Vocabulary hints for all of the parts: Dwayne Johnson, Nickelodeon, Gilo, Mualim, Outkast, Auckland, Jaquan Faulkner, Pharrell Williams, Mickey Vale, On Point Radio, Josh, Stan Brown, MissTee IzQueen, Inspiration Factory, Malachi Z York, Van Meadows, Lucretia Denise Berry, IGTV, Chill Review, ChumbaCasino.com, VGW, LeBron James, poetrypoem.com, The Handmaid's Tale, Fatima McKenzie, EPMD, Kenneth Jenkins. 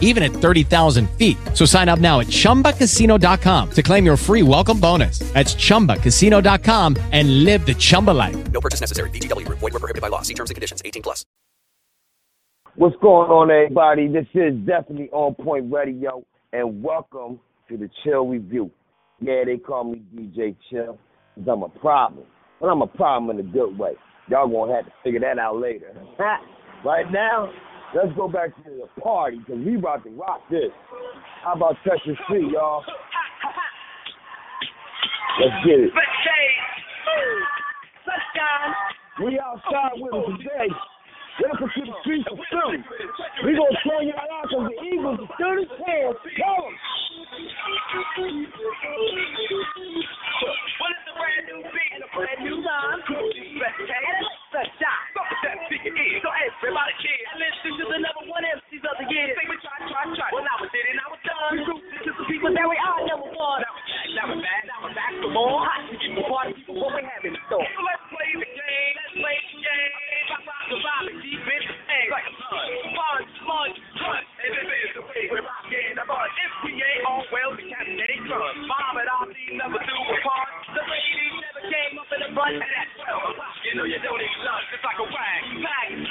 even at 30,000 feet. So sign up now at ChumbaCasino.com to claim your free welcome bonus. That's ChumbaCasino.com and live the Chumba life. No purchase necessary. VGW. Void where prohibited by law. See terms and conditions. 18+. What's going on, everybody? This is definitely On Point Radio, and welcome to the Chill Review. Yeah, they call me DJ Chill because I'm a problem. But I'm a problem in a good way. Y'all going to have to figure that out later. Right now, let's go back to the party because we about to rock this. How about touch the street, y'all? Let's get it. We outside with us today. Welcome to the streets of Philly. We gonna throw y'all out because the Eagles are still in town. Tell them. What is the brand new beat and a brand new song? Fuck that big ear. So everybody cheer. And listen to the number one MCs of the year. Say we try. Well, I was in and I was done. This is the people that we are number one. Now we're back for more hot. We keep the party people what we have in store. Let's play the game. Surviving deep in the egg like a punch. And this is the way we're rocking the bun. If we ain't all well, we can't get it done. Mom and all these never do a part. The ladies never came up in the front. And that's well, you know you don't even love. It's like a rag,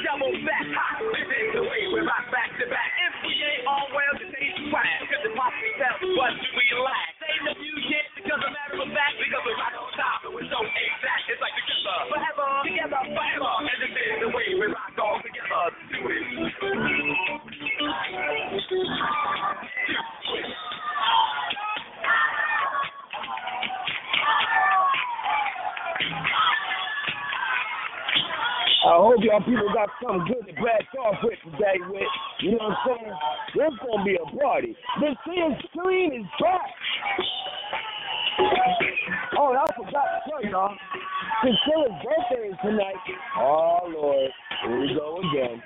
double back, hot. This is the way we rock back to back. If we ain't all well, this ain't the swag. Because the pop we tell, what do we lack? Save the few years because I'm out of a back. Because we're right on top, and we're so exact. It's like together, forever. And this is the way we rock all together. Do it. I hope y'all people got something good to blast off with today with. You know what I'm saying? This gonna be a party. This screen is back. Oh, I forgot to tell y'all. Since Chilla's birthday is tonight. Oh, Lord. Here we go again.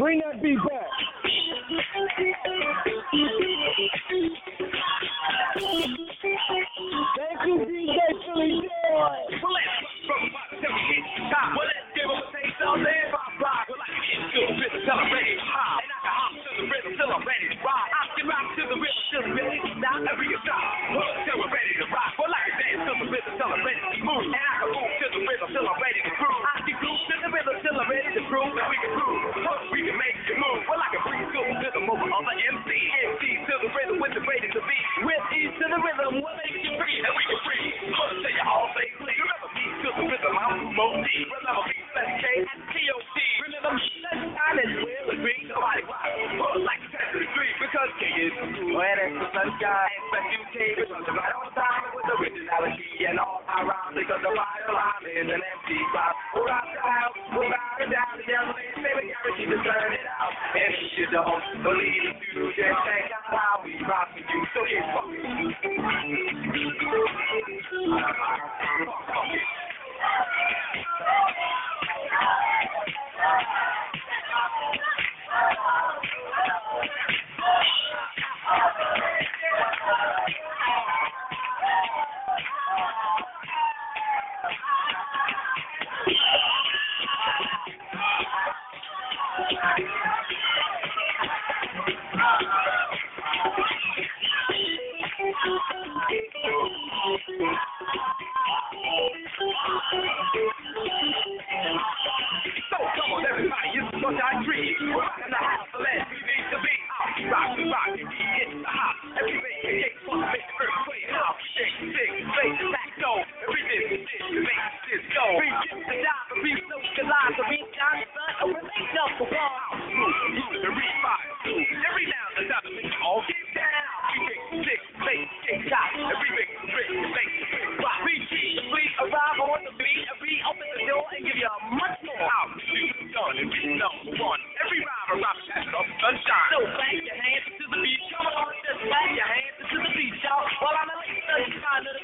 Bring that beat back. Thank you, DJ Chilly. Well, let's give him a taste on there. Well, I can get to the rhythm till I'm ready to hop. And I can hop to the rhythm till I'm ready to rock. I can rock to the rhythm till I'm ready to stop. And we can stop. Well, till we're ready to rock. Well, I can dance to the rhythm till I'm ready to move. And I can move to the rhythm till I'm ready to groove. I can groove to the rhythm till I'm ready to groove. And we can groove. Well, we can make you move. Well, I can breathe to the rhythm over other MC. MC to the rhythm with the rate of the beat. With ease to the rhythm, what makes you free? And we can free. Well, till you all say please. Remember me to the rhythm, I'm Mo-D. Remember me, K and T-O-C. Remember me, sunshine is where the green nobody was. Like the street, because King is where there's the sunshine. And but you came because the right on time with originality. And all my rhymes, because the vital rhyme is an empty pop. We'll rock it out, we'll rock it down. The young ladies, baby, guarantee to turn it out. And if you don't believe the dude, then check out how we rock with you. So here's what we do. Well, I'm a late 35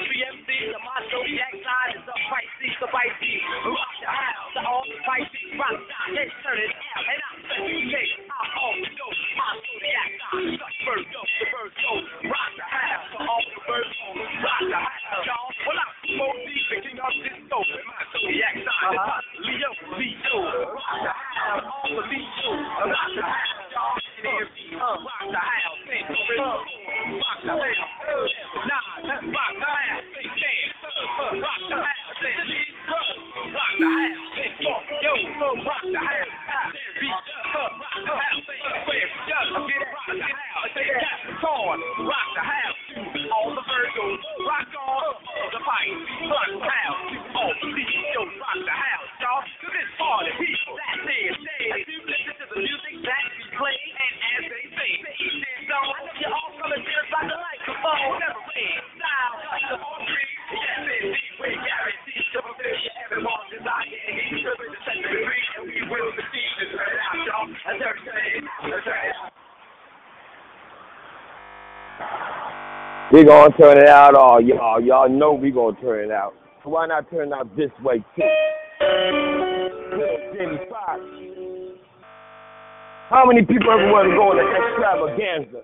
We're going to turn it out, all y'all. Y'all know we're going to turn it out. So why not turn it out this way, too? How many people ever want to go on an extravaganza?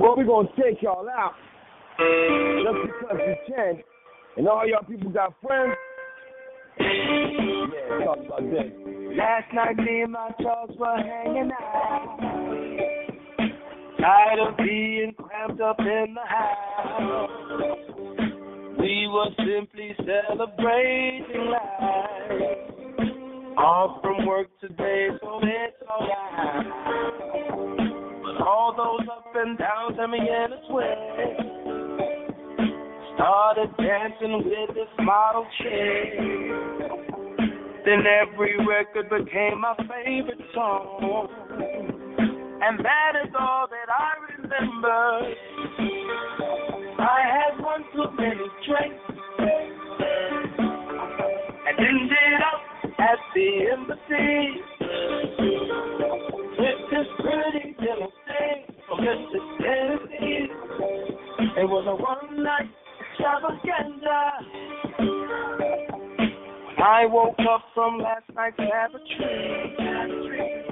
Well, we're going to take y'all out just because we can. And all y'all people got friends. Yeah, talk about this. Last night, me and my dogs were hanging out. Tired of being cramped up in the house. We were simply celebrating life. Off from work today, so it's alright. But all those up and downs had me in a twist. Started dancing with this model chick. Then every record became my favorite song. And that is all that I remember. I had one too many drinks and ended up at the embassy with this pretty little thing from Mr. Tennessee. It was a one-night extravaganza. I woke up from last night's laboratory.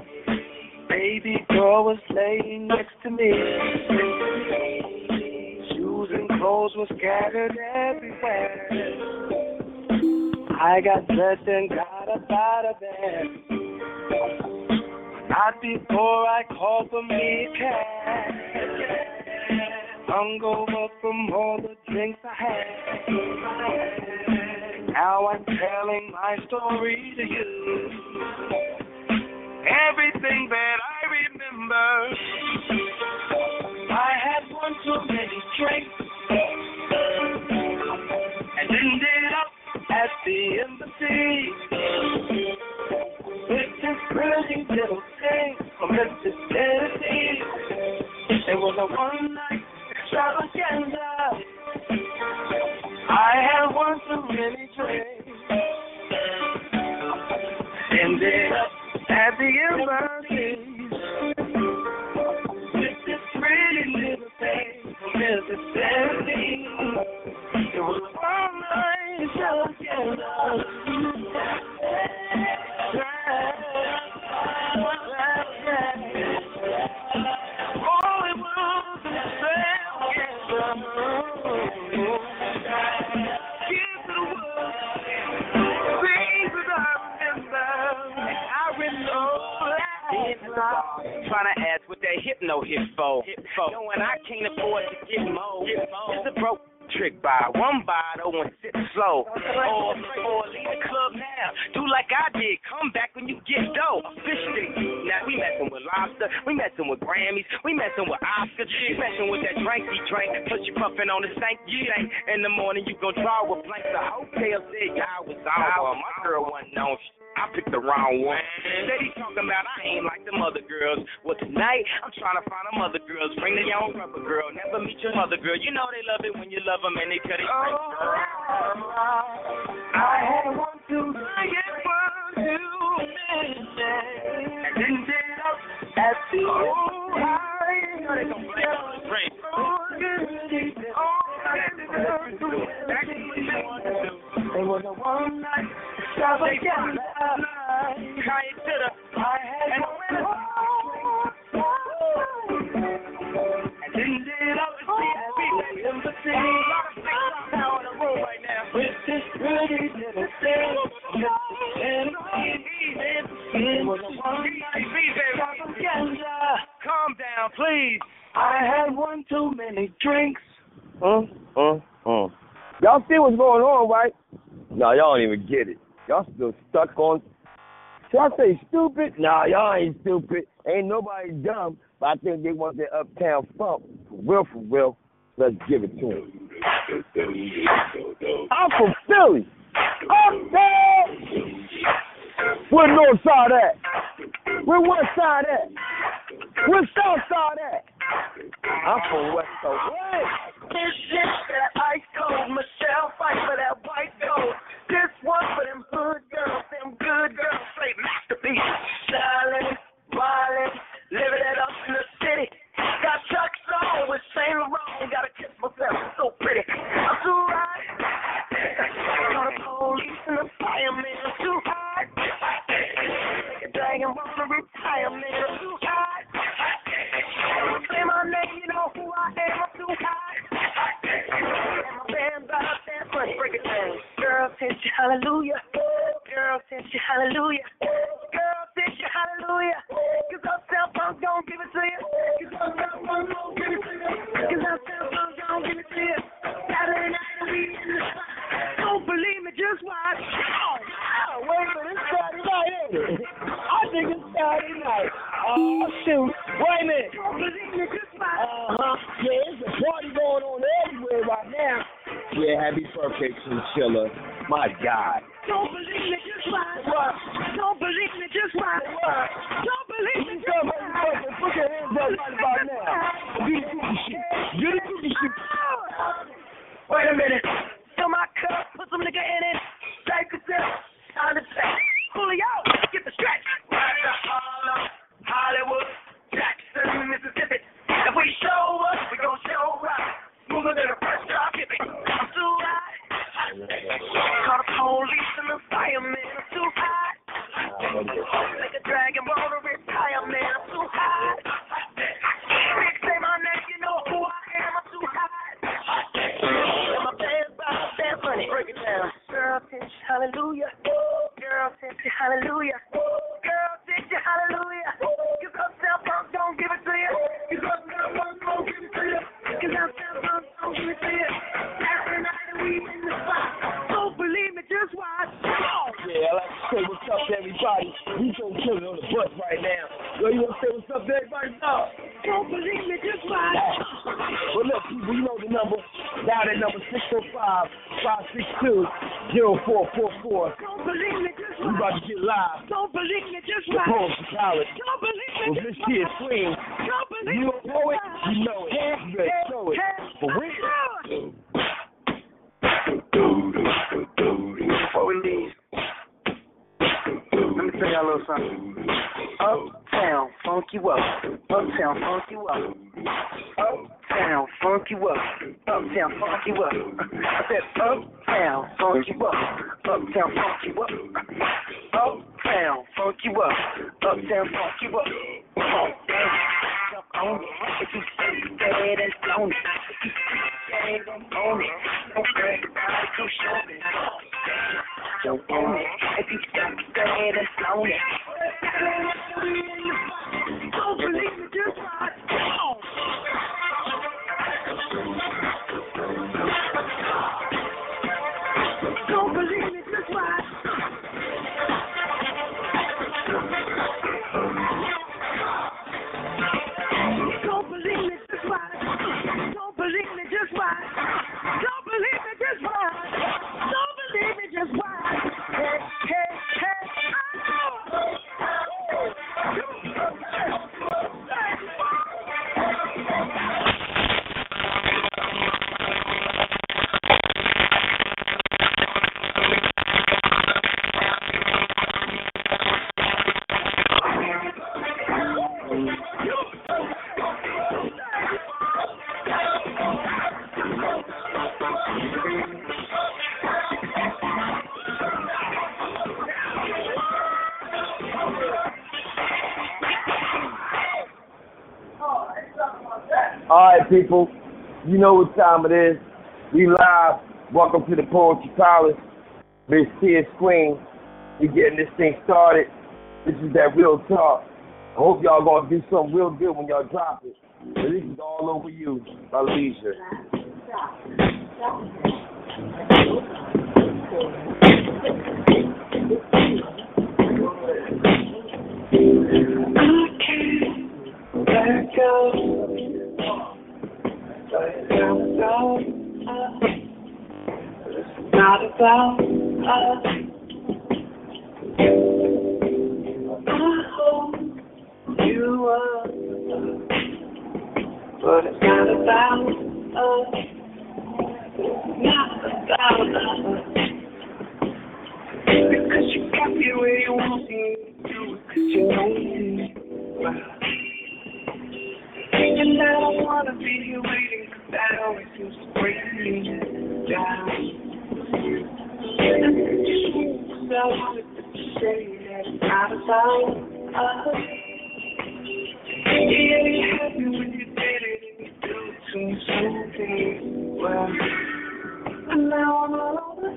Baby girl was laying next to me. Shoes and clothes were scattered everywhere. I got dressed and got up out of bed. Not before I called for me a cab. Hungover from all the drinks I had. Now I'm telling my story to you. Everything that I remember, I had one too many drinks and ended up at the embassy with this pretty little thing from Mr. Tennessee. It was a one-night extravaganza. I had one too many drinks and ended up at the embassy, with this pretty little thing from Mrs. Sandy. It was all night, so all it was is together. Give the world things that I remember. Trying to ask what that hypno hit for. Knowing I can't afford to get more. It's a broke trick by one bottle and sit slow. Or leave the club now. Do like I did. Come back when you get dough. Fish stick. Now we messing with lobster. We messing with Grammys. We messing with Oscars. We messing with that drink he drank. Plus you puffing on the stank. You ain't in the morning. You gon' draw with blanks. The hotel said y'all was all. My girl wasn't on shit. I picked the wrong one. Said he talking about I ain't like them other girls. Well, tonight, I'm trying to find them other girls. Bring the young rubber girl. Never meet your mother girl. You know they love it when you love them and they cut it right. I had one, two, and ended up at the old they were the one night extravaganza. I had and ended up at the embassy. Now in the room right now with this pretty little thing. It was the one night extravaganza. Calm down, please. I had one too many drinks. Y'all see what's going on, right? No, y'all don't even get it. Y'all still stuck on. Should I say stupid? Nah, y'all ain't stupid. Ain't nobody dumb, but I think they want their uptown funk. For real. Let's give it to them. I'm from Philly. Uptown! Where North Side at? Where West Side at? Where South Side at? I'm from West Side. This shit that ice cold, Michelle fight for that white gold. This one for them hood girls, them good girls, straight masterpiece. Styling, violent, living it up in the city. Got Chuck's on with Saint Laurent, gotta kiss myself. everything. Girl, sent you hallelujah. Girl, sent you hallelujah. Girl, sent you hallelujah. Cause our cell phones gon' give it to you. Cause our cell phones gon' give it to you. Cause our cell phones gon' give it to you. Saturday night we in the spot. Don't believe me, just watch. Oh, wait a minute, it's Saturday night, isn't it? I think it's Saturday night. Oh, shoot. Wait a minute. Don't believe me, just watch. Uh-huh. Yeah, it's a party going on everywhere right now. Yeah, happy birthday, Chinchilla. My God. Don't believe me, just watch. What? Don't believe me, just watch. What? Don't believe me, just watch. Put your hands up right about now. Do the cookie shit. Do the cookie shit. Wait a minute. Fill my cup, put some nigga in it. Take a sip. Time to say, Julio, get the stretch. Right to Harlem, Hollywood, Jackson, Mississippi. If we show up, we gon' show up. Moving to the first job, give it. I'm too hot. Call the police and the firemen. I'm too hot. Like a dragon ball to retire, man. I'm too hot. Can't say my name, you know who I am. I'm too hot. And my pants by my damn money. Break it down. Girl, sent you hallelujah. Girl, sent you hallelujah. Girl, sent you hallelujah. Cause our cell phones don't give it to you. Cause our cell phones don't give it to you. Cause our cell phones don't give it to you. After night and we in the spot. Don't believe me, just watch. Yeah, I like to say what's up to everybody. We so chilling on the bus right now. Yo, you want to say what's up to everybody? No. Don't believe me, just watch. Well, look, people, you know the number. Now that number 605-562-0444. Don't believe me, just watch. We about to get live. Don't believe me, just watch. Poetry Palace. Don't believe me, just watch. MissTee IzQueen. Don't believe me, just watch. You know it, you know it. You better show it. For real. What we need. Let me tell y'all a little something. Uptown, funk you up. Uptown, funk you up. Uptown, funk you up. Uptown, funk you up. I said uptown, funk you up. Uptown, funk you up. Uptown, funk you up. Uptown, funk you up. Jump on it. If you stay dead and blown it. If you stay dead and blown it. Don't brag about it, you show me. Jump on it. If you stay dead and blown it. Don't believe me, just watch. Don't believe me, just watch. Don't believe me, just watch. Don't believe me, just watch. Don't believe me, just watch. Don't believe me, just watch. Hey, hey, hey. People, you know what time it is. We live. Welcome to the Poetry Palace. MissTee IzQueen. We getting this thing started. This is that real talk. I hope y'all gonna do something real good when y'all drop it. But this is all over you, by leisure. I can't let go. It's not about us. I hold you up, but it's not about us. It's not about us. Because you got me where you want me, because you know me. And I don't wanna be here waiting. That always seems to break me down. And I just want I wanted to say that it's not about us. Yeah, you had me when you did it and you do it to me something well. And now I'm all over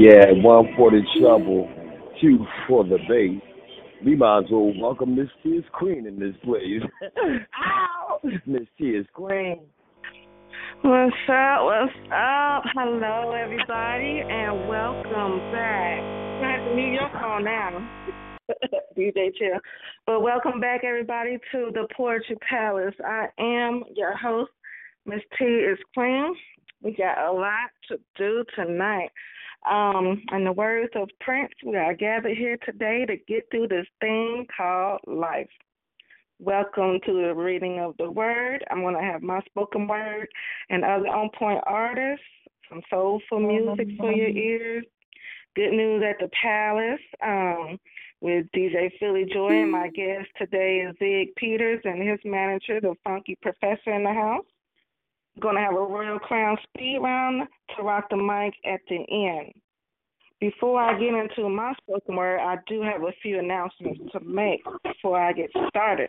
Yeah, one for the trouble, two for the bass. We might as well welcome MissTee IzQueen in this place. Ow! MissTee IzQueen. What's up? What's up? Hello, everybody, and welcome back. Back to New York on now. DJ Chill. But welcome back, everybody, to the Poetry Palace. I am your host, MissTee IzQueen. We got a lot to do tonight. In the words of Prince, we are gathered here today to get through this thing called life. Welcome to the reading of the word. I'm going to have my spoken word and other on-point artists, some soulful music for your ears. Good news at the Palace with DJ Philly Joy. And my guest today is ZYG Peters and his manager, the Funky Professor, in the house. Going to have a Royal Crown speed round to rock the mic at the end. Before I get into my spoken word, I do have a few announcements to make before I get started.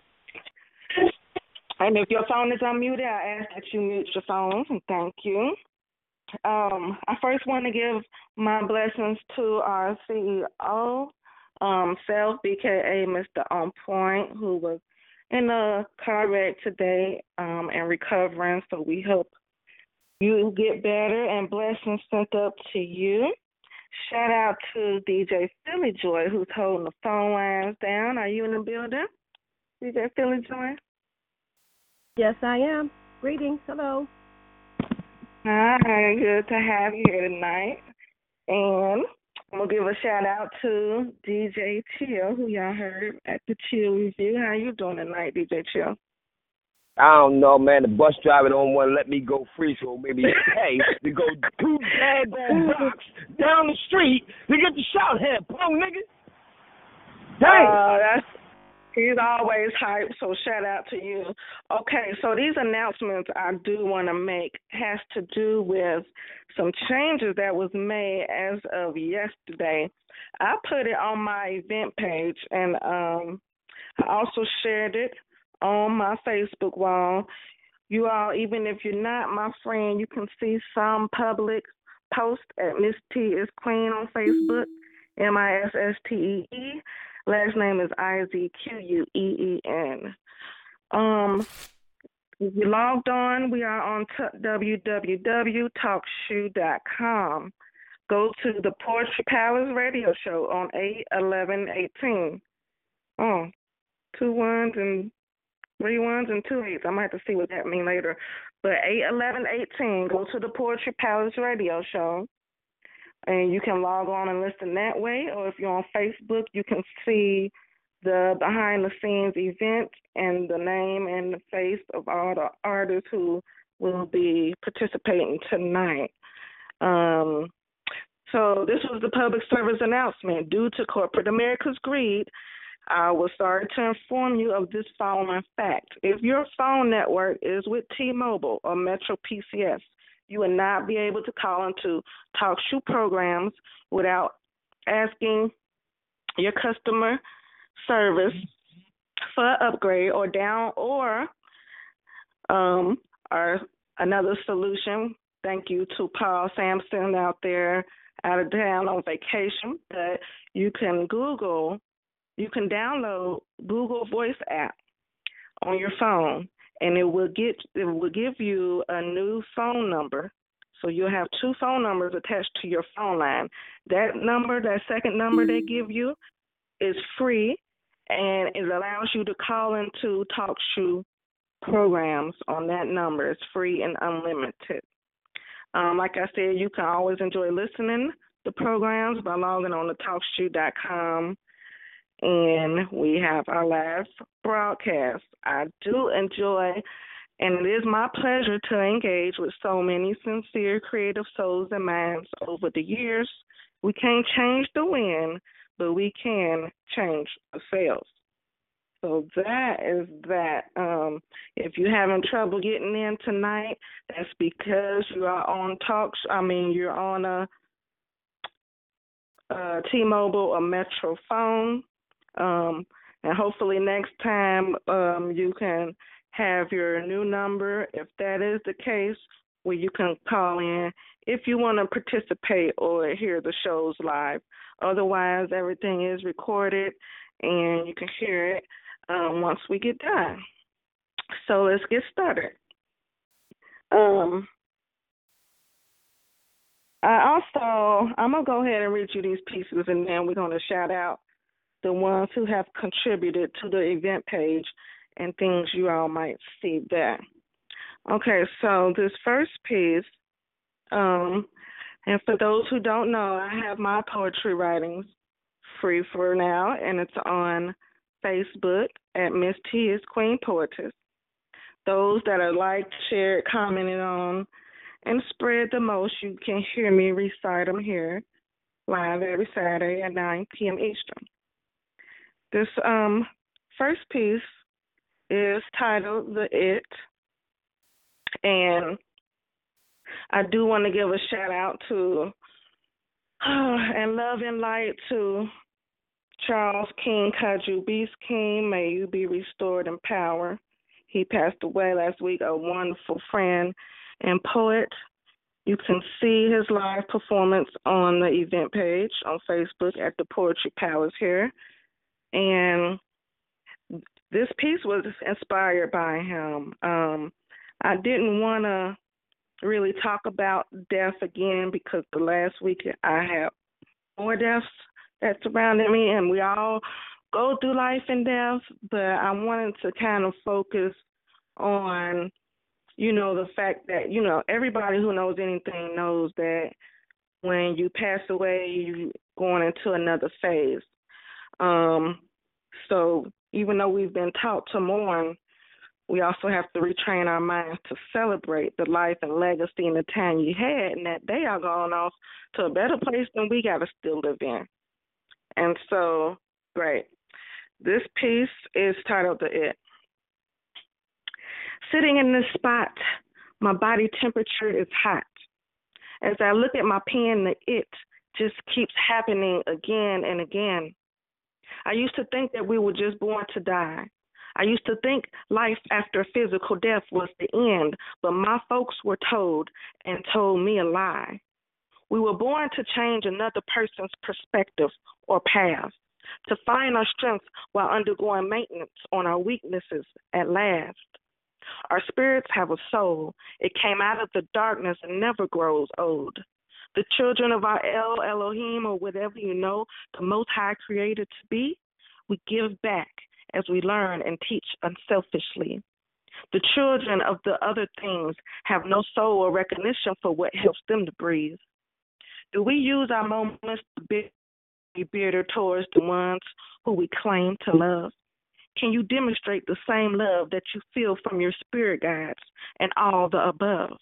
And if your phone is unmuted, I ask that you mute your phones, and thank you. I first want to give my blessings to our CEO, self, BKA Mr. On Point, who was in a car wreck today and recovering, so we hope you get better and blessings sent up to you. Shout out to DJ Philly Joy, who's holding the phone lines down. Are you in the building, DJ Philly Joy? Yes, I am. Greetings. Hello. Hi. Good to have you here tonight. And I'm going to give a shout-out to DJ Chill, who y'all heard at the Chill Review. How you doing tonight, DJ Chill? I don't know, man. The bus driver don't want to let me go free, so maybe hey, we go 2 bad blocks down the street to get the shout head, punk nigga. Dang. He's always hype, so shout-out to you. Okay, so these announcements I do want to make has to do with some changes that was made as of yesterday. I put it on my event page, and I also shared it on my Facebook wall. You all, even if you're not my friend, you can see some public post at MissTee IzQueen on Facebook, MissTee. Last name is IzQueen. If you logged on, we are on www.talkshoe.com. Go to the Poetry Palace radio show on 8/11/18. Oh, 2 ones and 3 ones and 2 8s. I might have to see what that means later. But 8/11/18, go to the Poetry Palace radio show, and you can log on and listen that way. Or if you're on Facebook, you can see the behind-the-scenes event and the name and the face of all the artists who will be participating tonight. So this was the public service announcement. Due to corporate America's greed, I will start to inform you of this following fact. If your phone network is with T-Mobile or Metro PCS, you will not be able to call into TalkShoe programs without asking your customer service for an upgrade or down or another solution. Thank you to Paul Sampson out there, out of town on vacation. But you can download Google Voice app on your phone, and it will give you a new phone number. So you'll have 2 phone numbers attached to your phone line. That number, that second number they give you, is free, and it allows you to call into TalkShoe programs on that number. It's free and unlimited. Like I said, you can always enjoy listening to programs by logging on to TalkShoe.com, and we have our live broadcast. I do enjoy, and it is my pleasure to engage with so many sincere creative souls and minds over the years. We can't change the wind, but we can change ourselves. So that is that. If you're having trouble getting in tonight, that's because you are on you're on a T-Mobile or Metro phone. And hopefully next time you can have your new number, if that is the case, where you can call in if you want to participate or hear the shows live. Otherwise, everything is recorded, and you can hear it once we get done. So let's get started. I'm going to go ahead and read you these pieces, and then we're going to shout out the ones who have contributed to the event page and things you all might see there. Okay, so this first piece, and for those who don't know, I have my poetry writings free for now, and it's on Facebook at MissTee IzQueen Poetess. Those that are liked, shared, commented on, and spread the most, you can hear me recite them here live every Saturday at 9 p.m. Eastern. This first piece is titled The It, and I do want to give a shout out to and love and light to Charles King, Kaju Beast King. May you be restored in power. He passed away last week, a wonderful friend and poet. You can see his live performance on the event page on Facebook at the Poetry Palace here. And this piece was inspired by him. I didn't want to really talk about death again because the last week I had more deaths that surrounded me, and we all go through life and death, but I wanted to kind of focus on, the fact that, everybody who knows anything knows that when you pass away, you're going into another phase. So even though we've been taught to mourn, we also have to retrain our minds to celebrate the life and legacy and the time you had, and that they are going off to a better place than we got to still live in. And so, great. This piece is titled The It. Sitting in this spot, my body temperature is hot. As I look at my pen, the it just keeps happening again and again. I used to think that we were just born to die. I used to think life after physical death was the end, but my folks were told and told me a lie. We were born to change another person's perspective or path, to find our strengths while undergoing maintenance on our weaknesses at last. Our spirits have a soul. It came out of the darkness and never grows old. The children of our El Elohim, or whatever you know the Most High created to be, we give back as we learn and teach unselfishly. The children of the other things have no soul or recognition for what helps them to breathe. Do we use our moments to be bitter towards the ones who we claim to love? Can you demonstrate the same love that you feel from your spirit guides and all the above?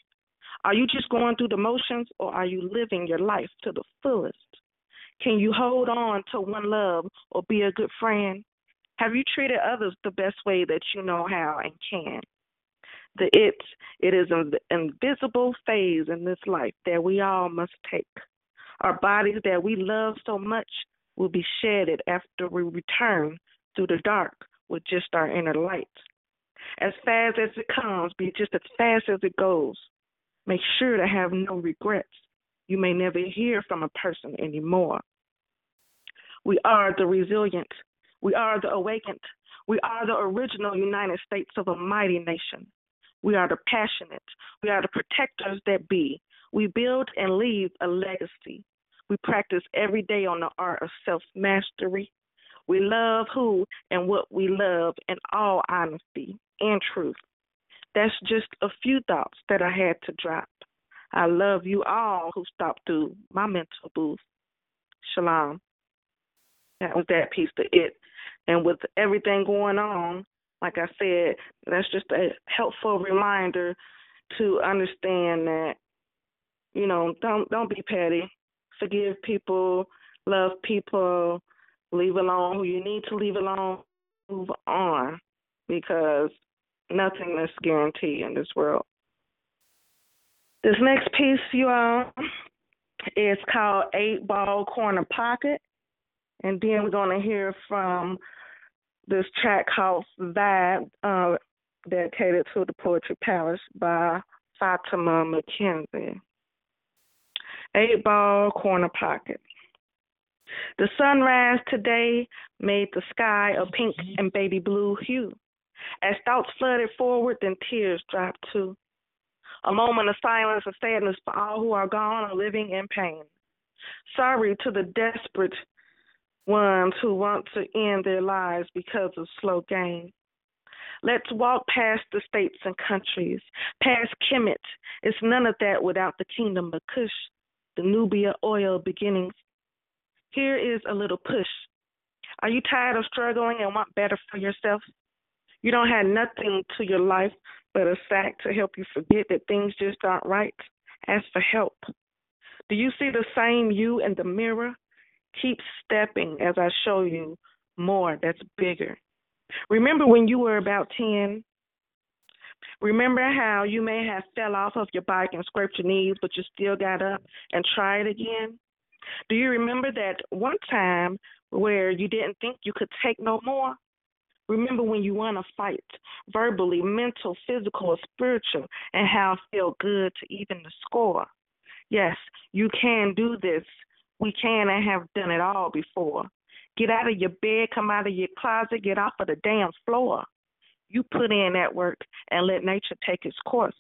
Are you just going through the motions, or are you living your life to the fullest? Can you hold on to one love or be a good friend? Have you treated others the best way that you know how and can? It is an invisible phase in this life that we all must take. Our bodies that we love so much will be shedded after we return through the dark with just our inner light. As fast as it comes, be just as fast as it goes. Make sure to have no regrets. You may never hear from a person anymore. We are the resilient. We are the awakened. We are the original United States of a mighty nation. We are the passionate. We are the protectors that be. We build and leave a legacy. We practice every day on the art of self-mastery. We love who and what we love in all honesty and truth. That's just a few thoughts that I had to drop. I love you all who stopped through my mental booth. Shalom. That was that piece to it. And with everything going on, like I said, that's just a helpful reminder to understand that, you know, don't be petty. Forgive people, love people, leave alone who you need to leave alone, move on, because nothing is guaranteed in this world. This next piece, you all, is called 8 Ball Corner Pocket. And then we're going to hear from this track called Vibe, dedicated to the Poetry Palace by Fatima McKenzie. 8 Ball Corner Pocket. The sunrise today made the sky a pink and baby blue hue. As thoughts flooded forward, then tears dropped too. A moment of silence and sadness for all who are gone or living in pain. Sorry to the desperate ones who want to end their lives because of slow gain. Let's walk past the states and countries, past Kemet. It's none of that without the Kingdom of Kush, the Nubia oil beginnings. Here is a little push. Are you tired of struggling and want better for yourself? You don't have nothing to your life but a sack to help you forget that things just aren't right. Ask for help. Do you see the same you in the mirror? Keep stepping as I show you more that's bigger. Remember when you were about 10? Remember how you may have fell off of your bike and scraped your knees, but you still got up and tried again? Do you remember that one time where you didn't think you could take no more? Remember when you won a fight, verbally, mental, physical, or spiritual, and how it felt good to even the score? Yes, you can do this. We can and have done it all before. Get out of your bed, come out of your closet, get off of the damn floor. You put in that work and let nature take its course.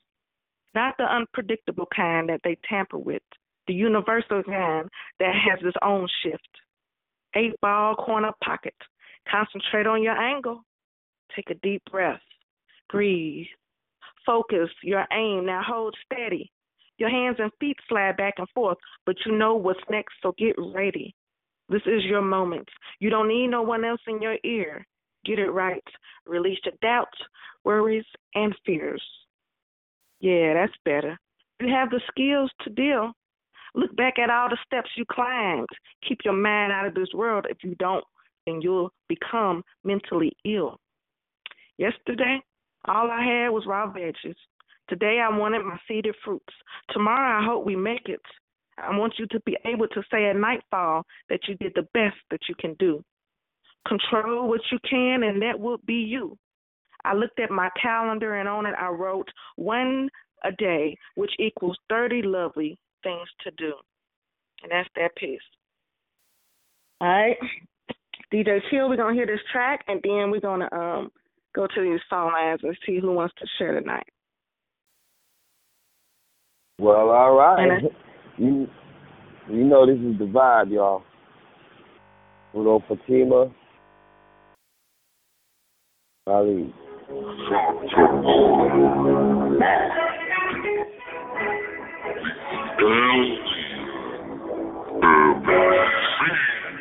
Not the unpredictable kind that they tamper with. The universal kind that has its own shift. 8 Ball Corner Pocket. Concentrate on your angle. Take a deep breath. Breathe. Focus your aim. Now hold steady. Your hands and feet slide back and forth, but you know what's next, so get ready. This is your moment. You don't need no one else in your ear. Get it right. Release your doubts, worries, and fears. Yeah, that's better. You have the skills to deal. Look back at all the steps you climbed. Keep your mind out of this world. If you don't, then you'll become mentally ill. Yesterday, all I had was raw veggies. Today, I wanted my seeded fruits. Tomorrow, I hope we make it. I want you to be able to say at nightfall that you did the best that you can do. Control what you can, and that will be you. I looked at my calendar, and on it, I wrote 1 a day, which equals 30 lovely things to do. And that's that piece. All right. DJ Chill, we're going to hear this track, and then we're going to go to these phone lines and see who wants to share tonight. Well, all right. You know this is the vibe, y'all. We're going for Fatima. Ali.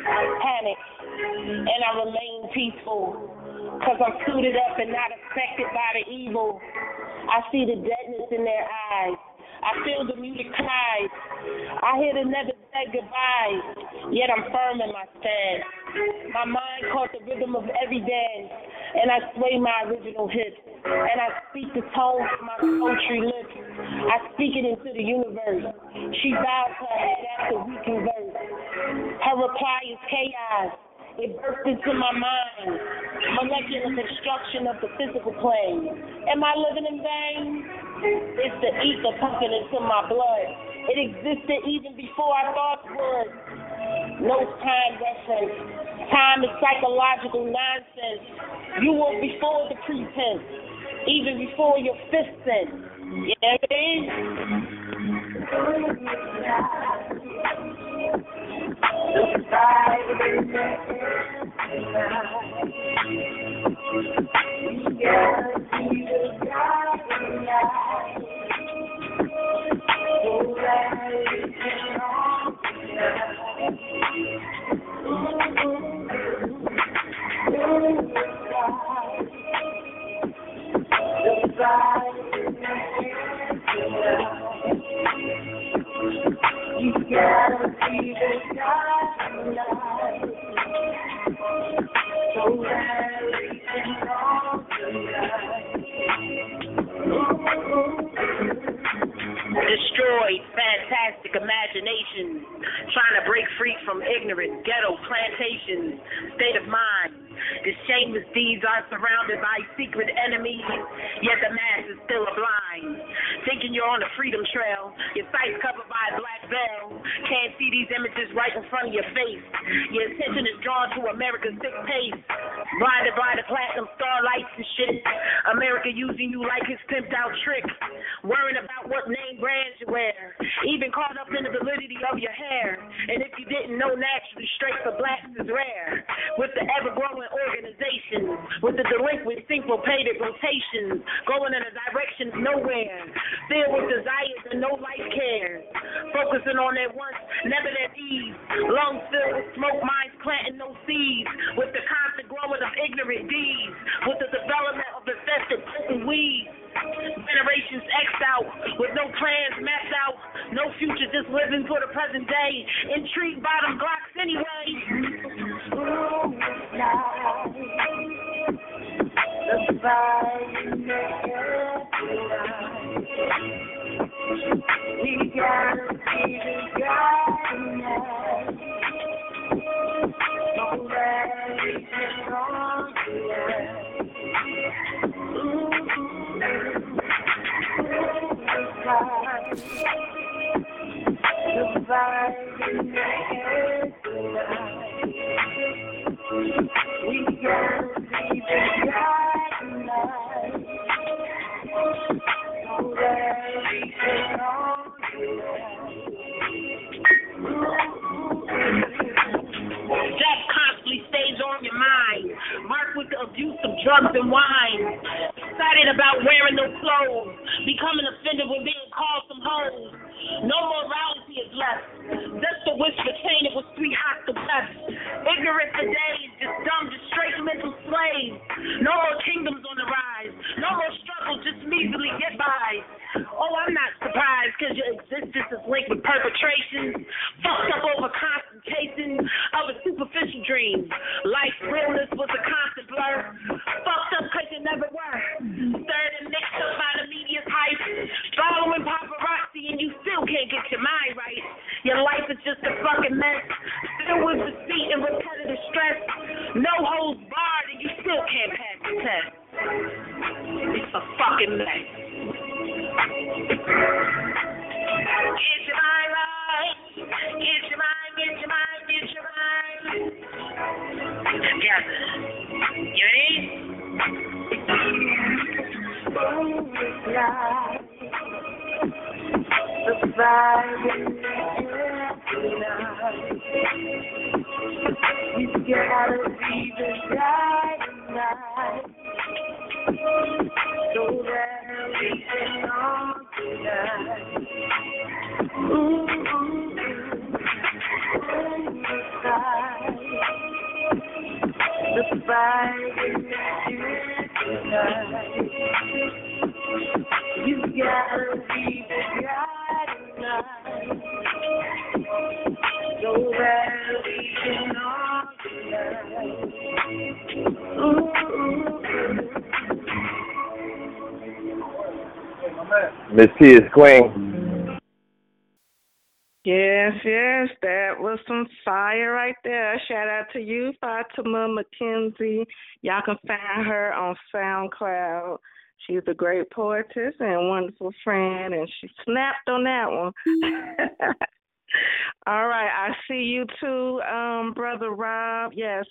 Panic, and I remain peaceful, cause I'm suited up and not affected by the evil. I see the deadness in their eyes. I feel the music cries. I hear them never say goodbye. Yet I'm firm in my stand. My mind caught the rhythm of every dance, and I sway my original hips. And I speak the tone from my poetry lips. I speak it into the universe. She bows her head after we converse. Her reply is chaos. It burst into my mind, molecular construction of the physical plane. Am I living in vain? It's the ether pumping into my blood. It existed even before I thought it would. No time reference. Time is psychological nonsense. You were before the pretense, even before your fifth sense. You know what I mean? You gotta be the guy tonight. So very strong tonight. Destroyed fantastic imaginations, trying to break free from ignorant ghetto plantations, state of mind. The shameless deeds are surrounded by secret enemies, yet the masses still are blind. Thinking you're on the freedom trail, your sight's covered by a black veil. Can't see these images right in front of your face. Your attention is drawn to America's sick pace. Blinded by the platinum starlights and shit. America using you like his pimped out trick. Worrying about what name brands you wear. Even caught up in the validity of your hair. And if you didn't know naturally, straight for blacks is rare. With the ever-growing organizations, with the delinquent syncopated rotations, going in a direction of nowhere, filled with desires and no life cares. Focusing on their wants, never their needs. Lungs filled with smoke, minds planting no seeds. With the constant growing of ignorant deeds. With the development of infested broken weeds. Generations X'd out, with no plans mapped out, no future, just living for the present day. Intrigued by them Glocks anyway. We gotta be the guy tonight. Don't let it get on to us. Death constantly stays on your mind, marked with the abuse of drugs and wine. Excited about wearing no clothes, becoming offended with being called some hoes. No morality is left. Just the wish for chain, it was three hot to best. Ignorant today is just dumb, just straight mental slaves. No more kingdoms on the rise. No more struggle, just measly get by. Oh, I'm not surprised, cause your existence is linked with perpetration. Fucked up over constant chasing of a superficial dream. Life's realness was a constant blur. Fucked up cause you never were. Third and mixed up by the media's hype. Following paparazzi and you still can't get your mind right. Your life is just a fucking mess. Still with deceit and repetitive stress. No holds barred and you still can't pass the test. It's a fucking mess. It's your mind right. It's your MissTee IzQueen. Yes, yes, that was some fire right there. Shout out to you, Fatima McKenzie. Y'all can find her on SoundCloud. She's a great poetess and wonderful friend, and she snapped on that one. All right, I see you too, Brother Rob. Yes,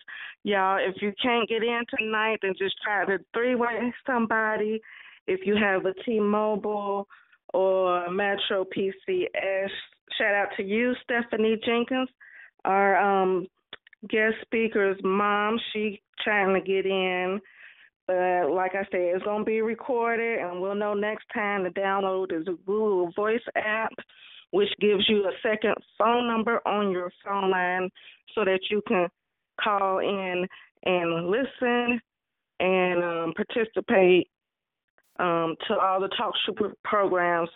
y'all, if you can't get in tonight, then just try to three-way somebody. If you have a T-Mobile or a Metro PCS, shout out to you, Stephanie Jenkins, our guest speaker's mom. She trying to get in, but like I said, it's going to be recorded, and we'll know next time to download is a Google Voice app, which gives you a second phone number on your phone line so that you can call in and listen and participate to all the TalkShoe programs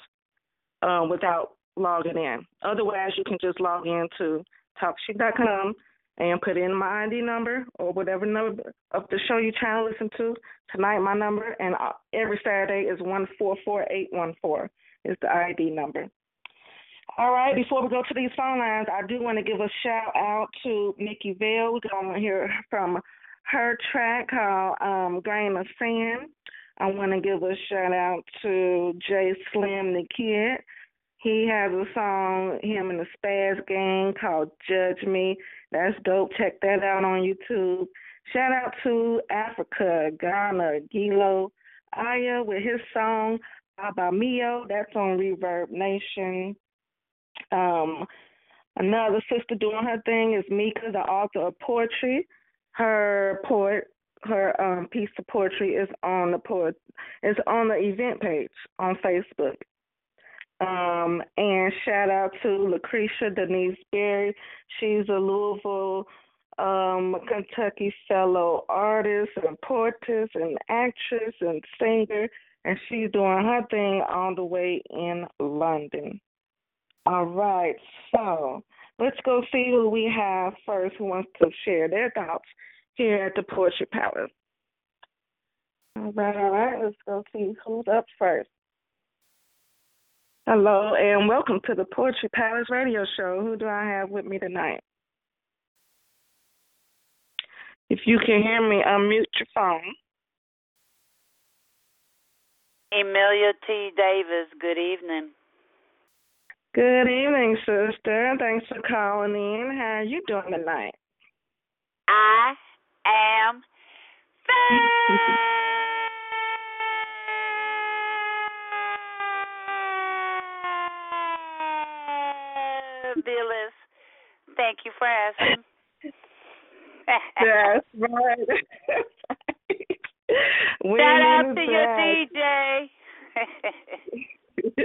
without logging in. Otherwise, you can just log in to TalkShoe.com and put in my ID number or whatever number of the show you're trying to listen to. Tonight, my number, and every Saturday is 144814 is the ID number. All right, before we go to these phone lines, I do want to give a shout-out to Nikki Vale. We're going to hear from her track called Grain of Sand. I want to give a shout-out to Jay Slim, the Kid. He has a song, him and the Spaz Gang, called Judge Me. That's dope. Check that out on YouTube. Shout-out to Africa, Ghana, Gilo, Aya with his song, Abamio. That's on Reverb Nation. Another sister doing her thing is Mika, the author of poetry. Her piece of poetry is on the event page on Facebook. And shout out to Lucretia Denise Berry. She's a Louisville, Kentucky fellow artist and poetess and actress and singer, and she's doing her thing on the way in London. All right, so let's go see who we have first who wants to share their thoughts here at the Poetry Palace. All right, let's go see who's up first. Hello, and welcome to the Poetry Palace radio show. Who do I have with me tonight? If you can hear me, unmute your phone. Amelia T. Davis, good evening. Good evening, sister. Thanks for calling in. How are you doing tonight? I am fabulous. Thank you for asking. That's right. Shout out to your DJ.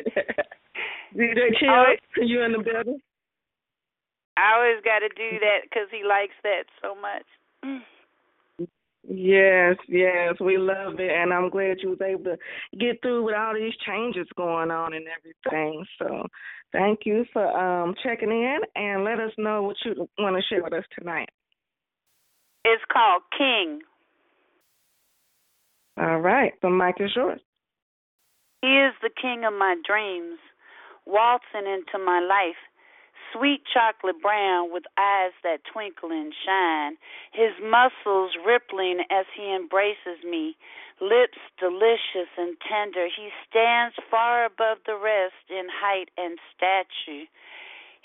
DJ Chill, you in the building? I always got to do that because he likes that so much. Yes, yes, we love it, and I'm glad you was able to get through with all these changes going on and everything. So thank you for checking in, and let us know what you want to share with us tonight. It's called King. All right, the mic is yours. He is the king of my dreams, waltzing into my life. Sweet chocolate brown with eyes that twinkle and shine, his muscles rippling as he embraces me, lips delicious and tender. He stands far above the rest in height and stature.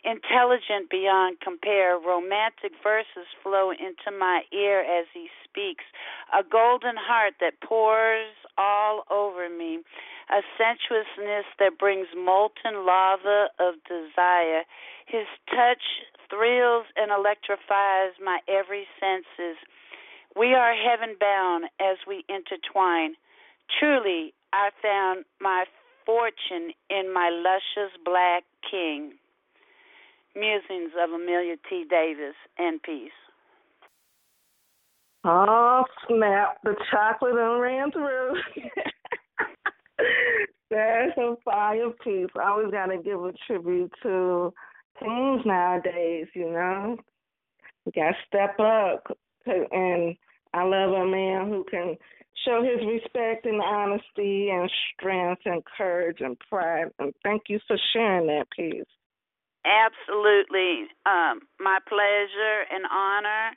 Intelligent beyond compare, romantic verses flow into my ear as he speaks. A golden heart that pours all over me, a sensuousness that brings molten lava of desire. His touch thrills and electrifies my every senses. We are heaven-bound as we intertwine. Truly, I found my fortune in my luscious black king. Musings of Amelia T. Davis, and peace. Oh, snap. The chocolate done ran through. That's a fire piece. I always got to give a tribute to teens nowadays, you know. You got to step up. And I love a man who can show his respect and honesty and strength and courage and pride. And thank you for sharing that piece. Absolutely. My pleasure and honor,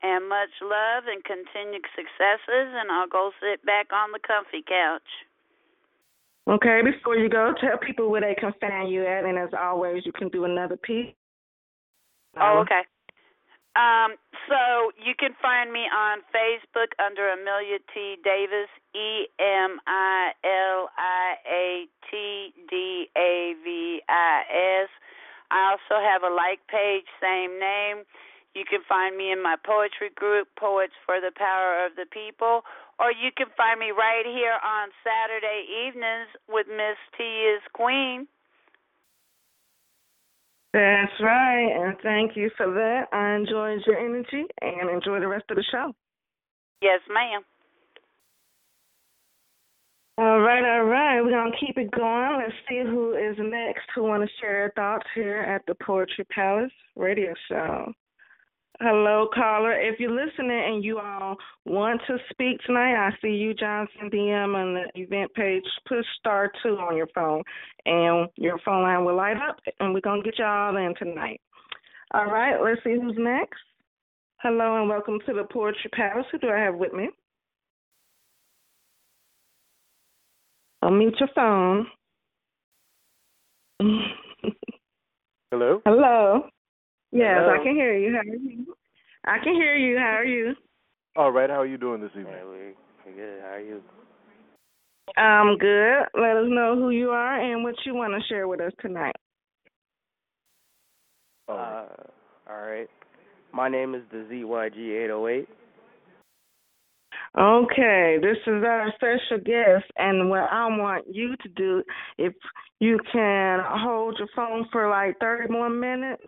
and much love and continued successes, and I'll go sit back on the comfy couch. Okay, before you go, tell people where they can find you at, and as always, you can do another piece. Oh, okay. So you can find me on Facebook under Amelia T. Davis, EMILIAT DAVIS. I also have a like page, same name. You can find me in my poetry group, Poets for the Power of the People, or you can find me right here on Saturday evenings with MissTee IzQueen. That's right, and thank you for that. I enjoyed your energy, and enjoy the rest of the show. Yes, ma'am. All right. We're going to keep it going. Let's see who is next, who want to share their thoughts here at the Poetry Palace radio show. Hello, caller. If you're listening and you all want to speak tonight, I see you, Johnson DM, on the event page. Push star 2 on your phone, and your phone line will light up, and we're going to get y'all in tonight. All right, let's see who's next. Hello, and welcome to the Poetry Palace. Who do I have with me? Unmute your phone. Hello? Hello. Yes, hello. I can hear you. How are you? I can hear you. How are you? All right. How are you doing this evening? Good. How are you? I'm good. Let us know who you are and what you want to share with us tonight. All right. My name is the ZYG808. Okay, this is our special guest, and what I want you to do, if you can hold your phone for like 30 more minutes,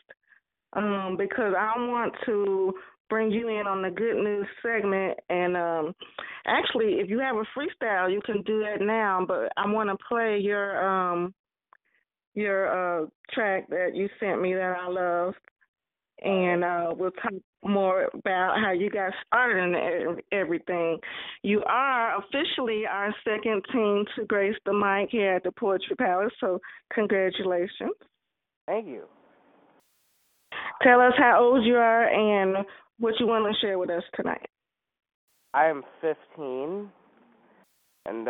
because I want to bring you in on the good news segment. And actually, if you have a freestyle, you can do that now, but I want to play your track that you sent me that I love, and we'll talk more about how you got started and everything. You are officially our second team to grace the mic here at the Poetry Palace, so congratulations. Thank you. Tell us how old you are and what you want to share with us tonight. I am 15, and,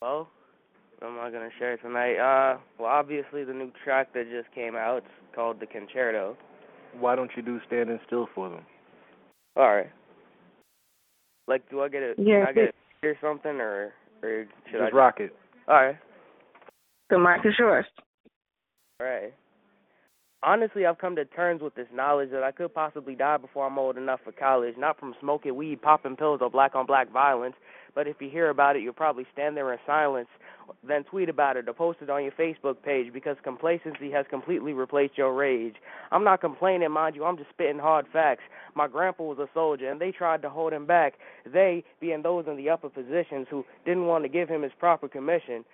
well, I'm not going to share tonight. Well, obviously the new track that just came out, it's called The Concerto. Why don't you do Standing Still for them? All right. Like, do I get it? Yeah. Can I get it or something, or should I just rock it? All right. The mic is yours. All right. Honestly, I've come to terms with this knowledge that I could possibly die before I'm old enough for college, not from smoking weed, popping pills, or black-on-black violence, but if you hear about it, you'll probably stand there in silence, then tweet about it or post it on your Facebook page, because complacency has completely replaced your rage. I'm not complaining, mind you, I'm just spitting hard facts. My grandpa was a soldier, and they tried to hold him back, they being those in the upper positions who didn't want to give him his proper commission.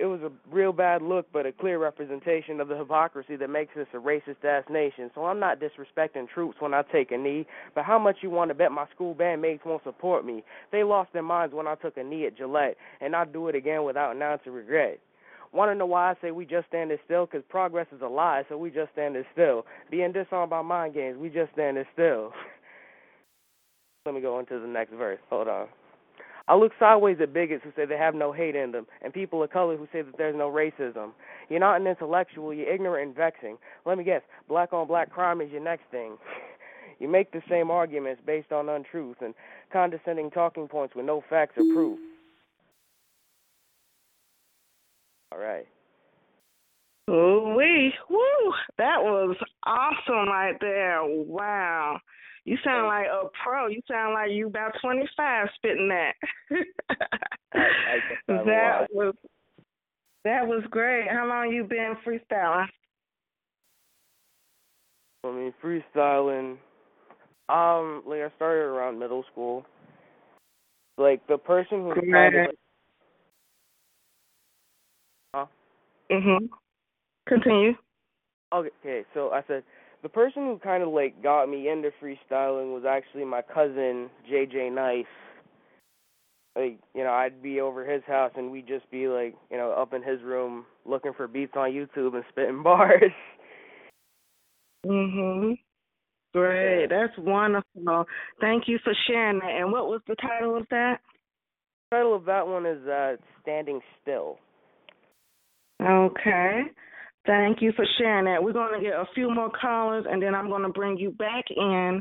It was a real bad look, but a clear representation of the hypocrisy that makes this a racist-ass nation. So I'm not disrespecting troops when I take a knee, but how much you want to bet my school bandmates won't support me? They lost their minds when I took a knee at Gillette, and I'll do it again without an ounce of regret. Want to know why I say we just standing still? Because progress is a lie, so we just standing still. Being disarmed by mind games, we just standing still. Let me go into the next verse. Hold on. I look sideways at bigots who say they have no hate in them, and people of color who say that there's no racism. You're not an intellectual, you're ignorant and vexing. Let me guess, black-on-black crime is your next thing. You make the same arguments based on untruth and condescending talking points with no facts or proof. All right. Ooh-wee. Woo! That was awesome right there. Wow. You sound like a pro. You sound like you about 25 spitting that. That was great. How long you been freestyling? I mean, freestyling, like I started around middle school. Like the person who Continue. Okay, so I said the person who kind of like got me into freestyling was actually my cousin JJ Nice. Like, you know, I'd be over his house and we'd just be like, you know, up in his room looking for beats on YouTube and spitting bars. Mhm. Great, that's wonderful. Thank you for sharing that. And what was the title of that? The title of that one is "Standing Still." Okay. Thank you for sharing that. We're going to get a few more callers, and then I'm going to bring you back in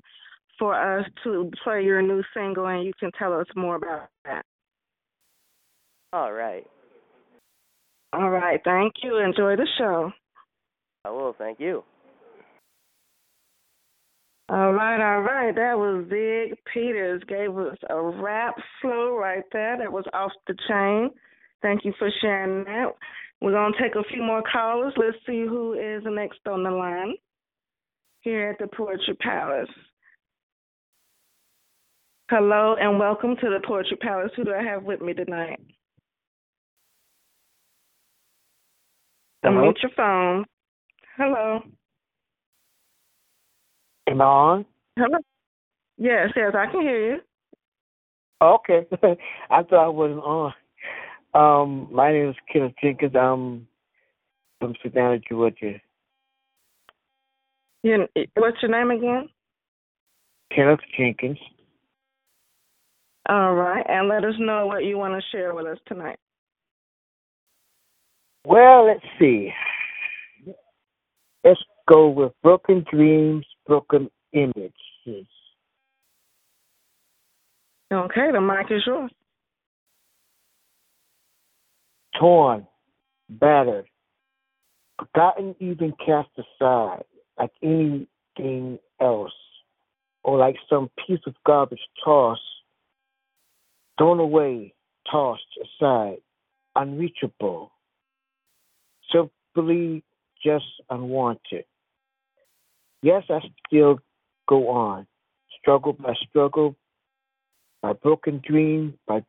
for us to play your new single, and you can tell us more about that. All right. Thank you. Enjoy the show. I will. Thank you. All right. That was ZYG Peters. Gave us a rap flow right there. That was off the chain. Thank you for sharing that. We're going to take a few more callers. Let's see who is next on the line here at the Poetry Palace. Hello and welcome to the Poetry Palace. Who do I have with me tonight? Hello? Unmute your phone. Hello. Am I on? Hello. Yes, I can hear you. Okay. I thought I wasn't on. My name is Kenneth Jenkins. I'm from Savannah, Georgia. What's your name again? Kenneth Jenkins. All right, and let us know what you want to share with us tonight. Well, let's see. Let's go with broken dreams, broken images. Okay, the mic is yours. Torn, battered, forgotten, even cast aside like anything else, or like some piece of garbage tossed, thrown away, tossed aside, unreachable, simply just unwanted. Yes, I still go on, struggle, my broken dream, My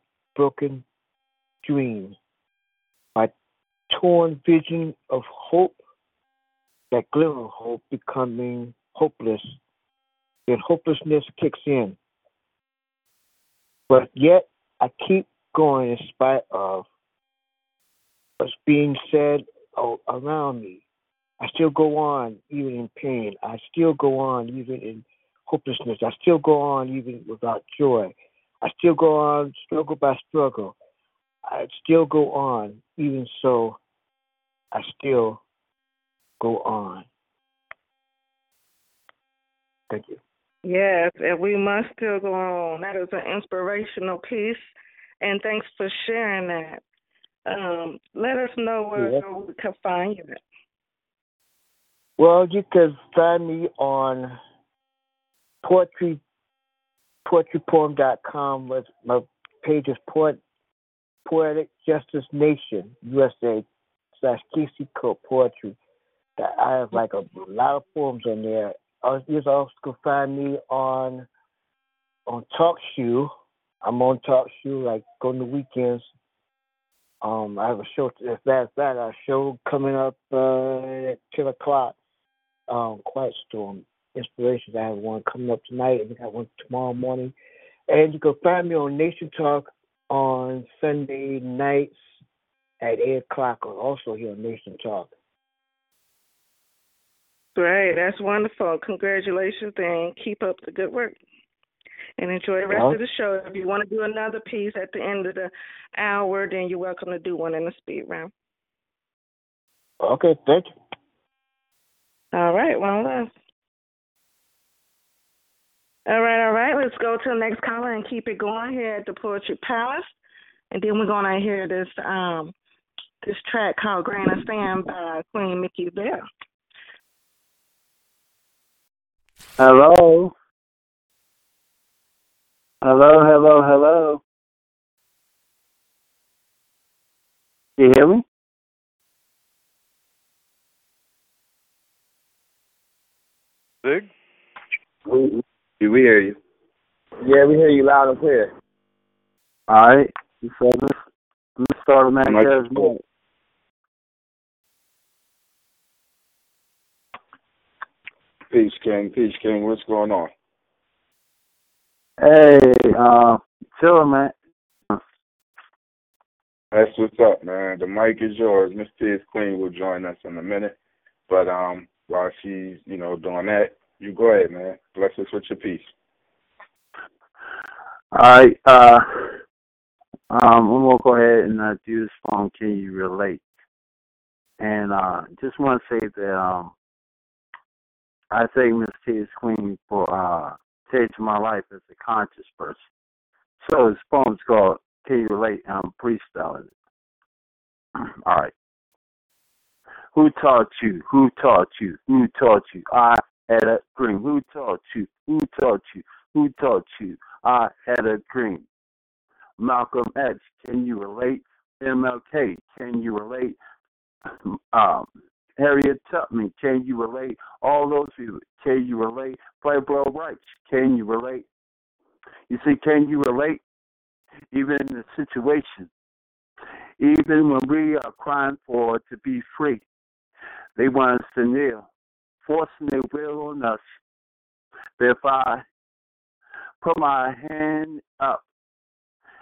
torn vision of hope, that glimmer of hope becoming hopeless, then hopelessness kicks in. But yet, I keep going in spite of what's being said around me. I still go on, even in pain. I still go on, even in hopelessness. I still go on, even without joy. I still go on, struggle by struggle. I still go on, even so, I still go on. Thank you. Yes, and we must still go on. That is an inspirational piece, and thanks for sharing that. Let us know where we can find you. Well, you can find me on poetrypoem.com. My page is Poetic Justice Nation USA /KC Code Poetry. I have like a lot of poems on there. You also can find me on TalkShoe. I'm on TalkShoe like on the weekends. I have a show. As matter of fact, a show coming up at 10:00. Quiet Storm Inspirations. I have one coming up tonight, and I got one tomorrow morning. And you can find me on Nation Talk on Sunday nights at 8:00, or also here on Nation Talk. Great, that's wonderful. Congratulations, and keep up the good work. and enjoy the rest of the show. If you want to do another piece at the end of the hour, then you're welcome to do one in the speed round. Okay, thank you. All right, one left. All right. Let's go to the next caller and keep it going here at the Poetry Palace. And then we're going to hear this this track called Grain of Sand by Queen Mickey Bell. Hello. You hear me? Big? We hear you. Yeah, we hear you loud and clear. All right. So let's start with Matt Judge. Peace King, what's going on? Hey, chillin', man. That's what's up, man. The mic is yours. MissTee IzQueen will join us in a minute. But while she's, doing that, you go ahead, man. Bless us with your peace. All right, I'm going to go ahead and do this song, Can You Relate? And just want to say that I thank MissTee IzQueen for changing my life as a conscious person. So this poem's called Can You Relate? And I'm freestyling it. All right. Who taught you? Who taught you? Who taught you? I had a dream. Who taught you? Who taught you? Who taught you? I had a dream. Malcolm X, can you relate? MLK, can you relate? Harriet Tubman, can you relate? All those people, can you relate? Playboy Rights, can you relate? You see, can you relate? Even in the situation, even when we are crying for to be free, they want us to kneel, forcing their will on us. But if I put my hand up,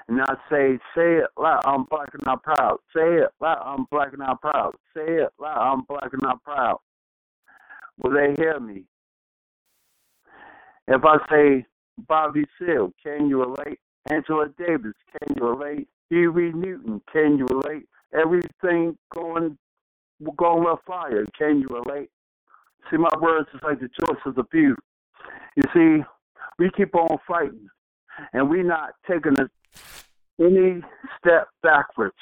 and I say it loud, I'm black and I'm proud. Say it loud, I'm black and I'm proud. Say it loud, I'm black and I'm proud. Will they hear me? If I say Bobby Seale, can you relate? Angela Davis, can you relate? Huey Newton, can you relate? Everything going with fire, can you relate? See, my words is like the choice of the few. You see, we keep on fighting, and we not taking any step backwards.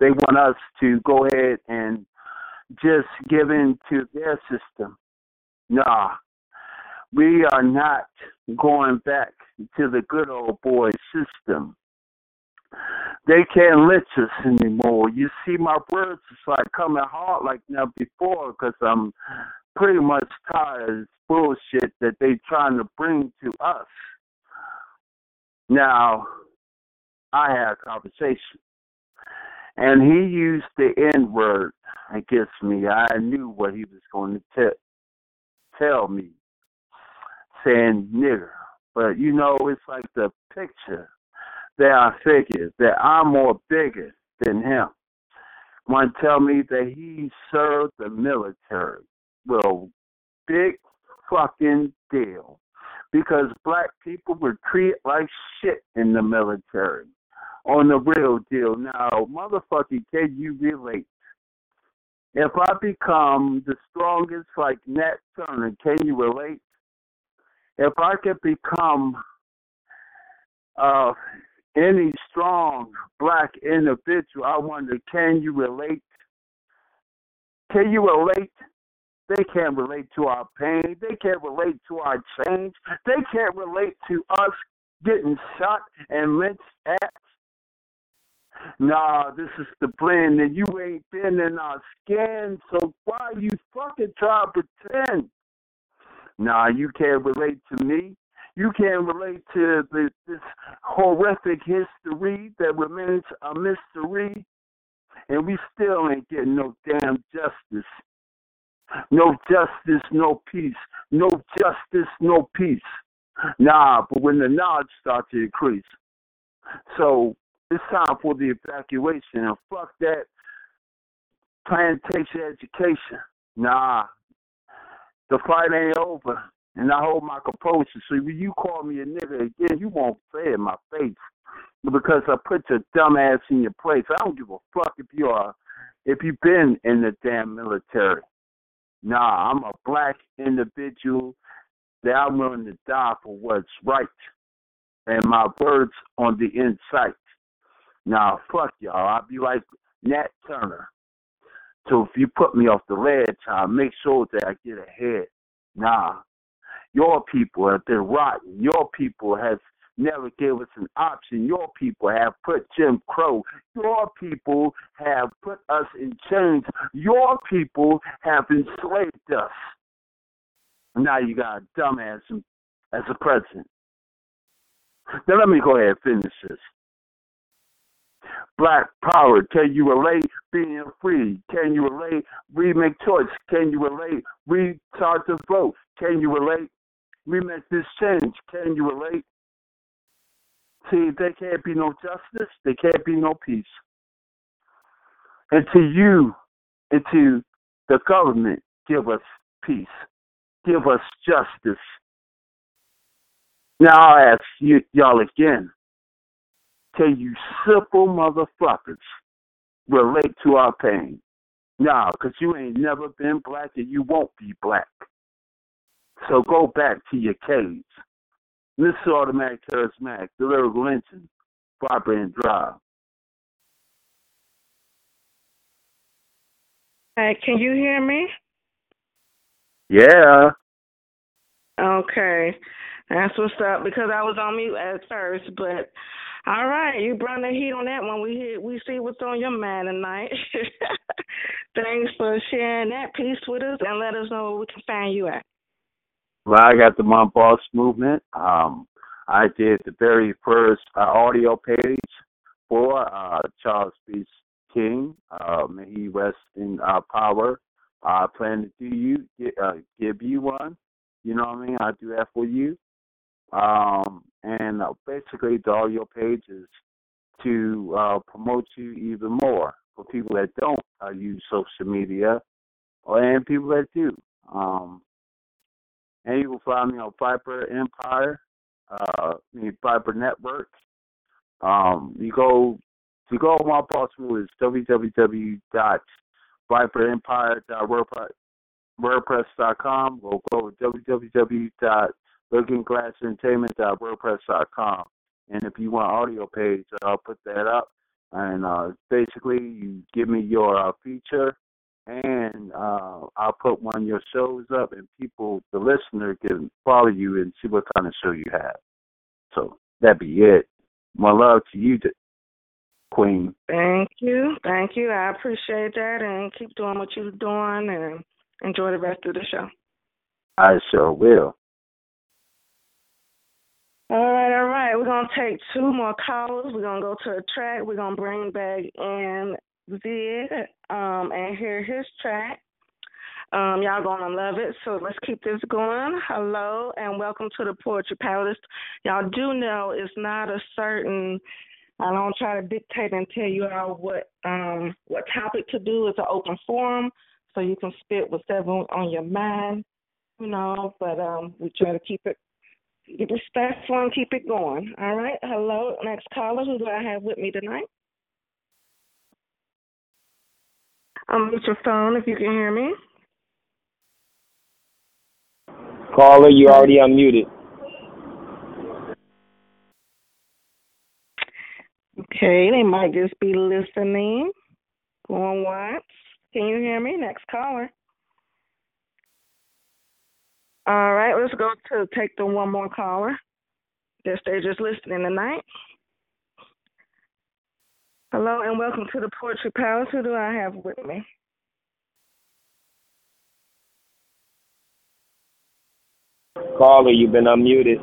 They want us to go ahead and just give in to their system. Nah, we are not going back to the good old boy system. They can't lynch us anymore. You see, my words is like coming hard like never before because I'm pretty much tired of this bullshit that they trying to bring to us. Now, I had a conversation, and he used the N-word against me. I knew what he was going to tell me, saying nigger. But, it's like the picture that I figured that I'm more bigger than him. One tell me that he served the military. Well, big fucking deal, because black people were treated like shit in the military. On the real deal. Now, motherfucking, can you relate? If I become the strongest like Nat Turner, can you relate? If I could become any strong black individual, I wonder, can you relate? Can you relate? They can't relate to our pain. They can't relate to our change. They can't relate to us getting shot and lynched at. Nah, this is the blend, and you ain't been in our skin, so why you fucking try to pretend? Nah, you can't relate to me. You can't relate to this horrific history that remains a mystery, and we still ain't getting no damn justice. No justice, no peace. No justice, no peace. Nah, but when the knowledge starts to increase. So it's time for the evacuation, and fuck that plantation education. Nah, the fight ain't over. and I hold my composure. So when you call me a nigga again, you won't say it in my face because I put your dumb ass in your place. I don't give a fuck if you've been in the damn military. Nah, I'm a black individual that I'm willing to die for what's right. And my words on the inside. Nah, fuck y'all. I'll be like Nat Turner. So if you put me off the ledge, I'll make sure that I get ahead. Nah, your people have been rotten. Your people have never gave us an option. Your people have put Jim Crow. Your people have put us in chains. Your people have enslaved us. Now you got a dumbass as a president. Now let me go ahead and finish this. Black power, can you relate being free? Can you relate remake choice? Can you relate recharge the vote? Can you relate remake this change? Can you relate? See, there can't be no justice, there can't be no peace. And to you, and to the government, give us peace. Give us justice. Now I'll ask y'all again. Can you simple motherfuckers relate to our pain? Nah, because you ain't never been black and you won't be black. So go back to your caves. Mr. Automatic Charismatic, the Lyrical Engine, Barbara and Drive. Hey, can you hear me? Yeah. Okay. That's what's up, because I was on mute at first, but all right, you brought the heat on that one. We see what's on your mind tonight. Thanks for sharing that piece with us, and let us know where we can find you at. Well, I got the Mom Boss Movement. I did the very first audio page for Charles Beast King. May he rest in power. I plan to give you one. You know what I mean? I'll do that for you. And basically, the audio page is to promote you even more for people that don't use social media and people that do. And you can find me on Viper Empire, Viper Network. You go on my possible is www.viperempire.wordpress.com. We'll go to www.lookingglassentertainment.wordpress.com. And if you want audio page, I'll put that up. And basically, you give me your feature, and I'll put one of your shows up, and people, the listener, can follow you and see what kind of show you have. So that'd be it. My love to you, Queen. Thank you. Thank you. I appreciate that, and keep doing what you're doing, and enjoy the rest of the show. I sure will. All right. We're going to take two more callers. We're going to go to a track. We're going to bring back in Zig and hear his track. Y'all going to love it, so let's keep this going. Hello, and welcome to the Poetry Palace. Y'all do know it's not a certain... I don't try to dictate and tell you all what topic to do. It's an open forum, so you can spit whatever on your mind, you know, but we try to keep it respectful and keep it going. All right. Hello, next caller. Who do I have with me tonight? Mute your phone if you can hear me. Caller, you already unmuted. Okay, they might just be listening. Going once. Can you hear me? Next caller. All right, let's go to take the one more caller. Guess they're just listening tonight. Hello, and welcome to the Poetry Palace. Who do I have with me? Caller, you've been unmuted.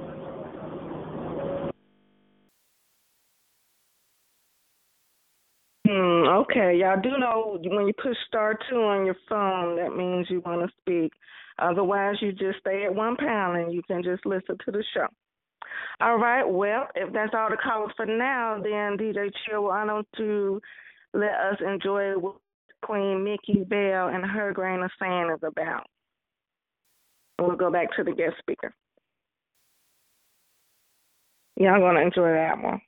Okay, y'all do know when you push star 2 on your phone, that means you want to speak. Otherwise, you just stay at £1 and you can just listen to the show. All right, well, if that's all the callers for now, then DJ Chill will honor to let us enjoy what Queen Mickey Bell and her Grain of Sand is about. And we'll go back to the guest speaker. Y'all going to enjoy that one.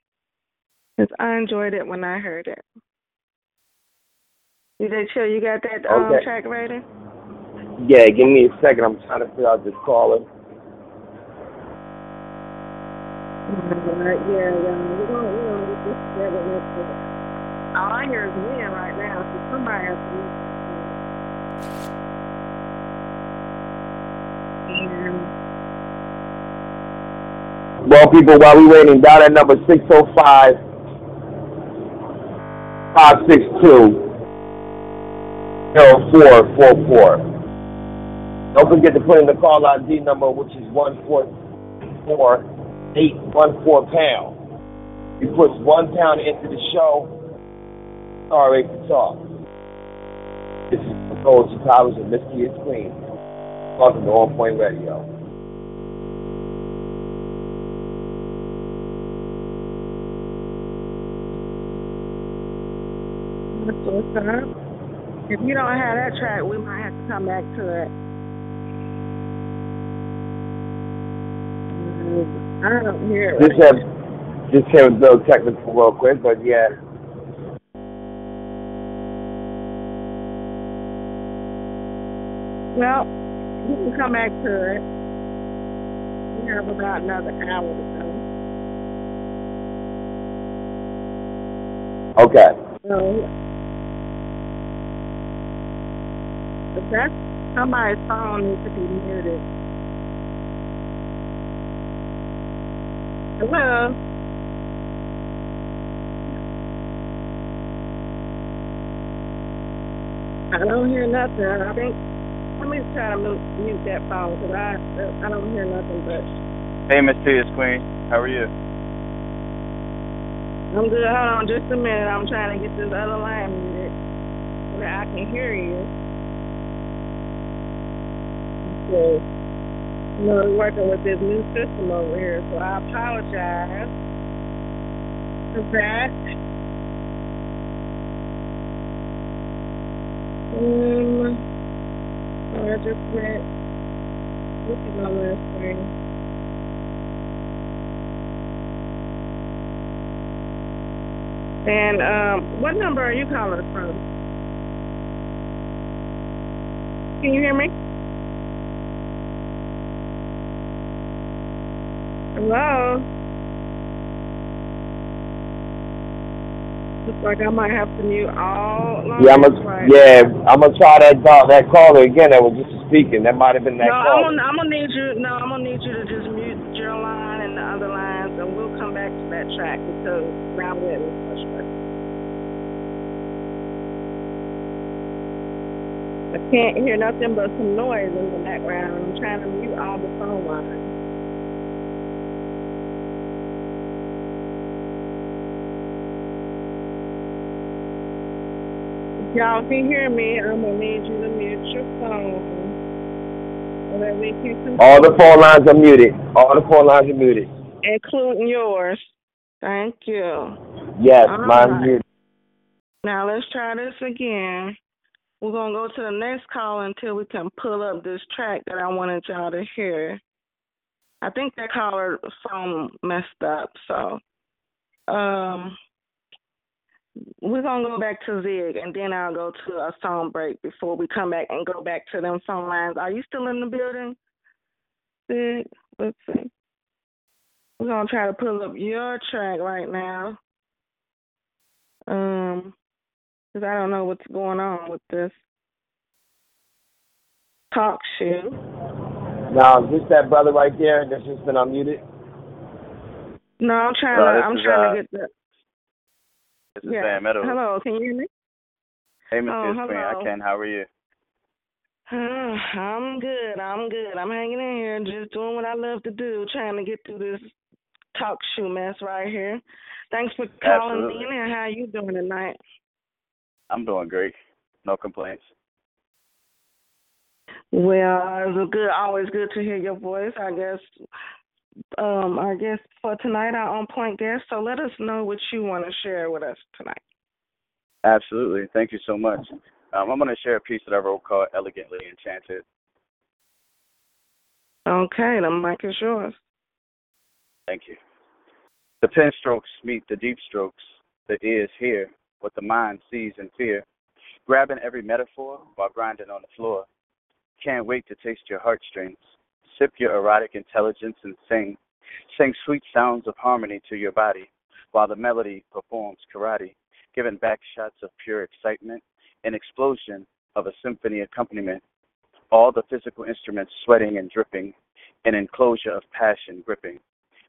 Because I enjoyed it when I heard it. DJ Chill, you got that okay. Track rating? Yeah, give me a second. I'm trying to figure out this caller. All I hear is wind right now, so somebody has to listen. Well, people, while we're waiting, dial at number 605-562-0444. Don't forget to put in the call ID number, which is 144-814-pound. You push 1 pound into the show. Sorry to talk. This is the Poetry Palace and MissTee IzQueen. Welcome to On Point Radio. What's up? If you don't have that track, we might have to come back to it. I don't hear it. Just have a little technical real quick, but yeah. Well, we can come back to it. We have about another hour to go. Okay. If that's somebody's phone needs to be muted. Hello. I don't hear nothing. I think somebody's trying to mute that phone because I don't hear nothing. But hey, MissTee IzQueen, how are you? I'm good. Hold on, just a minute. I'm trying to get this other line muted so that I can hear you. Okay. You know, we're working with this new system over here, so I apologize for that. So I just went, look at my last thing. And what number are you calling from? Can you hear me? Hello? Looks like I might have to mute all lines. I'm going to try that caller again that was just speaking. That might have been that caller. I'm going to need you to just mute your line and the other lines, and we'll come back to that track because now we're getting frustrated. I can't hear nothing but some noise in the background. I'm trying to mute all the phone lines. Y'all can hear me. I'm going to need you to mute your phone so that we can continue. All the phone lines are muted. Including yours. Thank you. Yes, all mine's right. Muted. Now let's try this again. We're going to go to the next call until we can pull up this track that I wanted y'all to hear. I think that caller's phone messed up, so... We're going to go back to ZYG, and then I'll go to a song break before we come back and go back to them phone lines. Are you still in the building, ZYG? Let's see. We're going to try to pull up your track right now because I don't know what's going on with this talk show. Now, is this that brother right there that's just been unmuted? No, I'm trying to get the... This is Sam Meadows. Hello, can you hear me? Hey, Mrs. Queen, I can. How are you? I'm good. I'm hanging in here and just doing what I love to do, trying to get through this talk shoe mess right here. Thanks for calling me in. And how are you doing tonight? I'm doing great. No complaints. Well, it's always good to hear your voice, I guess. Our guest for tonight, our on-point guest. So let us know what you want to share with us tonight. Absolutely. Thank you so much. I'm going to share a piece that I wrote called Elegantly Enchanted. Okay, the mic is yours. Thank you. The pen strokes meet the deep strokes. The ears hear what the mind sees in fear. Grabbing every metaphor while grinding on the floor. Can't wait to taste your heartstrings. Sip your erotic intelligence and sing. Sing sweet sounds of harmony to your body while the melody performs karate, giving back shots of pure excitement, an explosion of a symphony accompaniment. All the physical instruments sweating and dripping, an enclosure of passion gripping.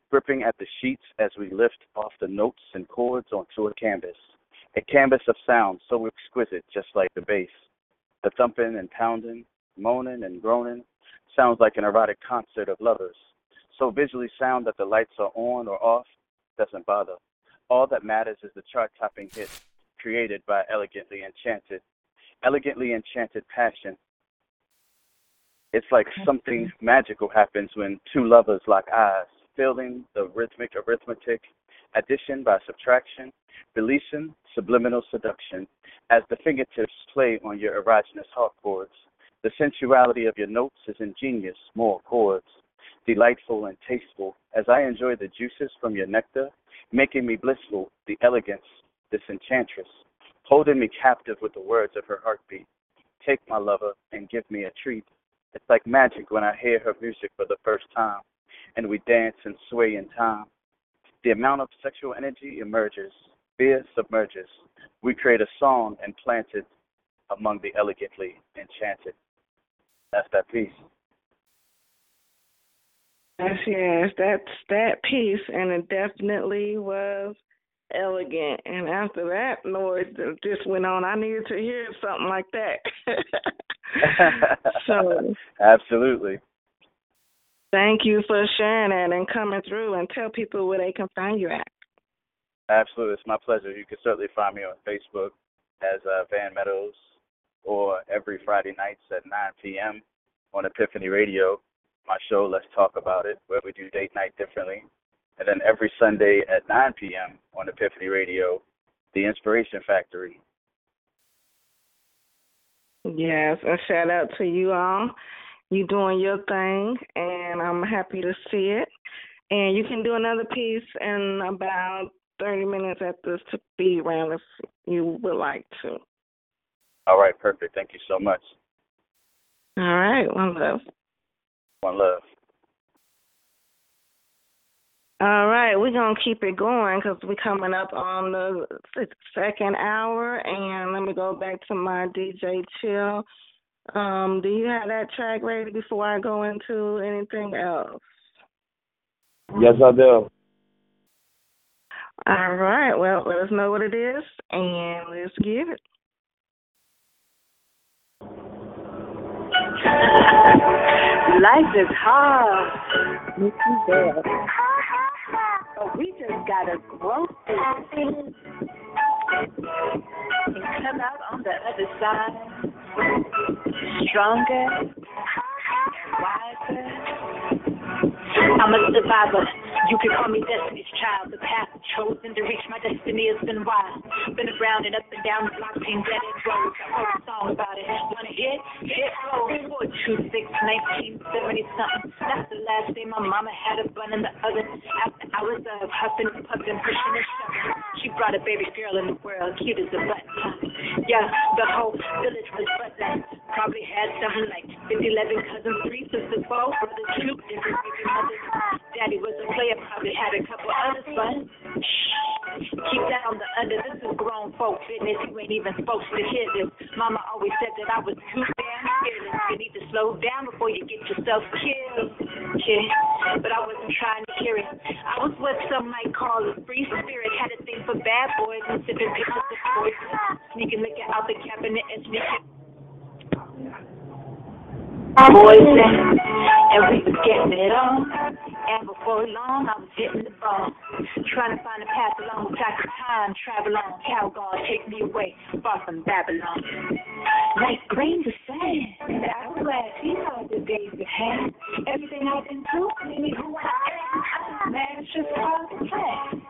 Gripping at the sheets as we lift off the notes and chords onto a canvas of sound so exquisite, just like the bass. The thumping and pounding, moaning and groaning, sounds like an erotic concert of lovers. So visually sound that the lights are on or off doesn't bother. All that matters is the chart-topping hit created by elegantly enchanted passion. It's like something magical happens when two lovers lock eyes, feeling the rhythmic arithmetic, addition by subtraction, releasing subliminal seduction as the fingertips play on your erogenous heart chords. The sensuality of your notes is ingenious, more chords, delightful and tasteful as I enjoy the juices from your nectar, making me blissful, the elegance, this enchantress, holding me captive with the words of her heartbeat. Take my lover and give me a treat. It's like magic when I hear her music for the first time, and we dance and sway in time. The amount of sexual energy emerges, fear submerges. We create a song and plant it among the elegantly enchanted. That's that piece. Yes, that's that piece, and it definitely was elegant. And after that noise just went on, I needed to hear something like that. So absolutely. Thank you for sharing that and coming through, and tell people where they can find you at. Absolutely. It's my pleasure. You can certainly find me on Facebook as Van Meadows, or every Friday nights at 9 p.m. on Epiphany Radio, my show, Let's Talk About It, where we do date night differently. And then every Sunday at 9 p.m. on Epiphany Radio, The Inspiration Factory. Yes, and shout out to you all. You doing your thing, and I'm happy to see it. And you can do another piece in about 30 minutes at the speed round if you would like to. All right, perfect. Thank you so much. All right, one love. One love. All right, we're going to keep it going because we're coming up on the second hour, and let me go back to my DJ Chill. Do you have that track ready before I go into anything else? Yes, I do. All right. Well, let us know what it is, and let's give it. Life is hard. It's too bad. But we just got to grow through and come out on the other side. Stronger, wiser. I'm a survivor. You can call me Destiny's Child. The path chosen to reach my destiny has been wild. Been around and up and down the block, seen dead end roads. I wrote a song about it. Wanna hit? Hit road. 426-1970-something. That's the last day my mama had a bun in the oven. After hours of huffing and puffing, pushing and shoving. She brought a baby girl in the world, cute as a button. Yeah, the whole village was button. Probably had something like 11 cousins, 3 sisters, 4 brothers, 2 different baby mothers. Daddy was a player, probably had a couple others, but keep that on the under. This is grown folk business. You ain't even supposed to hear this. Mama always said that I was too damn fearless. You need to slow down before you get yourself killed. Yeah, but I wasn't trying to hear it. I was what some might call a free spirit. Had a thing for bad boys and sipping pictures of boys. Sneaking, looking out the cabinet and sneaking. Boys, and we was getting it on. And before long, I was hitting the ball. Trying to find a path along the track of time. Travel on, Calgon, take me away, far from Babylon. Like grains of sand, I'm glad these are the days we had. Everything I've been through made me who I am. Man, it's just all the time.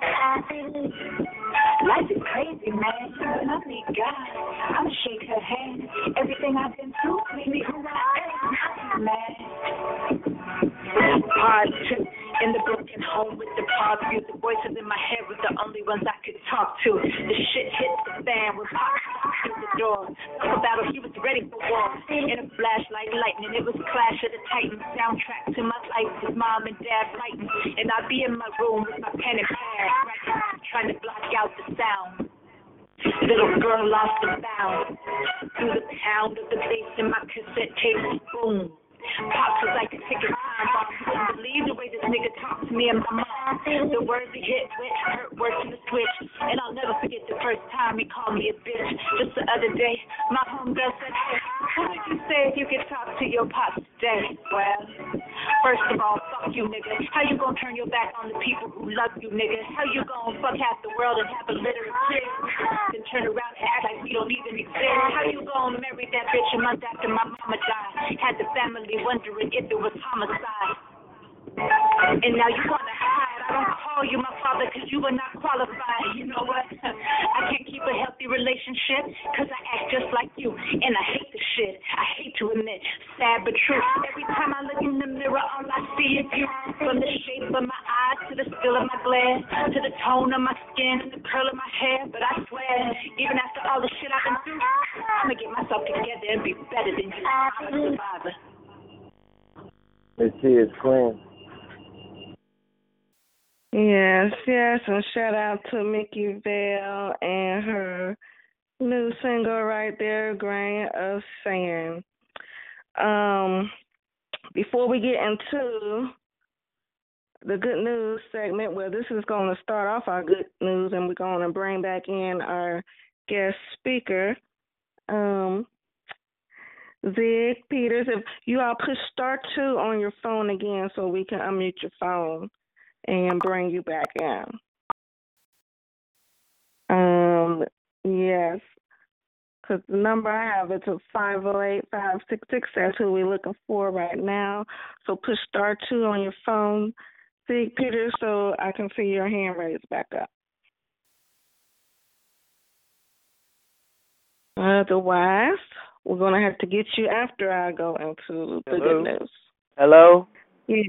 Life is crazy, man, but I need God. I'ma shake her hand. Everything I've been through made me who I am. Man, and it was Clash of the Titans soundtrack to my life with mom and dad writing, and I'd be in my room with my pen and pad writing, trying to block out the sound. Little girl lost the bound through the pound of the bass in my cassette tape. Boom. Pops was like a ticket time box. I couldn't believe the way this nigga talked to me and my mom. The words he hit went hurt worse than the switch. And I'll never forget the first time he called me a bitch. Just the other day, my homegirl said, "Hey, what would you say if you could talk to your pops today?" Well, first of all, fuck you, nigga. How you gonna turn your back on the people who love you, nigga? How you gonna fuck half the world and have a litter of kids, then turn around and act like we don't even exist? How you gonna marry that bitch a month after my mama died? Had the family wondering if it was homicide. And now you want to hide. I don't call you my father because you were not qualified. You know what? I can't keep a healthy relationship because I act just like you. And I hate the shit. I hate to admit. Sad but true. Every time I look in the mirror, all I see is you. From the shape of my eyes to the still of my glare, to the tone of my skin and the curl of my hair. But I swear, even after all the shit I've been through, I'm going to get myself together and be better than you. I'm a survivor. MissTee IzQueen. Yes, and shout out to Mickey Vale and her new single right there, Grain of Sand. Before we get into the good news segment, well, this is going to start off our good news, and we're going to bring back in our guest speaker, ZYG Peters. If you all push *2 on your phone again so we can unmute your phone and bring you back in. Yes, because the number I have, it's a 508-566. That's who we're looking for right now. So push *2 on your phone, ZYG Peters, so I can see your hand raised back up. Otherwise, we're going to have to get you after I go into the good news. Hello? Yeah.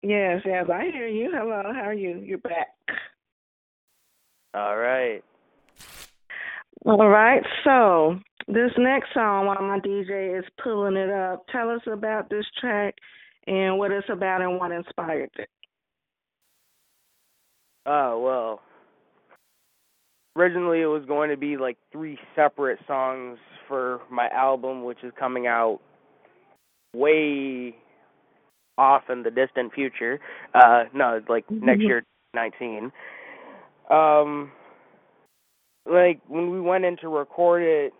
Yes, I hear you. Hello, how are you? You're back. All right, so this next song, while my DJ is pulling it up, tell us about this track and what it's about and what inspired it. Well, originally it was going to be like 3 separate songs for my album, which is coming out way off in the distant future. Next year, 19. When we went in to record it,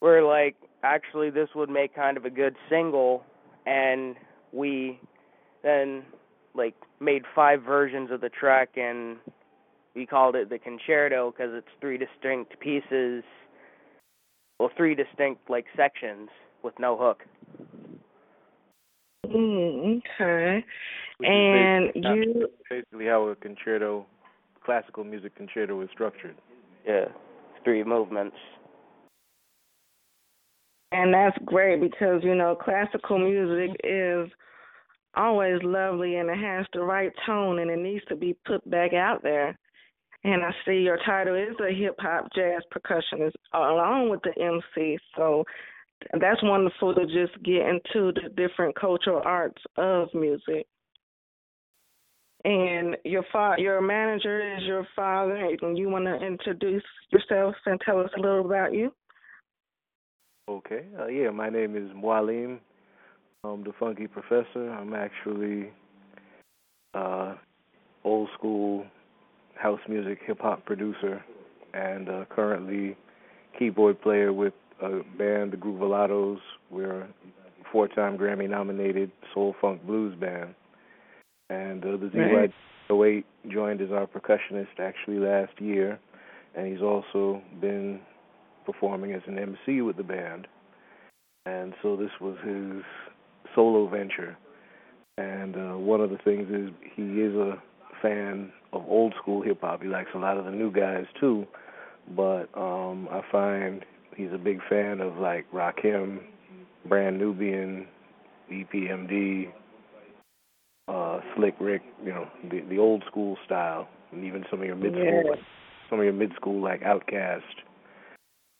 we're like, actually, this would make kind of a good single, and we then, made 5 versions of the track, and we called it The Concerto, because it's 3 distinct pieces, 3 distinct, sections with no hook. Okay. And you... Basically how a concerto, classical music concerto is structured. Yeah, 3 movements. And that's great because, classical music is always lovely and it has the right tone and it needs to be put back out there. And I see your title is a hip-hop jazz percussionist along with the MC, so... That's wonderful to just get into the different cultural arts of music. And your manager is your father, and you want to introduce yourself and tell us a little about you? Okay. My name is Mualim. I'm the Funky Professor. I'm actually old school house music hip-hop producer and currently keyboard player with a band, the Groovelados. We're a 4-time Grammy-nominated soul funk blues band. And the ZYG808 joined as our percussionist actually last year, and he's also been performing as an MC with the band. And so this was his solo venture. And one of the things is he is a fan of old school hip-hop. He likes a lot of the new guys, too. But I find... he's a big fan of Rakim, Brand Nubian, EPMD, Slick Rick, the old school style, and even some of your mid school, like Outkast.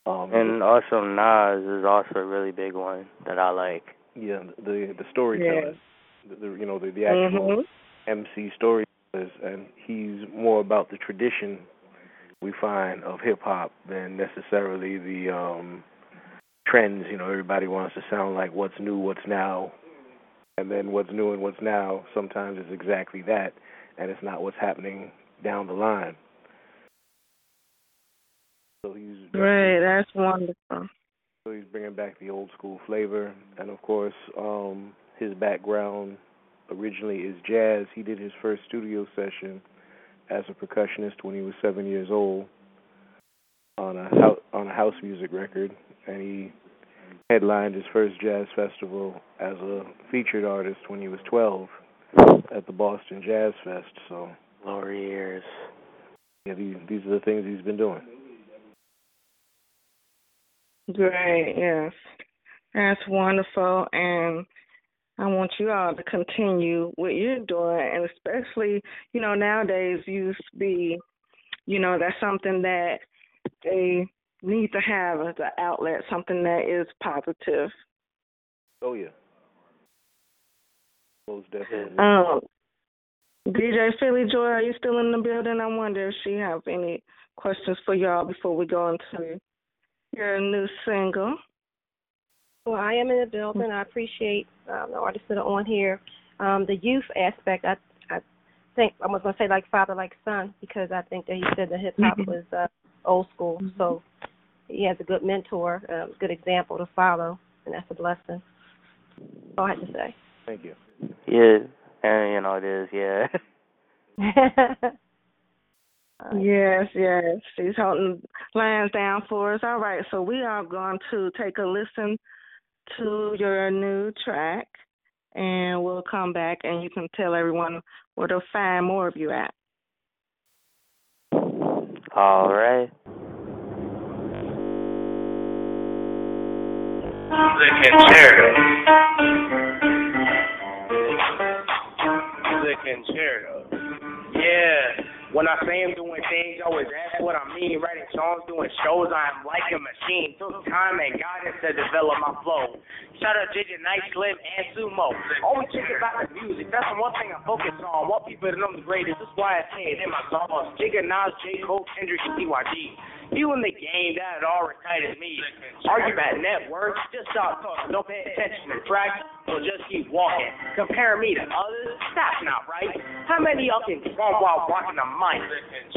And also Nas is also a really big one that I like. Yeah, the storyteller, yes. the actual MC storytellers, and he's more about the tradition we find of hip hop than necessarily the trends. Everybody wants to sound like what's new, what's now, and then what's new and what's now sometimes is exactly that, and it's not what's happening down the line. So he's right. That's wonderful. So he's bringing back the old school flavor, and of course, his background originally is jazz. He did his first studio session as a percussionist when he was 7 years old on a house music record, and he headlined his first jazz festival as a featured artist when he was 12 at the Boston Jazz Fest. So glory years. Yeah, these are the things he's been doing. Great, yes. That's wonderful, and I want you all to continue what you're doing, and especially, nowadays used to be, that's something that they need to have as an outlet, something that is positive. Oh, yeah. Most definitely. DJ Philly Joy, are you still in the building? I wonder if she have any questions for y'all before we go into your new single. Well, I am in the building. I appreciate the artists that are on here. The youth aspect, I think, I was going to say like father, like son, because I think that he said that hip-hop was old school. Mm-hmm. So he has a good mentor, good example to follow, and that's a blessing. That's all I have to say. Thank you. Yeah, and it is. Yes, yes. She's holding lines down for us. All right, so we are going to take a listen to your new track, and we'll come back, and you can tell everyone where to find more of you at. All right. The Concerto. The Concerto. Yeah. When I say I'm doing things, always ask what I mean. Writing songs, doing shows, I am like a machine. Took time and guidance to develop my flow. Shout out JJ, Nice, Slim, and Sumo. Always think about the music. That's the one thing I focus on. What people that know the greatest. That's why I say it in my songs. Jigga, Nas, J. Cole, Kendrick, CYG. You in the game, that all recited me. Argue about networks, just stop talking. Don't pay attention to tracks, so just keep walking. Compare me to others? That's not right. How many y'all can drum while walking a mile?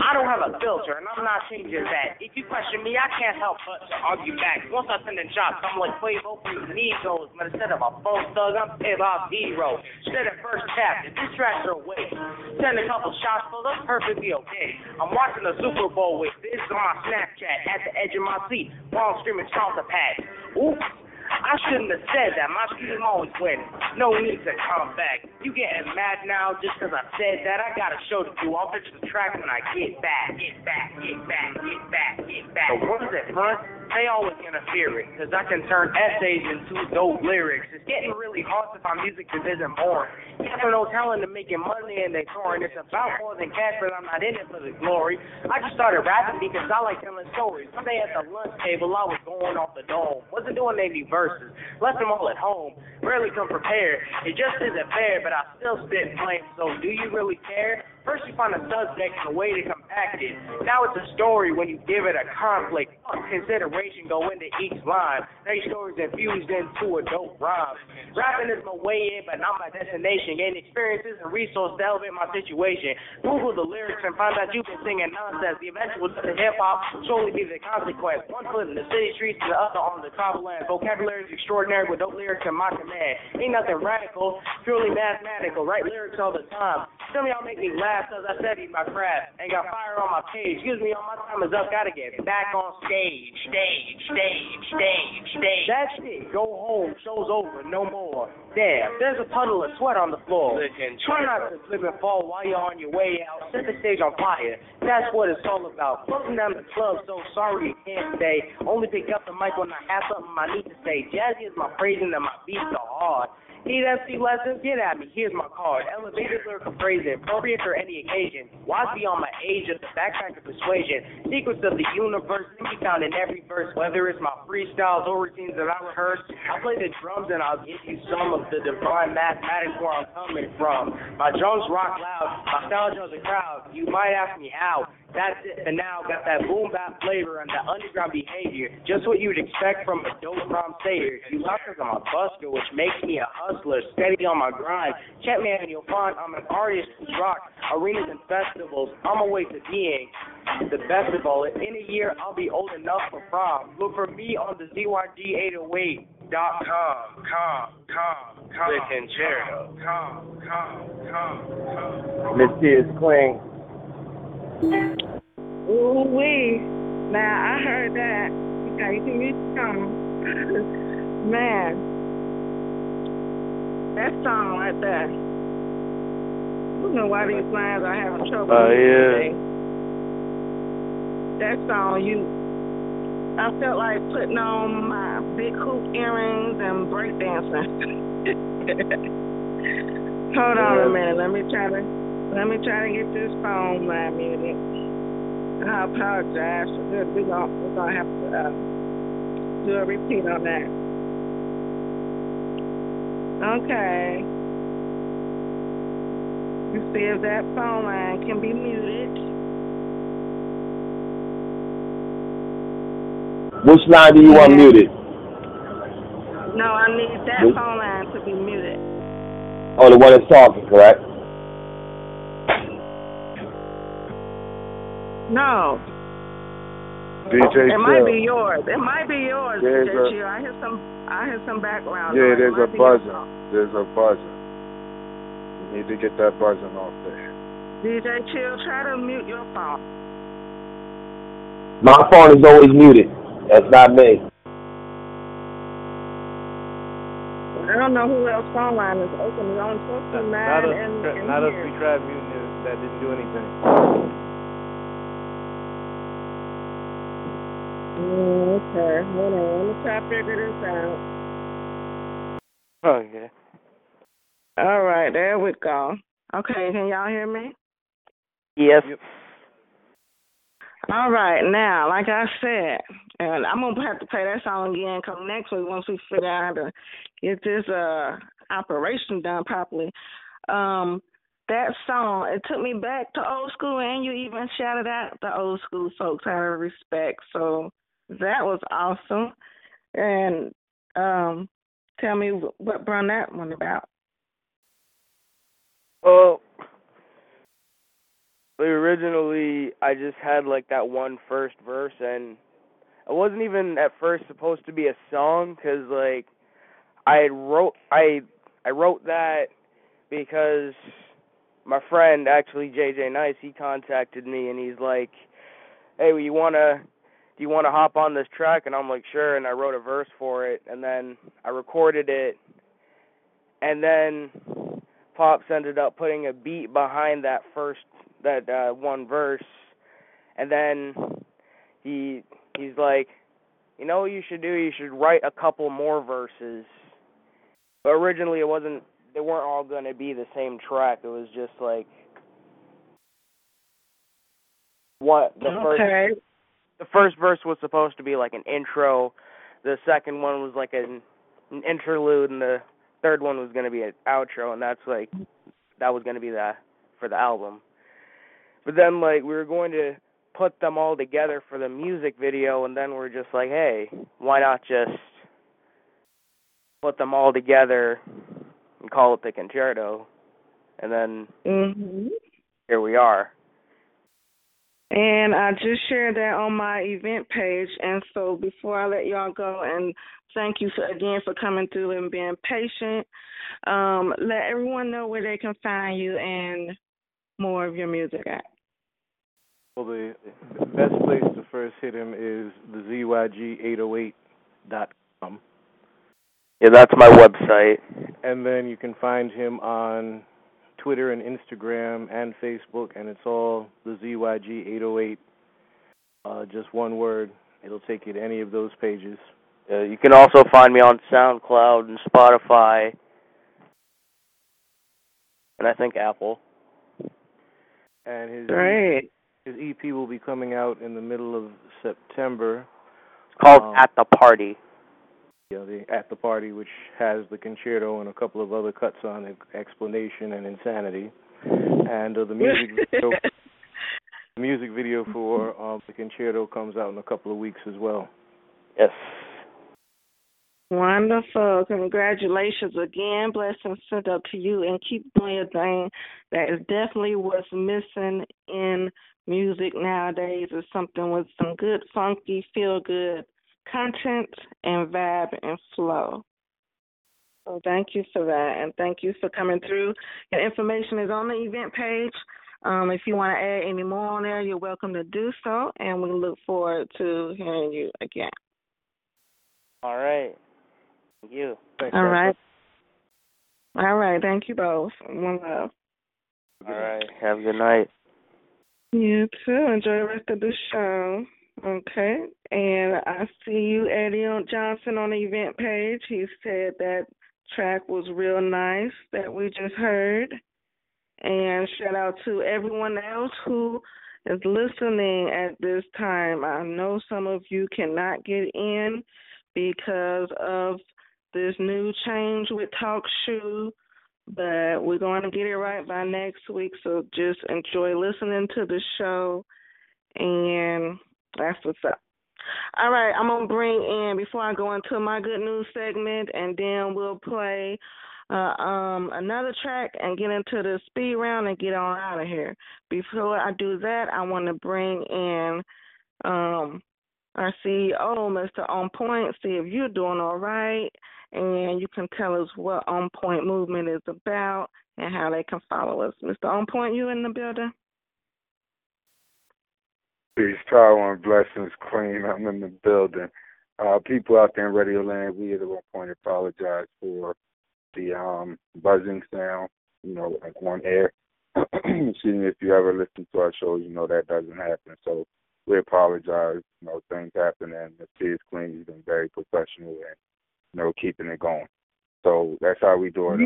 I don't have a filter, and I'm not changing that. If you question me, I can't help but to argue back. Once I send a job, I'm like, wave open your needles. But instead of a phone thug, I'm paid off hero. Instead of first tap, if these tracks are away, send a couple shots, so that's perfectly okay. I'm watching the Super Bowl with this on my Snapchat at the edge of my seat while I'm streaming Salsa Pack. Oops. I shouldn't have said that. My team always wins. No need to come back. You getting mad now just because I said that? I got to show to you. I'll fix the track when I get back. Get back, get back, get back, get back. The ones that front, they always interfere it, because I can turn essays into dope lyrics. It's getting really hard to find music that isn't boring. You have no talent to making money and they touring. It's about more than cash, but I'm not in it for the glory. I just started rapping because I like telling stories. One day at the lunch table, I was going off the dome. Wasn't doing any verse. Left them all at home, rarely come prepared. It just isn't fair, but I still spit flame. So do you really care? First you find a subject and a way to compact it. Now it's a story when you give it a conflict. Consideration go into each line. Now your story's infused into a dope rhyme. Rapping is my way in, but not my destination. Gain experiences and resources to elevate my situation. Google the lyrics and find out you've been singing nonsense. The eventual to hip-hop surely be the consequence. One foot in the city streets and the other on the top land. Vocabulary is extraordinary with dope lyrics in my command. Ain't nothing radical, purely mathematical. Write lyrics all the time. Some of y'all make me laugh. As I studied my craft and got fire on my page. Excuse me, all my time is up. Gotta get back on stage. Stage, stage, stage, stage. That's it. Go home. Show's over. No more. Damn, there's a puddle of sweat on the floor. Try not to slip and fall while you're on your way out. Set the stage on fire. That's what it's all about. Closing down the club, so sorry you can't stay. Only pick up the mic when I have something I need to say. Jazzy is my phrasing and my beats are hard. Need MC lessons? Get at me. Here's my card. Elevated lyrical phrasing, appropriate for any occasion. Wise beyond my age of the backpack of persuasion. Secrets of the universe can be found in every verse, whether it's my freestyles or routines that I rehearse. I play the drums and I'll give you some of the divine mathematics where I'm coming from. My drums rock loud, my style draws a crowd. You might ask me how. That's it for now. Got that boom bap flavor and the underground behavior. Just what you'd expect from a dope prom stayer. You lockers on my busker, which makes me a hustler. Steady on my grind. Check me out and you'll find I'm an artist who rocks arenas and festivals. I'm away to being the best of all. In a year, I'll be old enough for prom. Look for me on the ZYG808.com. The Concerto. MissTee IzQueen. Ooh wee! Now I heard that. You got to me some, man. That song right there. I don't know why these lines are having trouble. Oh yeah. Today. That song, I felt like putting on my big hoop earrings and breakdancing. Hold on a minute. Let me try to get this phone line muted. I apologize for this. We're gonna have to do a repeat on that. Okay. Let's see if that phone line can be muted. Which line do you want muted? No, I need that phone line to be muted. Oh, the one that's talking, correct? No. DJ Chill. It might be yours. DJ Chill. I hear some background. Yeah, there's a buzzer. You need to get that buzzer off there. DJ Chill, try to mute your phone. My phone is always muted. That's not me. I don't know who else's phone line is open. It's only supposed to be mad and not us. We tried muting it. That didn't do anything. Okay, hold on. Let me try to figure this out. Oh, yeah. All right, there we go. Okay, can y'all hear me? Yes. Yep. All right, now, like I said, and I'm going to have to play that song again come next week once we figure out how to get this operation done properly. That song, it took me back to old school, and you even shouted out the old school folks out of respect, so... That was awesome. And tell me what brought that one about. Well, originally I just had like that one first verse, and it wasn't even at first supposed to be a song because like I wrote that because my friend actually JJ Nice, he contacted me and he's like, hey, do you want to hop on this track? And I'm like, sure. And I wrote a verse for it. And then I recorded it. And then Pops ended up putting a beat behind that one verse. And then he's like, you know what you should do? You should write a couple more verses. But originally they weren't all going to be the same track. It was just like, The first verse was supposed to be like an intro, the second one was like an interlude, and the third one was going to be an outro, and that was going to be for the album. But then like we were going to put them all together for the music video, and then we're just like, hey, why not just put them all together and call it the Concerto? And then here we are. And I just shared that on my event page. And so before I let y'all go, and thank you again for coming through and being patient, let everyone know where they can find you and more of your music at. Well, the best place to first hit him is the ZYG808.com. Yeah, that's my website. And then you can find him on Twitter and Instagram and Facebook, and it's all the ZYG808. Just one word. It'll take you to any of those pages. You can also find me on SoundCloud and Spotify and I think Apple. And his EP will be coming out in the middle of September. It's called At the Party. Yeah, At the Party, which has the concerto and a couple of other cuts on it, Explanation and Insanity. And the music video, for the concerto comes out in a couple of weeks as well. Yes. Wonderful. Congratulations again. Blessings sent up to you, and keep doing your thing. That is definitely what's missing in music nowadays, is something with some good, funky, feel-good content and vibe and flow. So thank you for that, and thank you for coming through. Your information is on the event page. If you want to add any more on there, you're welcome to do so, and we look forward to hearing you again. All right. Thank you. All right. Thank you both. One love. All right. Have a good night. You too. Enjoy the rest of the show. Okay. And I see you, Eddie Johnson, on the event page. He said that track was real nice that we just heard. And shout out to everyone else who is listening at this time. I know some of you cannot get in because of this new change with TalkShoe, but we're going to get it right by next week, so just enjoy listening to the show, and that's what's up. All right, I'm going to bring in, before I go into my good news segment, and then we'll play another track and get into the speed round and get on out of here. Before I do that, I want to bring in our CEO, Mr. On Point, see if you're doing all right, and you can tell us what On Point Movement is about and how they can follow us. Mr. On Point, you in the building? Peace, Power, and Blessings, Queen. I'm in the building. People out there in Radio Land, we at one point apologize for the buzzing sound, you know, like on air. If you ever listen to our show, you know that doesn't happen, so we apologize. You know, things happen, and MissTee IzQueen has been very professional and, you know, keeping it going. So that's how we do it.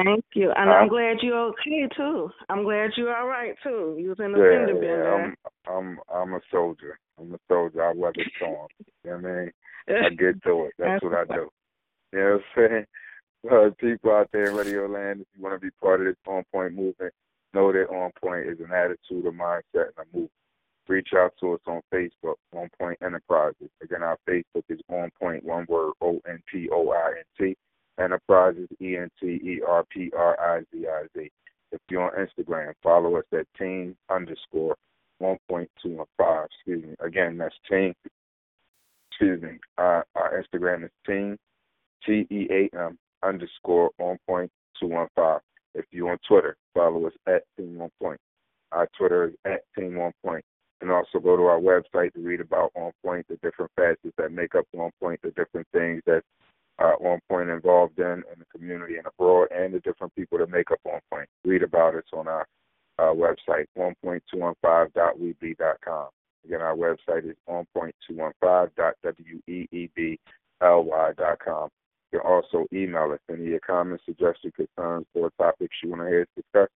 Thank you. And I'm glad you're okay, too. I'm glad you're all right, too. You was in the fender bender. I'm a soldier. I weather storms. You know what I mean? I get to it. That's what I do. You know what I'm saying? People out there in Radio Land, if you want to be part of this on-point movement, know that On Point is an attitude, a mindset, and a movement. Reach out to us on Facebook, On Point Enterprises. Again, our Facebook is On Point, one word, ONPOINT, Enterprises, ENTERPRIZIZ. If you're on Instagram, follow us at team_1.215. Again, that's team. Our Instagram is team, TEAM_1.215. If you're on Twitter, follow us at Team On Point. Our Twitter is at Team On Point. And also go to our website to read about On Point, the different facets that make up On Point, the different things that On Point involved in the community and abroad, and the different people that make up On Point. Read about us on our website, 1.215.weebly.com. Again, our website is 1.215.weebly.com. You can also email us any of your comments, suggestions, concerns, or topics you want to hear us discuss.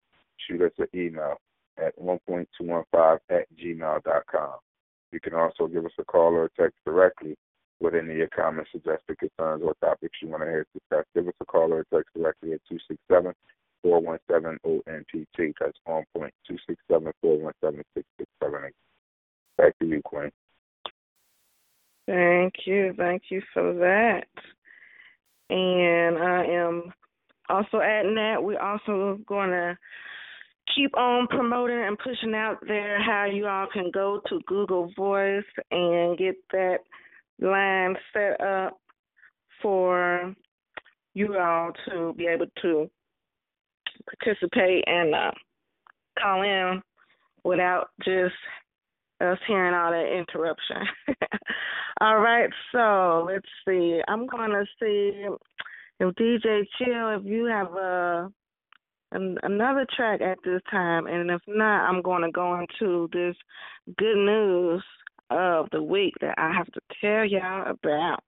Shoot us an email at 1.215@gmail.com. You can also give us a call or a text directly with any of your comments, suggestions, concerns, or topics you want to hear us discuss. Give us a call or a text directly at 267-417-ONPT. That's On Point, 267-417-6678. Back to you, Queen. Thank you. Thank you for that. And I am also adding that we're also going to keep on promoting and pushing out there how you all can go to Google Voice and get that line set up for you all to be able to participate and call in without just us hearing all that interruption. All right, so let's see. I'm going to see if DJ Chill, if you have another track at this time, and if not, I'm going to go into this good news of the week that I have to tell y'all about.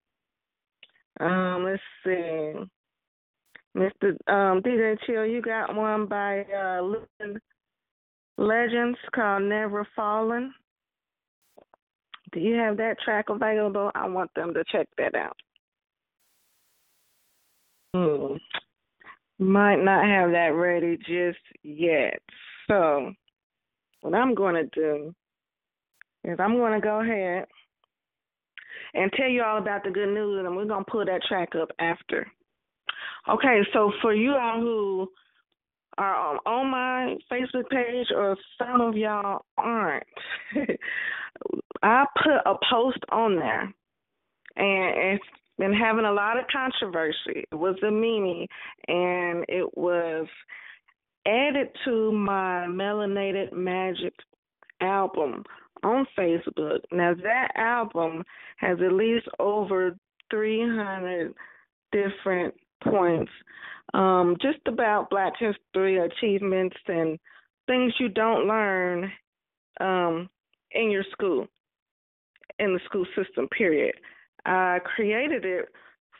Let's see. Mr. DJ Chill, you got one by Legends called Never Fallen. Do you have that track available? I want them to check that out. Might not have that ready just yet. So what I'm going to do is I'm going to go ahead and tell you all about the good news, and we're going to pull that track up after. Okay, so for you all who are on my Facebook page, or some of y'all aren't, I put a post on there, and it's been having a lot of controversy. It was a meanie, and it was added to my Melanated Magic album on Facebook. Now, that album has at least over 300 different points, just about Black history, achievements, and things you don't learn in your school, in the school system, period. I created it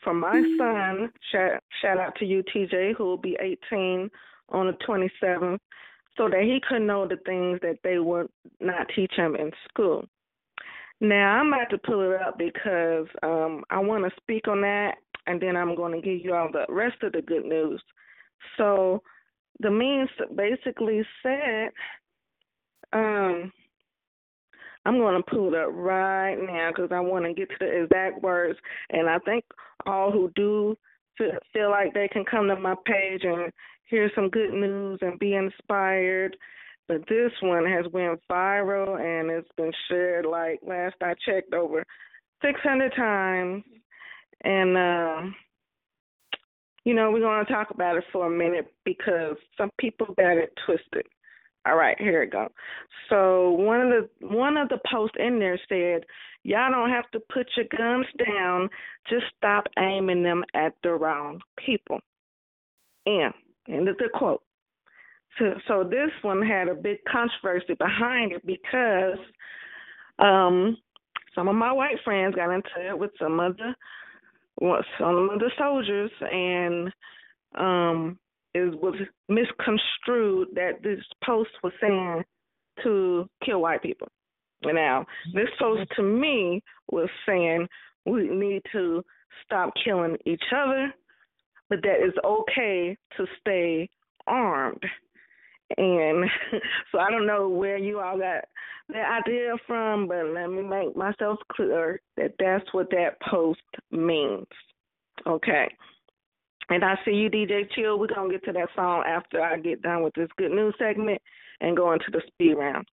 for my son. Shout out to you, TJ, who will be 18 on the 27th, so that he could know the things that they would not teach him in school. Now, I'm about to pull it up because I want to speak on that, and then I'm going to give you all the rest of the good news. So the means basically said, I'm going to pull it up right now because I want to get to the exact words. And I think all who do feel like they can come to my page and hear some good news and be inspired. But this one has went viral, and it's been shared, like, last I checked, over 600 times. And, you know, we're going to talk about it for a minute because some people got it twisted. All right, here it goes. So one of the posts in there said, y'all don't have to put your guns down. Just stop aiming them at the wrong people. End of the quote. So this one had a big controversy behind it because some of my white friends got into it with some of the soldiers, and it was misconstrued that this post was saying to kill white people. Now, this post to me was saying we need to stop killing each other, but that it's okay to stay armed. And so I don't know where you all got that idea from, but let me make myself clear that that's what that post means. Okay. And I see you, DJ Chill. We're going to get to that song after I get done with this good news segment and go into the speed round.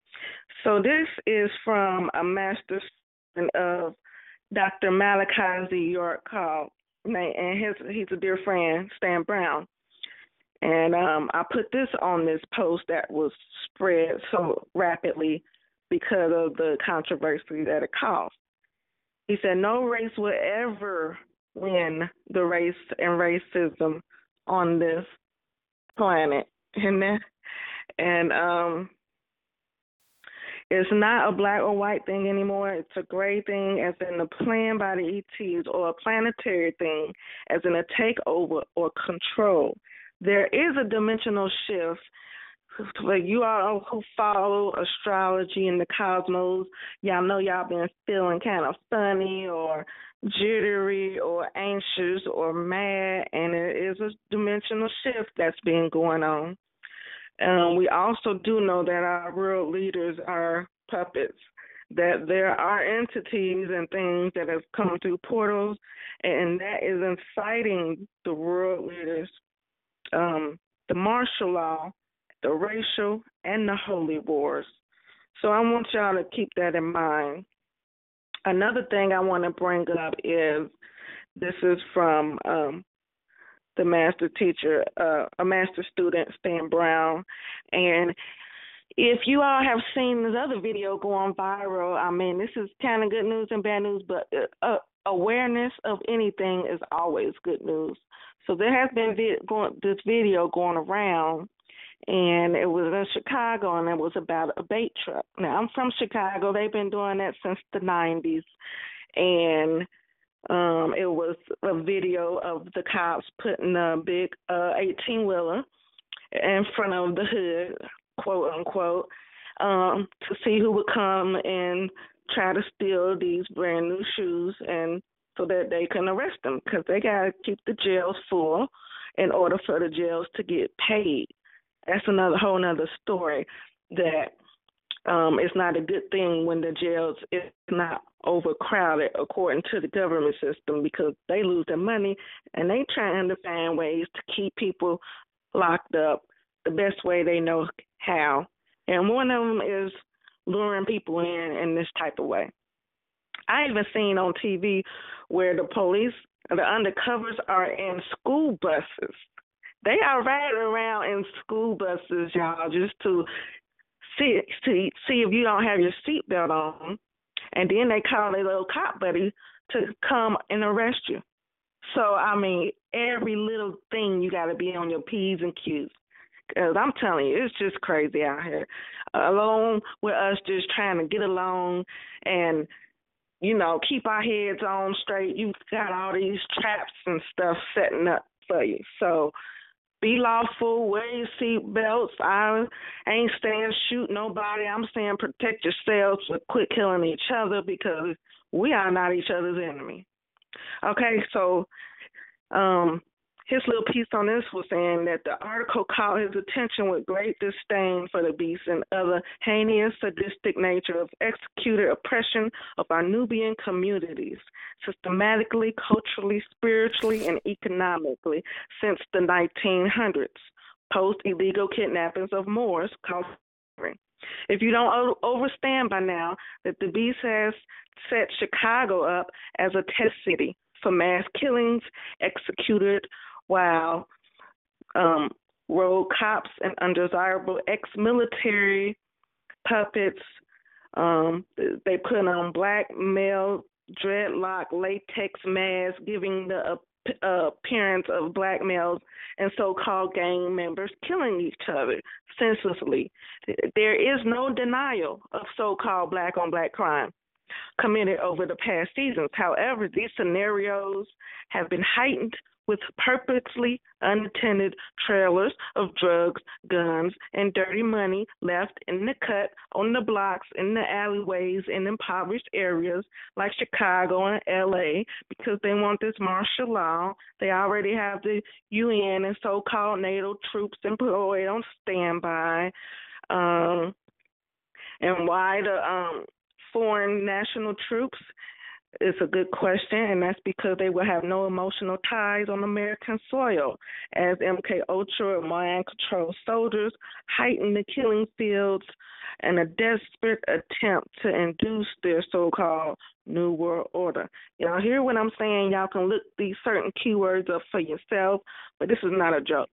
So this is from a master of Dr. Malachi Z. York called, and he's a dear friend, Stan Brown. And I put this on this post that was spread so rapidly because of the controversy that it caused. He said, no race will ever win the race and racism on this planet. And it's not a black or white thing anymore. It's a gray thing, as in a plan by the ETs, or a planetary thing, as in a takeover or control. There is a dimensional shift. Like, you all who follow astrology and the cosmos, y'all know y'all been feeling kind of funny or jittery or anxious or mad, and it is a dimensional shift that's been going on. We also do know that our world leaders are puppets, that there are entities and things that have come through portals, and that is inciting the world leaders, the martial law, the racial, and the holy wars. So I want y'all to keep that in mind. Another thing I want to bring up is this is from the master teacher, a master student, Stan Brown. And if you all have seen this other video going viral, I mean, this is kind of good news and bad news, but awareness of anything is always good news. So there has been this video going around, and it was in Chicago, and it was about a bait truck. Now, I'm from Chicago. They've been doing that since the 90s, and It was a video of the cops putting a big 18-wheeler in front of the hood, quote unquote, to see who would come and try to steal these brand new shoes, and so that they can arrest them, because they got to keep the jails full in order for the jails to get paid. That's another whole nother story, that it's not a good thing when the jails is not overcrowded according to the government system, because they lose their money and they trying to find ways to keep people locked up the best way they know how. And one of them is luring people in this type of way. I even seen on TV where the police, the undercovers are in school buses. They are riding around in school buses, y'all, just to see if you don't have your seatbelt on. And then they call their little cop buddy to come and arrest you. So, I mean, every little thing you got to be on your P's and Q's. Because I'm telling you, it's just crazy out here. Along with us just trying to get along and, you know, keep our heads on straight. You've got all these traps and stuff setting up for you. So be lawful, wear your seat belts. I ain't saying shoot nobody. I'm saying protect yourselves, but quit killing each other, because we are not each other's enemy. Okay, so his little piece on this was saying that the article caught his attention with great disdain for the beast and other heinous, sadistic nature of executed oppression of our Nubian communities, systematically, culturally, spiritually, and economically since the 1900s, post-illegal kidnappings of Moors caused slavery. If you don't understand by now that the beast has set Chicago up as a test city for mass killings, executed while rogue cops and undesirable ex-military puppets, they put on black male dreadlock latex masks, giving the appearance of black males and so-called gang members killing each other senselessly. There is no denial of so-called black-on-black crime committed over the past seasons. However, these scenarios have been heightened with purposely unattended trailers of drugs, guns, and dirty money left in the cut, on the blocks, in the alleyways, in impoverished areas like Chicago and LA, because they want this martial law. They already have the UN and so-called NATO troops employed on standby. And why the foreign national troops is a good question, and that's because they will have no emotional ties on American soil, as MKUltra and mind-controlled soldiers heighten the killing fields in a desperate attempt to induce their so-called New World Order. Y'all hear what I'm saying? Y'all can look these certain keywords up for yourself, but this is not a joke.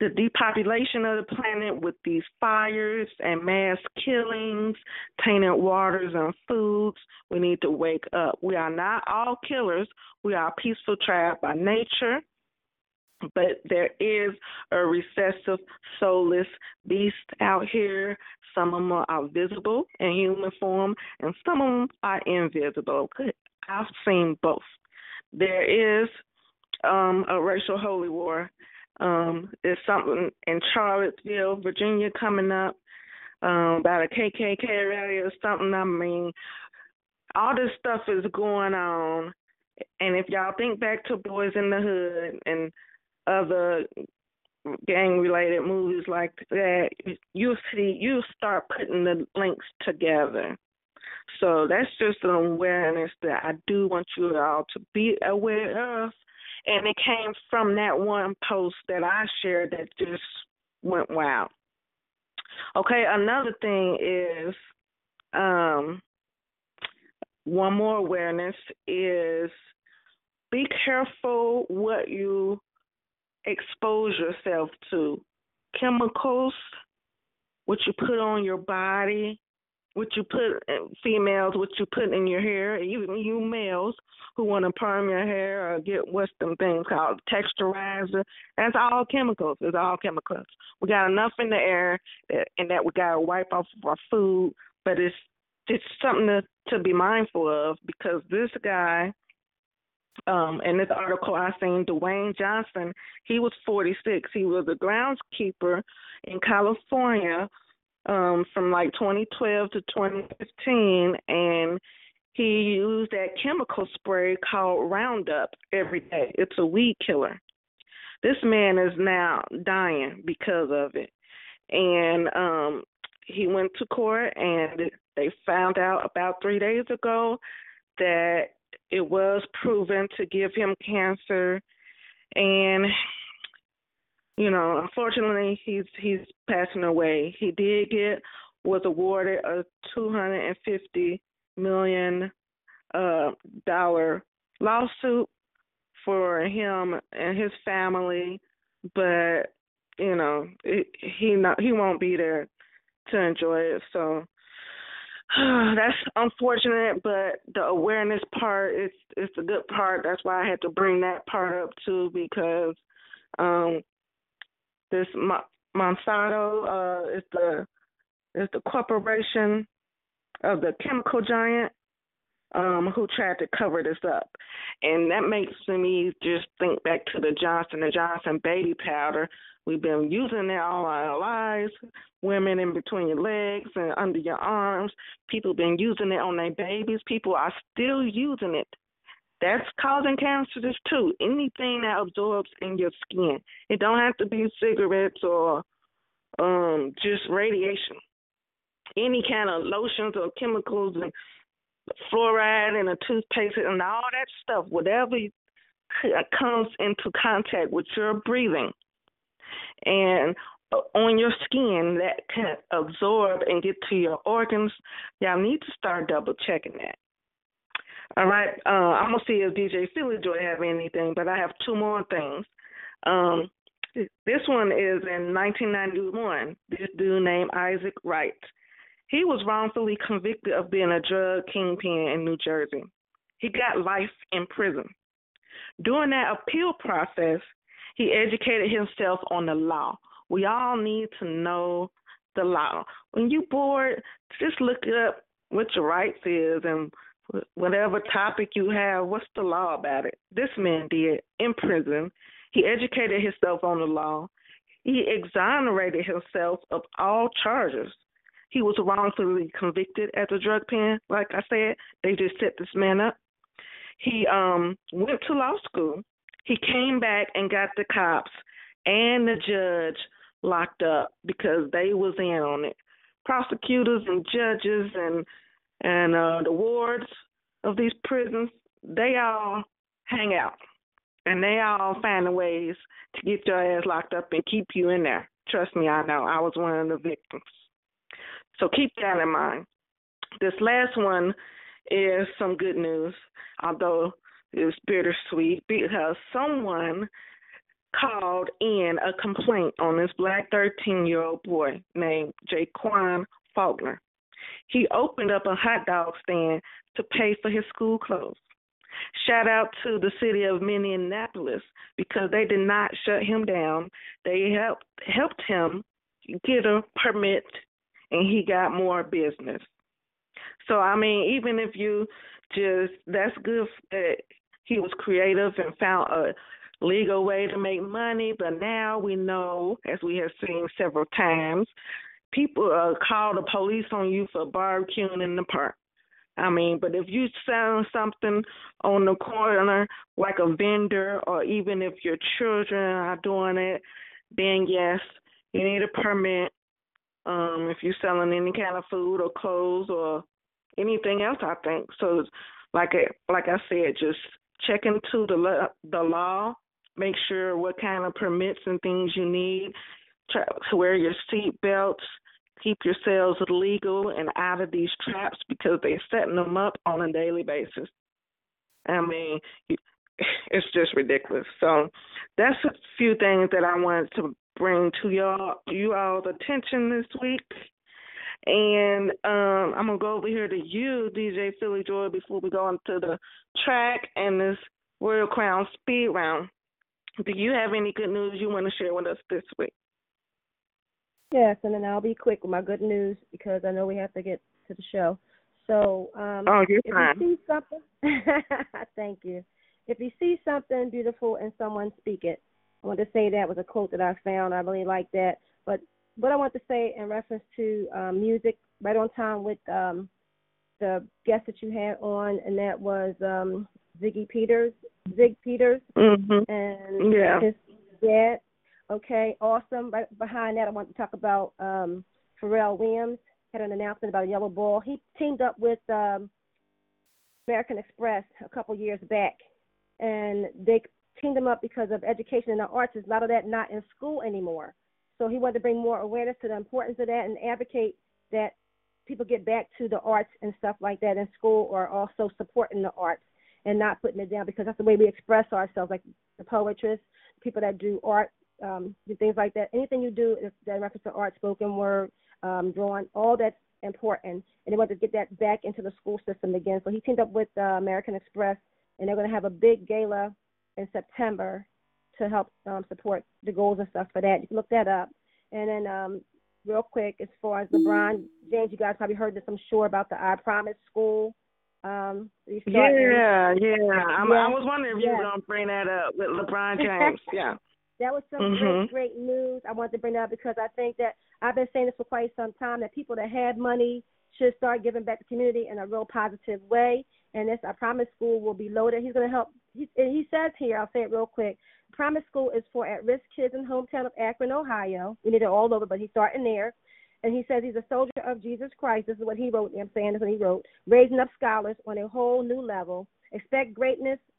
The depopulation of the planet with these fires and mass killings, tainted waters and foods. We need to wake up. We are not all killers. We are a peaceful tribe by nature, but there is a recessive, soulless beast out here. Some of them are visible in human form, and some of them are invisible. I've seen both. There is a racial holy war. There's something in Charlottesville, Virginia coming up about a KKK rally or something. I mean, all this stuff is going on. And if y'all think back to Boys in the Hood and other gang-related movies like that, you'll see, you'll start putting the links together. So that's just an awareness that I do want you all to be aware of. And it came from that one post that I shared that just went wild. Okay, another thing is, one more awareness is be careful what you expose yourself to. Chemicals, what you put on your body, what you put, females, what you put in your hair, even you males who want to perm your hair or get what's them things called texturizer. That's all chemicals. It's all chemicals. We got enough in the air that we got to wipe off of our food, but it's it's something to be mindful of, because this guy, in this article I seen, Dwayne Johnson, he was 46. He was a groundskeeper in California from like 2012 to 2015, and he used that chemical spray called Roundup every day. It's a weed killer. This man is now dying because of it. And he went to court, and they found out about 3 days ago that it was proven to give him cancer. And, you know, unfortunately, he's passing away. He did was awarded a $250 million lawsuit for him and his family, but you know he won't be there to enjoy it. So that's unfortunate. But the awareness part is the good part. That's why I had to bring that part up too, because this Monsanto is the corporation of the chemical giant, who tried to cover this up. And that makes me just think back to the Johnson & Johnson baby powder. We've been using it all our lives, women in between your legs and under your arms. People been using it on their babies. People are still using it. That's causing cancers too. Anything that absorbs in your skin. It don't have to be cigarettes or just radiation. Any kind of lotions or chemicals and fluoride and a toothpaste and all that stuff, whatever comes into contact with your breathing and on your skin that can absorb and get to your organs, y'all need to start double checking that. All right, I'm going to see if DJ Philly Joy have anything, but I have two more things. This one is in 1991. This dude named Isaac Wright. He was wrongfully convicted of being a drug kingpin in New Jersey. He got life in prison. During that appeal process, he educated himself on the law. We all need to know the law. When you're bored, just look up what your rights is and whatever topic you have, what's the law about it? This man did in prison. He educated himself on the law. He exonerated himself of all charges. He was wrongfully convicted at the drug pen. Like I said, they just set this man up. He went to law school. He came back and got the cops and the judge locked up because they was in on it. Prosecutors and judges and the wards of these prisons, they all hang out. And they all find ways to get your ass locked up and keep you in there. Trust me, I know. I was one of the victims. So keep that in mind. This last one is some good news, although it's bittersweet, because someone called in a complaint on this black 13-year-old boy named Jaquan Faulkner. He opened up a hot dog stand to pay for his school clothes. Shout out to the city of Minneapolis, because they did not shut him down. They helped him get a permit, and he got more business. So, I mean, even if you just, that's good that he was creative and found a legal way to make money, but now we know, as we have seen several times, people call the police on you for barbecuing in the park. I mean, but if you sell something on the corner, like a vendor, or even if your children are doing it, then yes, you need a permit. If you're selling any kind of food or clothes or anything else, I think. So like I said, just check into the law, make sure what kind of permits and things you need, try to wear your seat belts, keep yourselves legal and out of these traps, because they're setting them up on a daily basis. I mean, it's just ridiculous. So that's a few things that I wanted to bring to y'all's attention this week. And I'm going to go over here to you, DJ Philly Joy, before we go into the track and this Royal Crown Speed Round. Do you have any good news you want to share with us this week? Yes, and then I'll be quick with my good news, because I know we have to get to the show. So you see something, thank you. If you see something beautiful in someone, speak it. I want to say that was a quote that I found. I really like that. But what I want to say in reference to music, right on time with the guest that you had on, and that was ZYG Peters, mm-hmm. and his dad. Okay, awesome. Right behind that, I want to talk about Pharrell Williams had an announcement about a yellow ball. He teamed up with American Express a couple years back, and they teamed them up because of education in the arts. There's a lot of that not in school anymore. So he wanted to bring more awareness to the importance of that and advocate that people get back to the arts and stuff like that in school, or also supporting the arts and not putting it down, because that's the way we express ourselves, like the poetrists, people that do art, do things like that. Anything you do that reference to art, spoken word, drawing, all that's important. And they want to get that back into the school system again. So he teamed up with American Express, and they're going to have a big gala in September to help support the goals and stuff for that. You can look that up. And then real quick, as far as LeBron James, you guys probably heard this, I'm sure, about the I Promise School. I was wondering if you were going to bring that up with LeBron James. Yeah. That was some great news. I wanted to bring that up because I think that I've been saying this for quite some time, that people that have money should start giving back to the community in a real positive way. And this I Promise School will be loaded. He's going to help. He says here, I'll say it real quick, Promise School is for at-risk kids in the hometown of Akron, Ohio. We need it all over, but he's starting there. And he says he's a soldier of Jesus Christ. This is what he wrote. I'm saying this is what he wrote. Raising up scholars on a whole new level. Expect greatness, #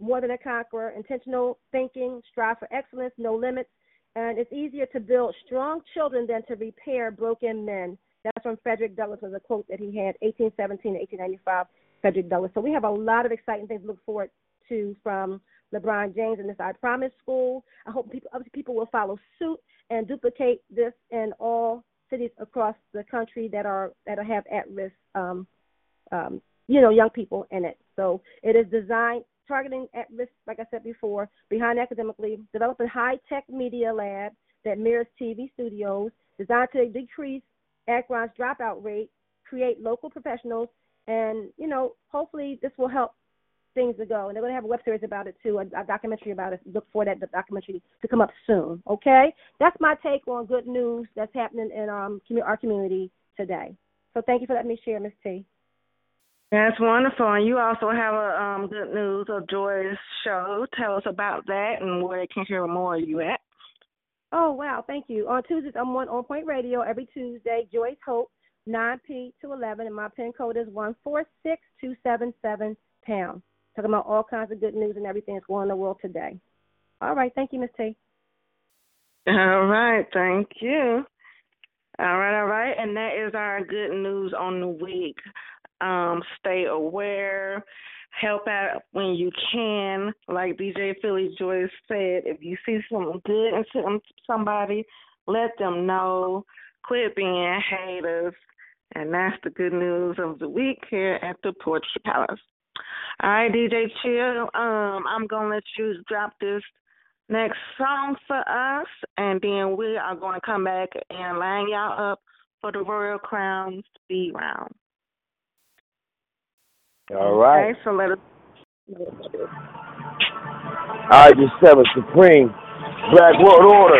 more than a conqueror, intentional thinking, strive for excellence, no limits. And it's easier to build strong children than to repair broken men. That's from Frederick Douglass, was a quote that he had, 1817 to 1895, Frederick Douglass. So we have a lot of exciting things to look forward to from LeBron James and this I Promise School. I hope other people will follow suit and duplicate this in all cities across the country that have at-risk, young people in it. So it is designed targeting at-risk, like I said before, behind academically, developing high-tech media lab that mirrors TV studios, designed to decrease Akron's dropout rate, create local professionals, and, hopefully this will help things to go. And they're going to have a web series about it, too, a documentary about it. Look for that documentary to come up soon, okay? That's my take on good news that's happening in our community today. So thank you for letting me share, Miss T. That's wonderful. And you also have a good news of Joy's show. Tell us about that and where they can hear more of you at. Oh, wow. Thank you. On Tuesdays, I'm on Point Radio every Tuesday, Joy's Hope, 9p to 11, and my pin code is 146277#. Talking about all kinds of good news and everything that's going on in the world today. All right. Thank you, Miss T. All right. Thank you. All right. And that is our good news on the week. Stay aware, help out when you can. Like DJ Philly Joyce said, if you see something good in somebody, let them know. Quit being haters. And that's the good news of the week here at the Poetry Palace. All right, DJ Chill, I'm going to let you drop this next song for us, and then we are going to come back and line y'all up for the Royal Crown Speed Round. All right. Okay, so let us. I just seven supreme. Black world order.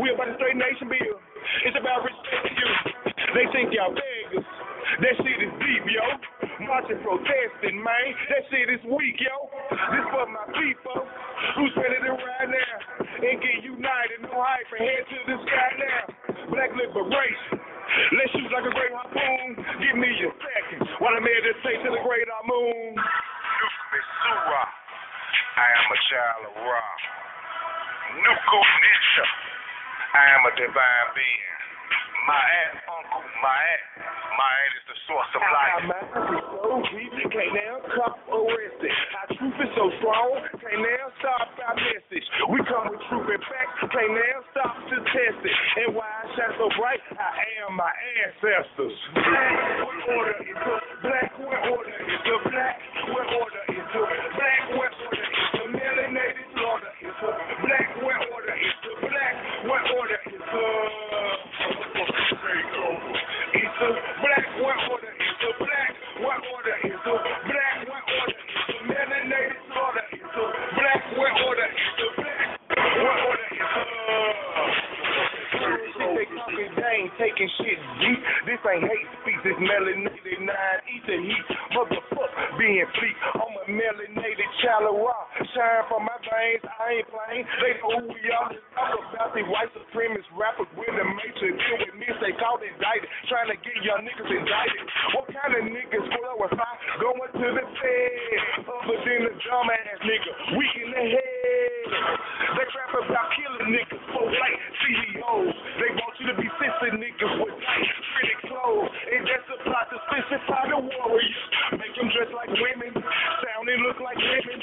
We about to straight nation bill. It's about respect to you. They think y'all beggars. That shit is deep, yo. Marching, protesting, man. That shit is weak, yo. This for my people who's ready to ride now and get united. No hype and head to the sky now. Black liberation. Let's shoot like a great harpoon. Give me your seconds while I'm meditate to the great our moon. I am a child of Ra. Nuko Nisha. I am a divine being. My ass, uncle, my aunt is the source of life. My mind is so weak, can't now cup arrested. Our truth is so strong, can't now stop our message. We come with truth and facts, can't now stop to test it. And why I shine so bright, I am my ancestors. Black order is the black, what order is the black, what order is the melanated order is the black, what order is the black, what order is the... It's a black, what order is a black, what order is a black, what order is a melanated order, it's a black, what order is a black, what order is a they talking, they ain't taking shit deep. This ain't hate speech, this melanated nine ether heat, motherfuck being fleet. I'm a melanated child of rock, shine from my veins, I ain't playing, they know who we are. I'm about the white supremacist rappers with the matrix, with me, they call it indicted, trying to get y'all niggas indicted. What kind of niggas flow if I going to the fed, other than the dumb ass nigga, weak in the head? They rap about killing niggas, for like CEOs, they want you to be sissy niggas with nice, pretty clothes, and that's a plot to specify the warriors, make them dress like women, sound and look like women,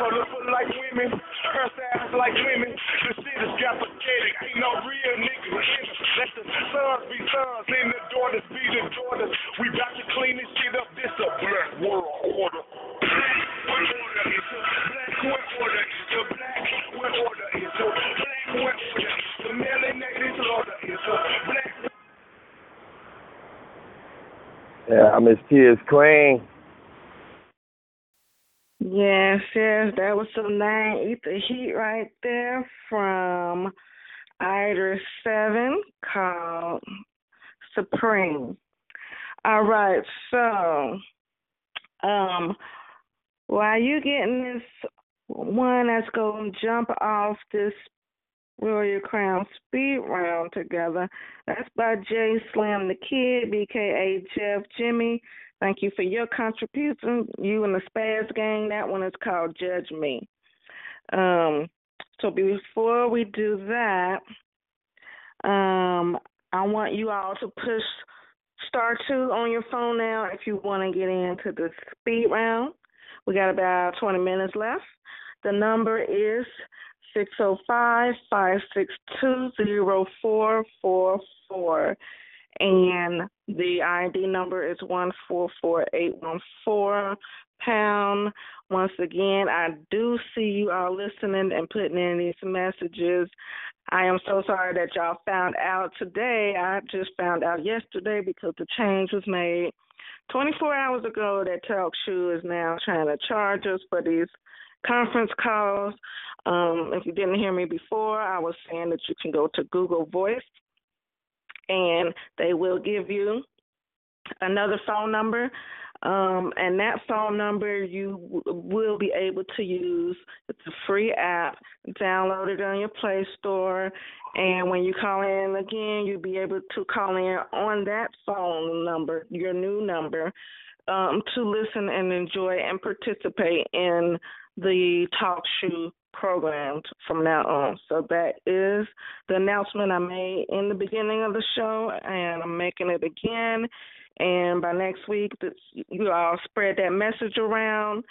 so look like women, her sounds like women, the shit is got pathetic, ain't no real niggas in us. Let the sons be sons and the daughters be the daughters. We about to clean this shit up, this a black world order. Black world order is a black world order is a black world order is a black world order. The melanated order is a black. Yeah, I'm MissTee IzQueen. Yes, yes, that was some 9 ether heat right there from Eider 7 called Supreme. All right, so while you getting this one that's going to jump off this Royal Your Crown speed round together, that's by Jay Slim the Kid, BKA Jeff Jimmy. Thank you for your contribution. You and the Spaz Gang, that one is called Judge Me. So before we do that, I want you all to push star 2 on your phone now if you want to get into the speed round. We got about 20 minutes left. The number is 605-562-0444. And the ID number is 144814 pound. Once again, I do see you all listening and putting in these messages. I am so sorry that y'all found out today. I just found out yesterday because the change was made 24 hours ago that TalkShoe is now trying to charge us for these conference calls. If you didn't hear me before, I was saying that you can go to Google Voice, and they will give you another phone number, and that phone number you will be able to use. It's a free app. Download it on your Play Store, and when you call in again, you'll be able to call in on that phone number, your new number, to listen and enjoy and participate in the TalkShoe programmed from now on. So that is the announcement I made in the beginning of the show, and I'm making it again. And by next week, you all spread that message around,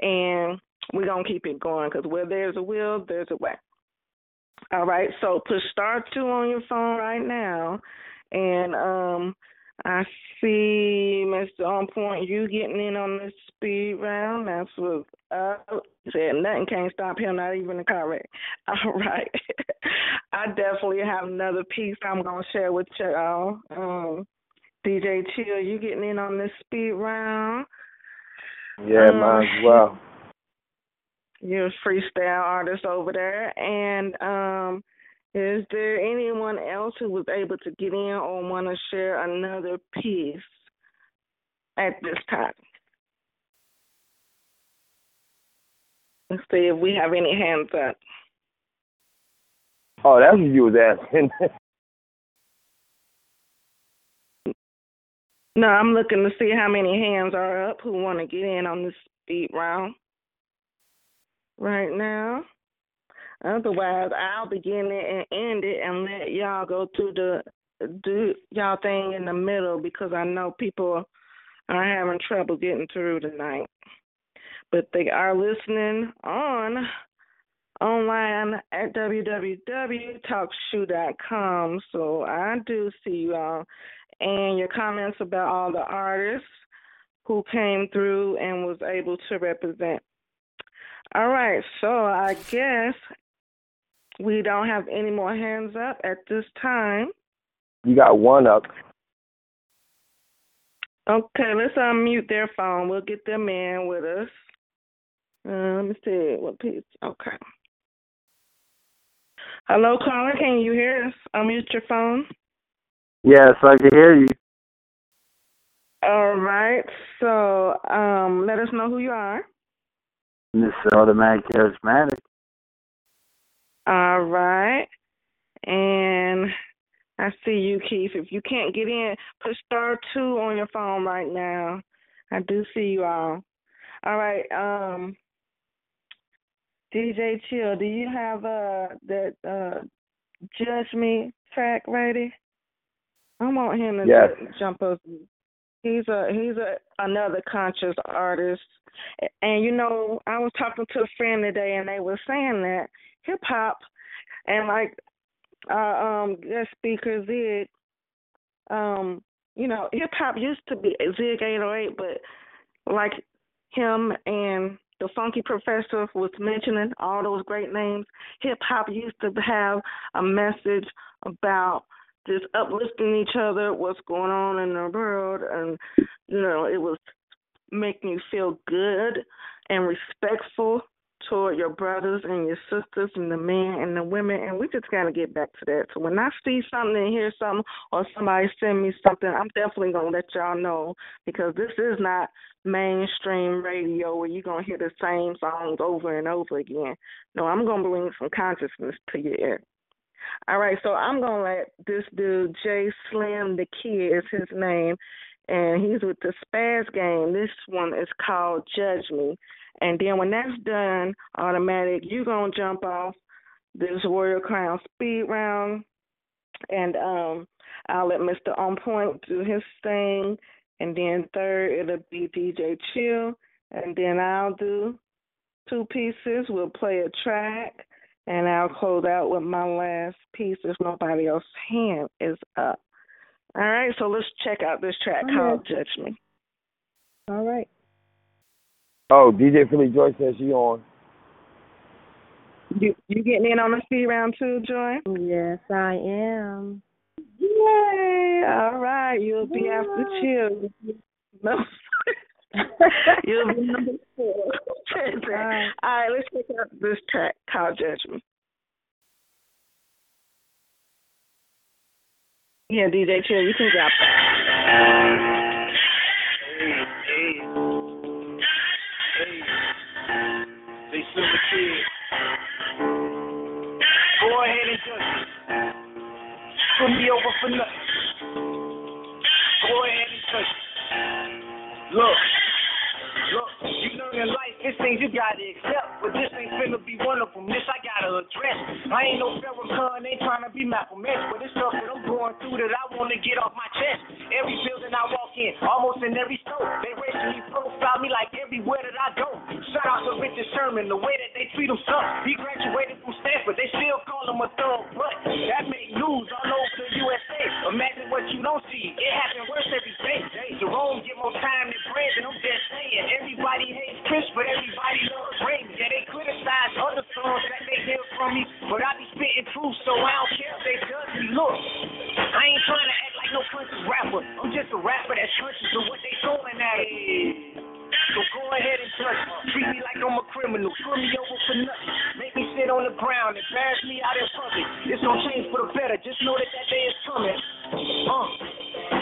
and we're going to keep it going because where there's a will, there's a way. All right, so push star 2 on your phone right now, and I see Mr. On Point, you getting in on this speed round. That's what said. Nothing can stop him, not even a car wreck. All right. I definitely have another piece I'm going to share with y'all. DJ Chill, you getting in on this speed round? Yeah, might as well. You're a freestyle artist over there. And is there anyone else who was able to get in or want to share another piece at this time? Let's see if we have any hands up. Oh, that's what you was asking. No, I'm looking to see how many hands are up who want to get in on this speed round right now. Otherwise, I'll begin it and end it and let y'all go through the do y'all thing in the middle, because I know people are having trouble getting through tonight. But they are listening on online at www.talkshoe.com. So I do see you all. And your comments about all the artists who came through and was able to represent. All right, so I guess we don't have any more hands up at this time. You got one up. Okay, let's unmute their phone. We'll get them in with us. Let me see what piece. Okay. Hello, caller. Can you hear us? Unmute your phone. Yes, I can hear you. All right. So let us know who you are. This is Automatic Charismatic. All right. And I see you, Keith. If you can't get in, push *2 on your phone right now. I do see you all. All right. DJ Chill, do you have that Judge Me track ready? I want him to jump up. He's another conscious artist. And, you know, I was talking to a friend today, and they were saying that hip-hop and, like, guest speaker ZYG, you know, hip-hop used to be ZYG808, but, like, him and the Funky Professor was mentioning all those great names. Hip-hop used to have a message about just uplifting each other, what's going on in the world, and, you know, it was making you feel good and respectful toward your brothers and your sisters and the men and the women, and we just got to get back to that. So when I see something and hear something or somebody send me something, I'm definitely going to let y'all know, because this is not mainstream radio where you're going to hear the same songs over and over again. No, I'm going to bring some consciousness to your ear. All right, so I'm going to let this dude, Jay Slim, the Kid is his name, and he's with the Spaz Gang. This one is called Judge Me. And then when that's done, Automatic, you're going to jump off this Warrior Crown speed round, and I'll let Mr. On Point do his thing, and then third, it'll be DJ Chill, and then I'll do two pieces. We'll play a track, and I'll close out with my last piece if nobody else's hand is up. All right, so let's check out this track called Judge Me. All right. Oh, DJ Philly Joy says she on. You getting in on the speed round too, Joy? Yes, I am. Yay! All right, you'll be after Chill. No. You'll be number 4. All right, let's check out this track called Judge Me. Yeah, DJ Chill, you can drop that. Hey. They still the kid. Go ahead and judge me. Put me over for nothing. Go ahead and judge me. Look, you learn in life, it's things you gotta accept, but this ain't finna be one of them. This I gotta address. I ain't no Farrakhan, ain't tryna be Malcolm X, but it's stuff that I'm going through that I wanna get off my chest. Every building I walk in, almost in every store, they racially profile me like everywhere that I go. Shout out to Richard Sherman, the way that they treat him sucks. He graduated from Stanford, they still call him a thug, but that made news all over the USA. Imagine what you don't see, it happened worse every day. Jerome get more time than bread, and I'm just saying. Everybody hates Chris, but everybody loves Ray. Yeah, they criticize other songs that they hear from me, but I be spitting truth, so I don't care if they judge me. Look, I ain't trying to act like no country rapper. I'm just a rapper that's conscious of what they throwing at it. So go ahead and judge me. Treat me like I'm a criminal. Put me over for nothing. Make me sit on the ground. Embarrass me out in public. It's gonna change for the better. Just know that day is coming.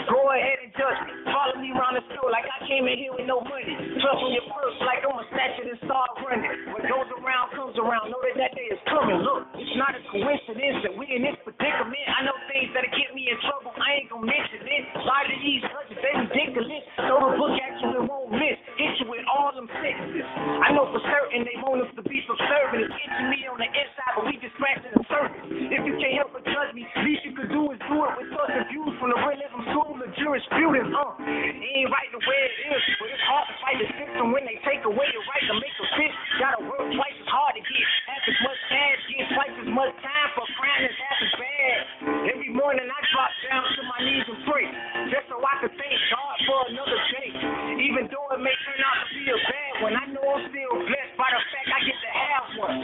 Go ahead and judge me. Follow me around the store like I came in here with no money. Trust on your purse like I'm a statue and start running. What goes around comes around. Know that day is coming. Look, it's not a coincidence that we in this predicament. I know things that'll get me in trouble. I ain't gonna mention it. A lot of these judges, they ridiculous. Throw the book at you and won't miss. Hit you with all them sentences. I know for certain they want us to be subservient. It's itching me on the inside, but we just scratching the surface. If you can't help but judge me, least you could do is through it with such abuse from the realism school of jurisprudence. It ain't right the way it is, but it's hard to fight the system when they take away your right to make a fit. Gotta work twice as hard to get half as much cash, get twice as much time for crime as half as bad. Every morning I drop down to my knees and pray, just so I can thank God for another day. Even though it may turn out to be a bad one, I know I'm still blessed by the fact I get to have one.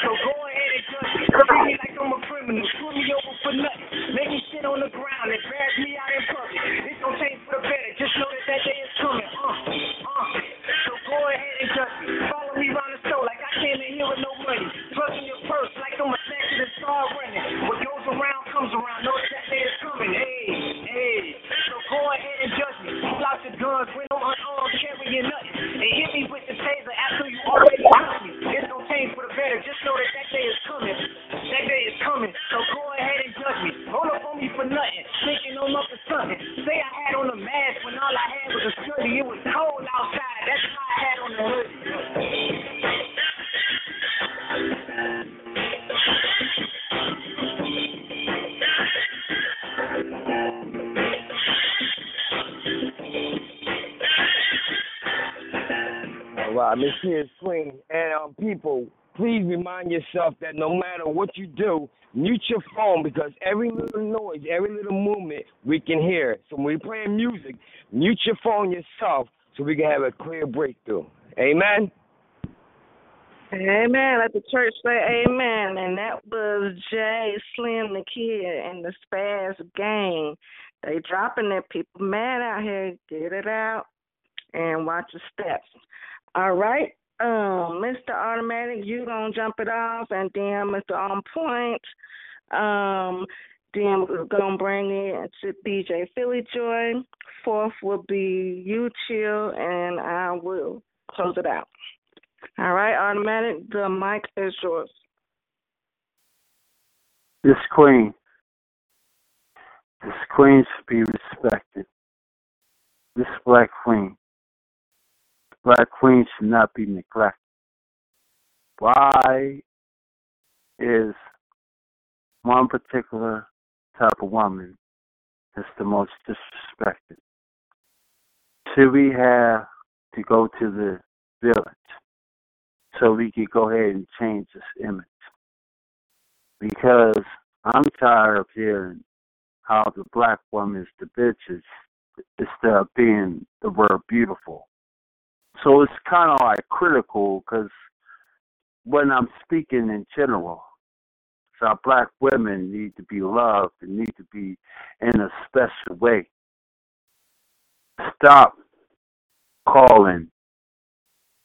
So go ahead and just treat me like I'm a criminal, screw me over for nothing, make me sit on the ground and drag me out in public. It's gonna change for the better, just know that day is coming. So go ahead and just follow me around the store like I came in here with no money, plug in your purse like I'm a snack and start running. What goes around comes around, know that day is coming. Hey. So go ahead and judge me, pull out your guns, we're no unarmed, carrying nothing, and hit me with the taser after you already got me. It's gonna change for the better, just know that day is coming. That day is coming, so go ahead and judge me. Hold up on me for nothing, thinking I'm up for something. Say I had on a mask when all I had was a hoodie. It was cold outside, that's why I had on the hoodie. All right, MissTee IzQueen, and people, please remind yourself that no matter what you do, mute your phone, because every little noise, every little movement, we can hear it. So when you're playing music, mute your phone yourself so we can have a clear breakthrough. Amen? Amen. Let the church say amen. And that was Jay Slim, the Kid, and the Spaz Gang. They dropping their people mad out here. Get it out and watch your steps. All right. Mr. Automatic, you gonna jump it off, and then Mr. On Point, then we're gonna bring it to DJ Philly Joy. Fourth will be you, Chill, and I will close it out. All right, Automatic, the mic is yours. This queen should be respected. This black queen. Black queen should not be neglected. Why is one particular type of woman that's the most disrespected? Should we have to go to the village so we can go ahead and change this image? Because I'm tired of hearing how the black woman is the bitch instead of being the word beautiful. So it's kind of like critical, because when I'm speaking in general, so our black women need to be loved and need to be in a special way. Stop calling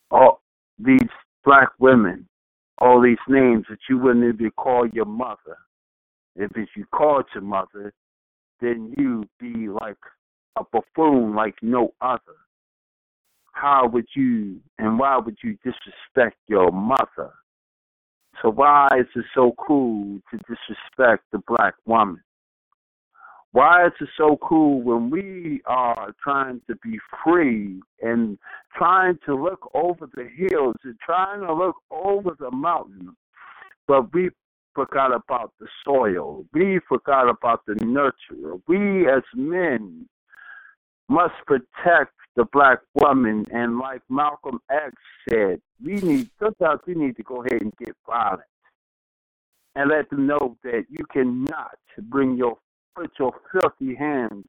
all these black women all these names that you wouldn't even call your mother. If you called your mother, then you'd be like a buffoon like no other. How would you and why would you disrespect your mother? So why is it so cool to disrespect the black woman? Why is it so cool when we are trying to be free and trying to look over the hills and trying to look over the mountain, but we forgot about the soil. We forgot about the nurturer. We as men must protect the black woman, and like Malcolm X said, sometimes we need to go ahead and get violent and let them know that you cannot put your filthy hands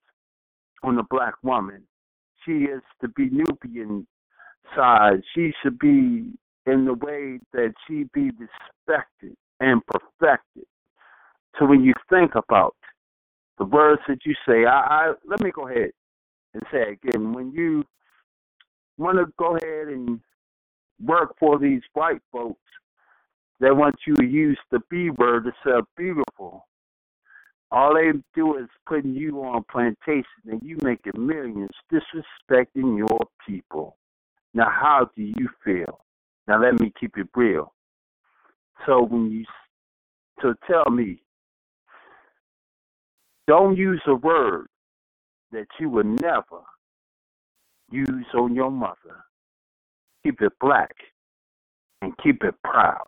on the black woman. She is the Nubian side. She should be in the way that she be respected and perfected. So when you think about the words that you say, let me go ahead and say again, when you want to go ahead and work for these white folks, they want you to use the B word to say beautiful. All they do is putting you on plantation and you making millions disrespecting your people. Now, how do you feel? Now, let me keep it real. So tell me, don't use a word that you would never use on your mother. Keep it black and keep it proud.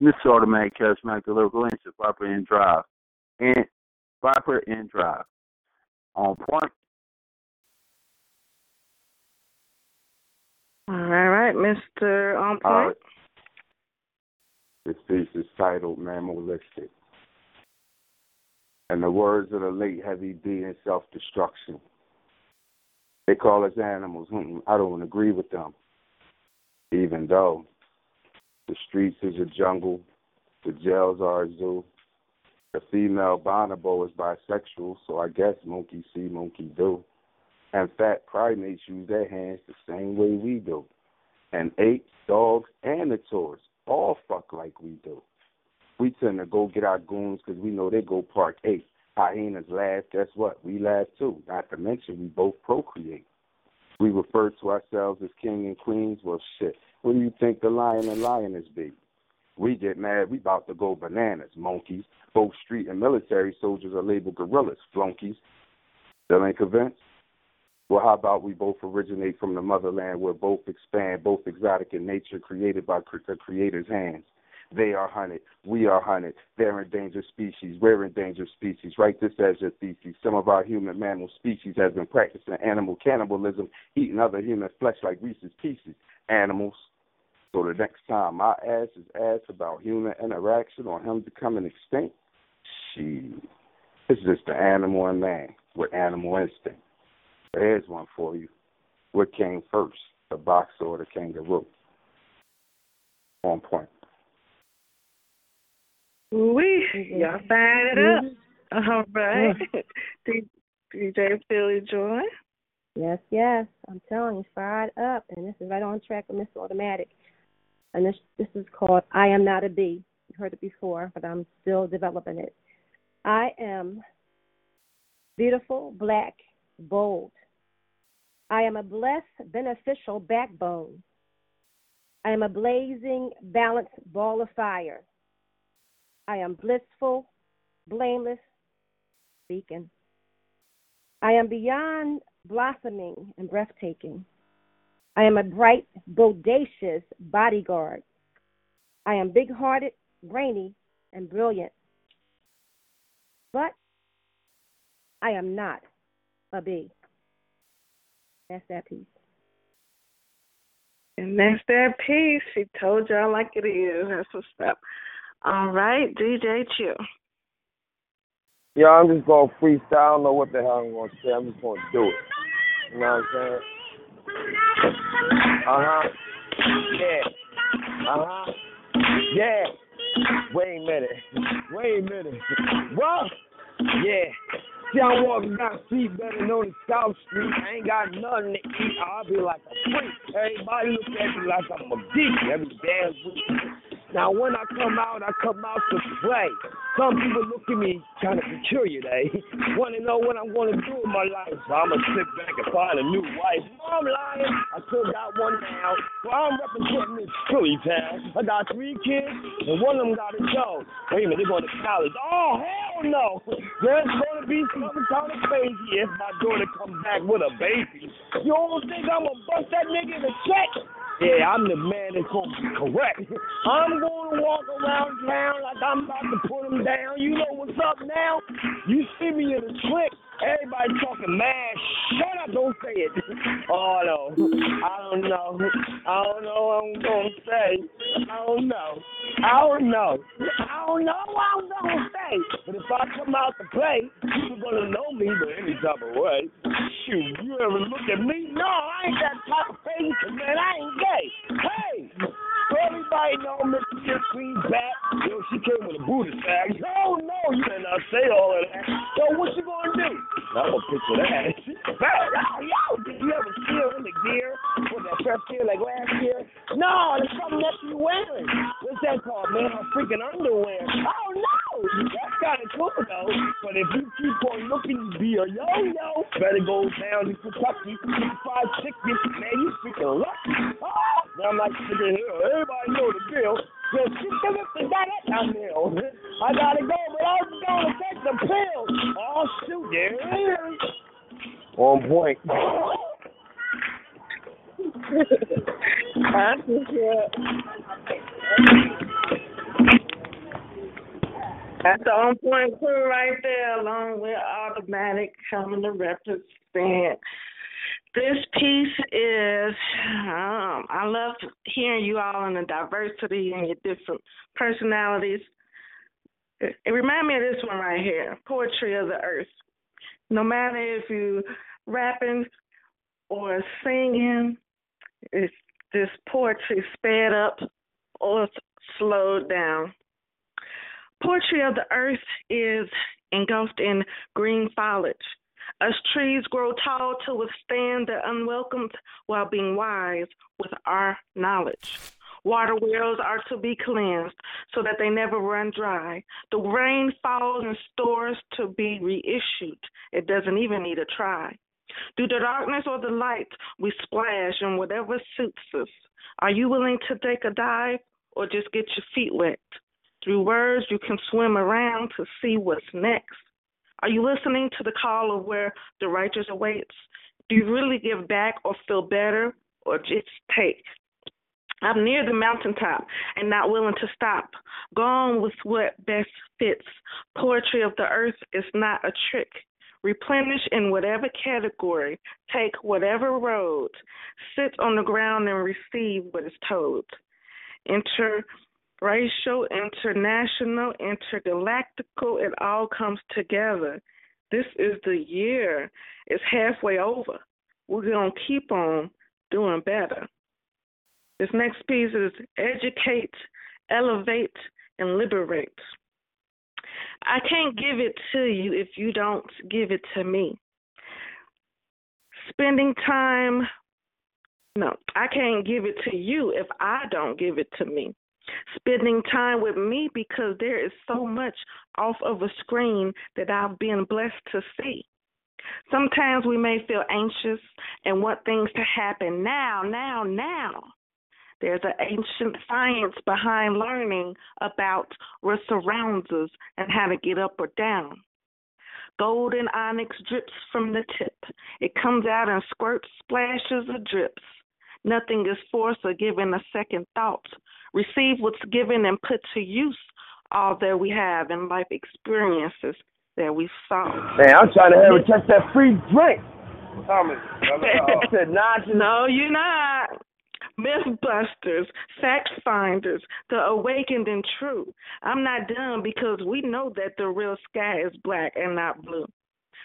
This Automatic Cash Mac, the local engine, Viper and Drive. and viper and drive. On point. All right, Mr. On point. All right. This piece is titled Mammalistic. In the words of the late Heavy D in Self-Destruction, they call us animals. I don't agree with them. Even though the streets is a jungle, the jails are a zoo, the female bonobo is bisexual, so I guess monkey see, monkey do. In fact, primates use their hands the same way we do. And apes, dogs, and the tourists all fuck like we do. We tend to go get our goons because we know they go park 8. Hyenas laugh, guess what? We laugh too. Not to mention we both procreate. We refer to ourselves as king and queens. Well, shit, what do you think the lion and lioness be? We get mad, we about to go bananas, monkeys. Both street and military soldiers are labeled guerrillas, flunkies. Still ain't convinced? Well, how about we both originate from the motherland where both expand, both exotic in nature, created by the creator's hands. They are hunted. We are hunted. They're endangered species. We're endangered species. Write this as your thesis. Some of our human mammal species has been practicing animal cannibalism, eating other human flesh like Reese's Pieces. Animals. So the next time my ass is asked about human interaction or him becoming extinct, shit, it's just the animal and man with animal instinct. There's one for you. What came first, the boxer or the kangaroo? On point. We y'all fired it up. All right. DJ Philly Joy. Yes, yes. I'm telling you, fired up. And this is right on track with Mr. Automatic. And this is called I Am Not a Bee. You heard it before, but I'm still developing it. I am beautiful, black, bold. I am a blessed, beneficial backbone. I am a blazing, balanced ball of fire. I am blissful, blameless, beacon. I am beyond blossoming and breathtaking. I am a bright, bodacious bodyguard. I am big-hearted, brainy, and brilliant. But I am not a bee. That's that piece. And that's that piece. She told y'all like it is. That's what's up. All right, DJ Chill. Yeah, I'm just going to freestyle. I don't know what the hell I'm going to say. I'm just going to do it. You know what I'm saying? Uh-huh. Yeah. Uh-huh. Yeah. Wait a minute. What? Yeah. See, I'm walking down the street better known as South Street. I ain't got nothing to eat. I'll be like a freak. Everybody look at me like I'm a geek every damn week. Now, when I come out to play. Some people look at me kind of peculiar, they want to know what I'm going to do with my life. So I'm going to sit back and find a new wife. I'm lying. I still got one now. Well, I'm representing this Philly town. I got 3 kids, and one of them got a job. Wait a minute, they're going to college. Oh, hell no. There's going to be some kind of crazy if my daughter comes back with a baby. You don't think I'm going to bust that nigga in the check? Yeah, I'm the man that's going to be correct. I'm going to walk around town like I'm about to put him down. You know what's up now? You see me in the trick. Everybody talking mad. Shut up, don't say it. Oh, no. I don't know what I'm going to say. I don't know what I'm going to say. But if I come out to play, people going to know me but any type of way. Shoot, you ever look at me? No, I ain't that type of crazy, man. I ain't gay. Hey, everybody know MissTee IzQueen back. Yo, she came with a booty sack. Oh, no, you better not say all of that. Yo, what you going to do? I'm going to picture that. Bad. Oh, yo, did you ever see her in the gear? Was that first year like last year? No, there's something that you wearing. What's that called, man? I'm freaking underwear. Oh, no. That's kind of cool, though. But if you keep on looking, you be a yo-yo. Better go down to Kentucky. 5 tickets, man, you freaking lucky. Oh, now I'm like, everybody know the deal. Well, she still up to that at meal. I gotta go, but I'm gonna take the pills. Oh, shoot, yeah. On point. That's the On Point crew right there, along with Automatic coming to represent. This piece is, I love hearing you all in the diversity and your different personalities. It reminds me of this one right here, Poetry of the Earth. No matter if you rapping or singing, it's this poetry sped up or slowed down. Poetry of the Earth is engulfed in green foliage. As trees grow tall to withstand the unwelcomed while being wise with our knowledge. Water wells are to be cleansed so that they never run dry. The rain falls in stores to be reissued. It doesn't even need a try. Through the darkness or the light, we splash in whatever suits us. Are you willing to take a dive or just get your feet wet? Through words, you can swim around to see what's next. Are you listening to the call of where the righteous awaits? Do you really give back or feel better or just take? I'm near the mountaintop and not willing to stop. Go on with what best fits. Poetry of the Earth is not a trick. Replenish in whatever category. Take whatever road. Sit on the ground and receive what is told. Interracial, international, intergalactical, it all comes together. This is the year. It's halfway over. We're going to keep on doing better. This next piece is Educate, Elevate, and Liberate. I can't give it to you if you don't give it to me. I can't give it to you if I don't give it to me. Spending time with me because there is so much off of a screen that I've been blessed to see. Sometimes we may feel anxious and want things to happen now. There's an ancient science behind learning about what surrounds us and how to get up or down. Golden onyx drips from the tip. It comes out in squirts, splashes, or drips. Nothing is forced or given a second thought. Receive what's given and put to use all that we have in life experiences that we saw. Man, I'm trying to have her touch that free drink. Thomas, I said, no, you're not. Mythbusters, fact finders, the awakened and true. I'm not dumb because we know that the real sky is black and not blue.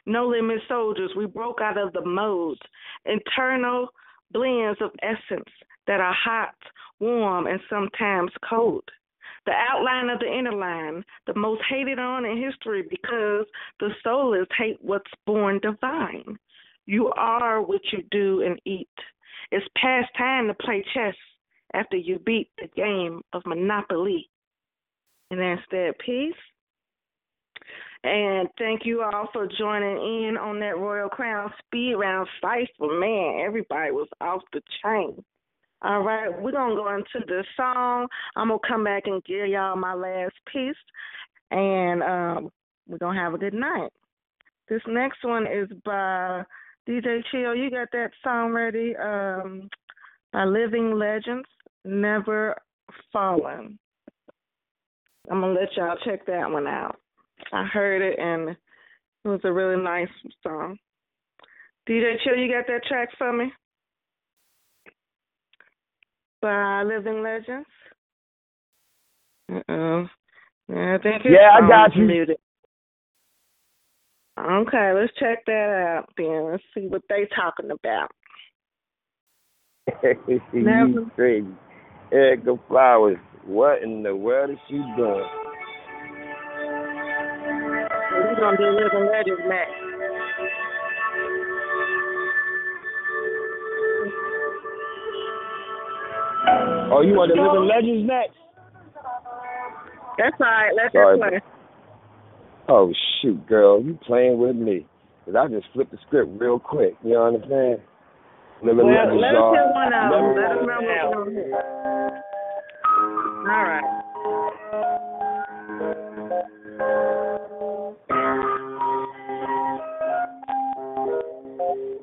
No limit soldiers, we broke out of the mold. Internal blends of essence that are hot, warm, and sometimes cold. The outline of the inner line, the most hated on in history because the soulless hate what's born divine. You are what you do and eat. It's past time to play chess after you beat the game of Monopoly. And that's that piece. And thank you all for joining in on that Royal Crown Speed Round Cypher. Man, everybody was off the chain. All right, we're going to go into the song. I'm going to come back and give y'all my last piece. And we're going to have a good night. This next one is by DJ Chill, you got that song ready by Living Legends, Never Fallen. I'm going to let y'all check that one out. I heard it, and it was a really nice song. DJ Chill, you got that track for me? By Living Legends? Uh-oh. Yeah, I got you. Muted. Okay, let's check that out then. Let's see what they talking about. Never. Crazy. Erica Flowers, what in the world is she doing? We're going to do Living Legends next. Oh, you want the Living Legends next? That's all right. Let's play. Oh, shoot, girl, you playing with me. Because I just flipped the script real quick. You know what I'm saying? Let us hit one out. Let us know what's going on. All right.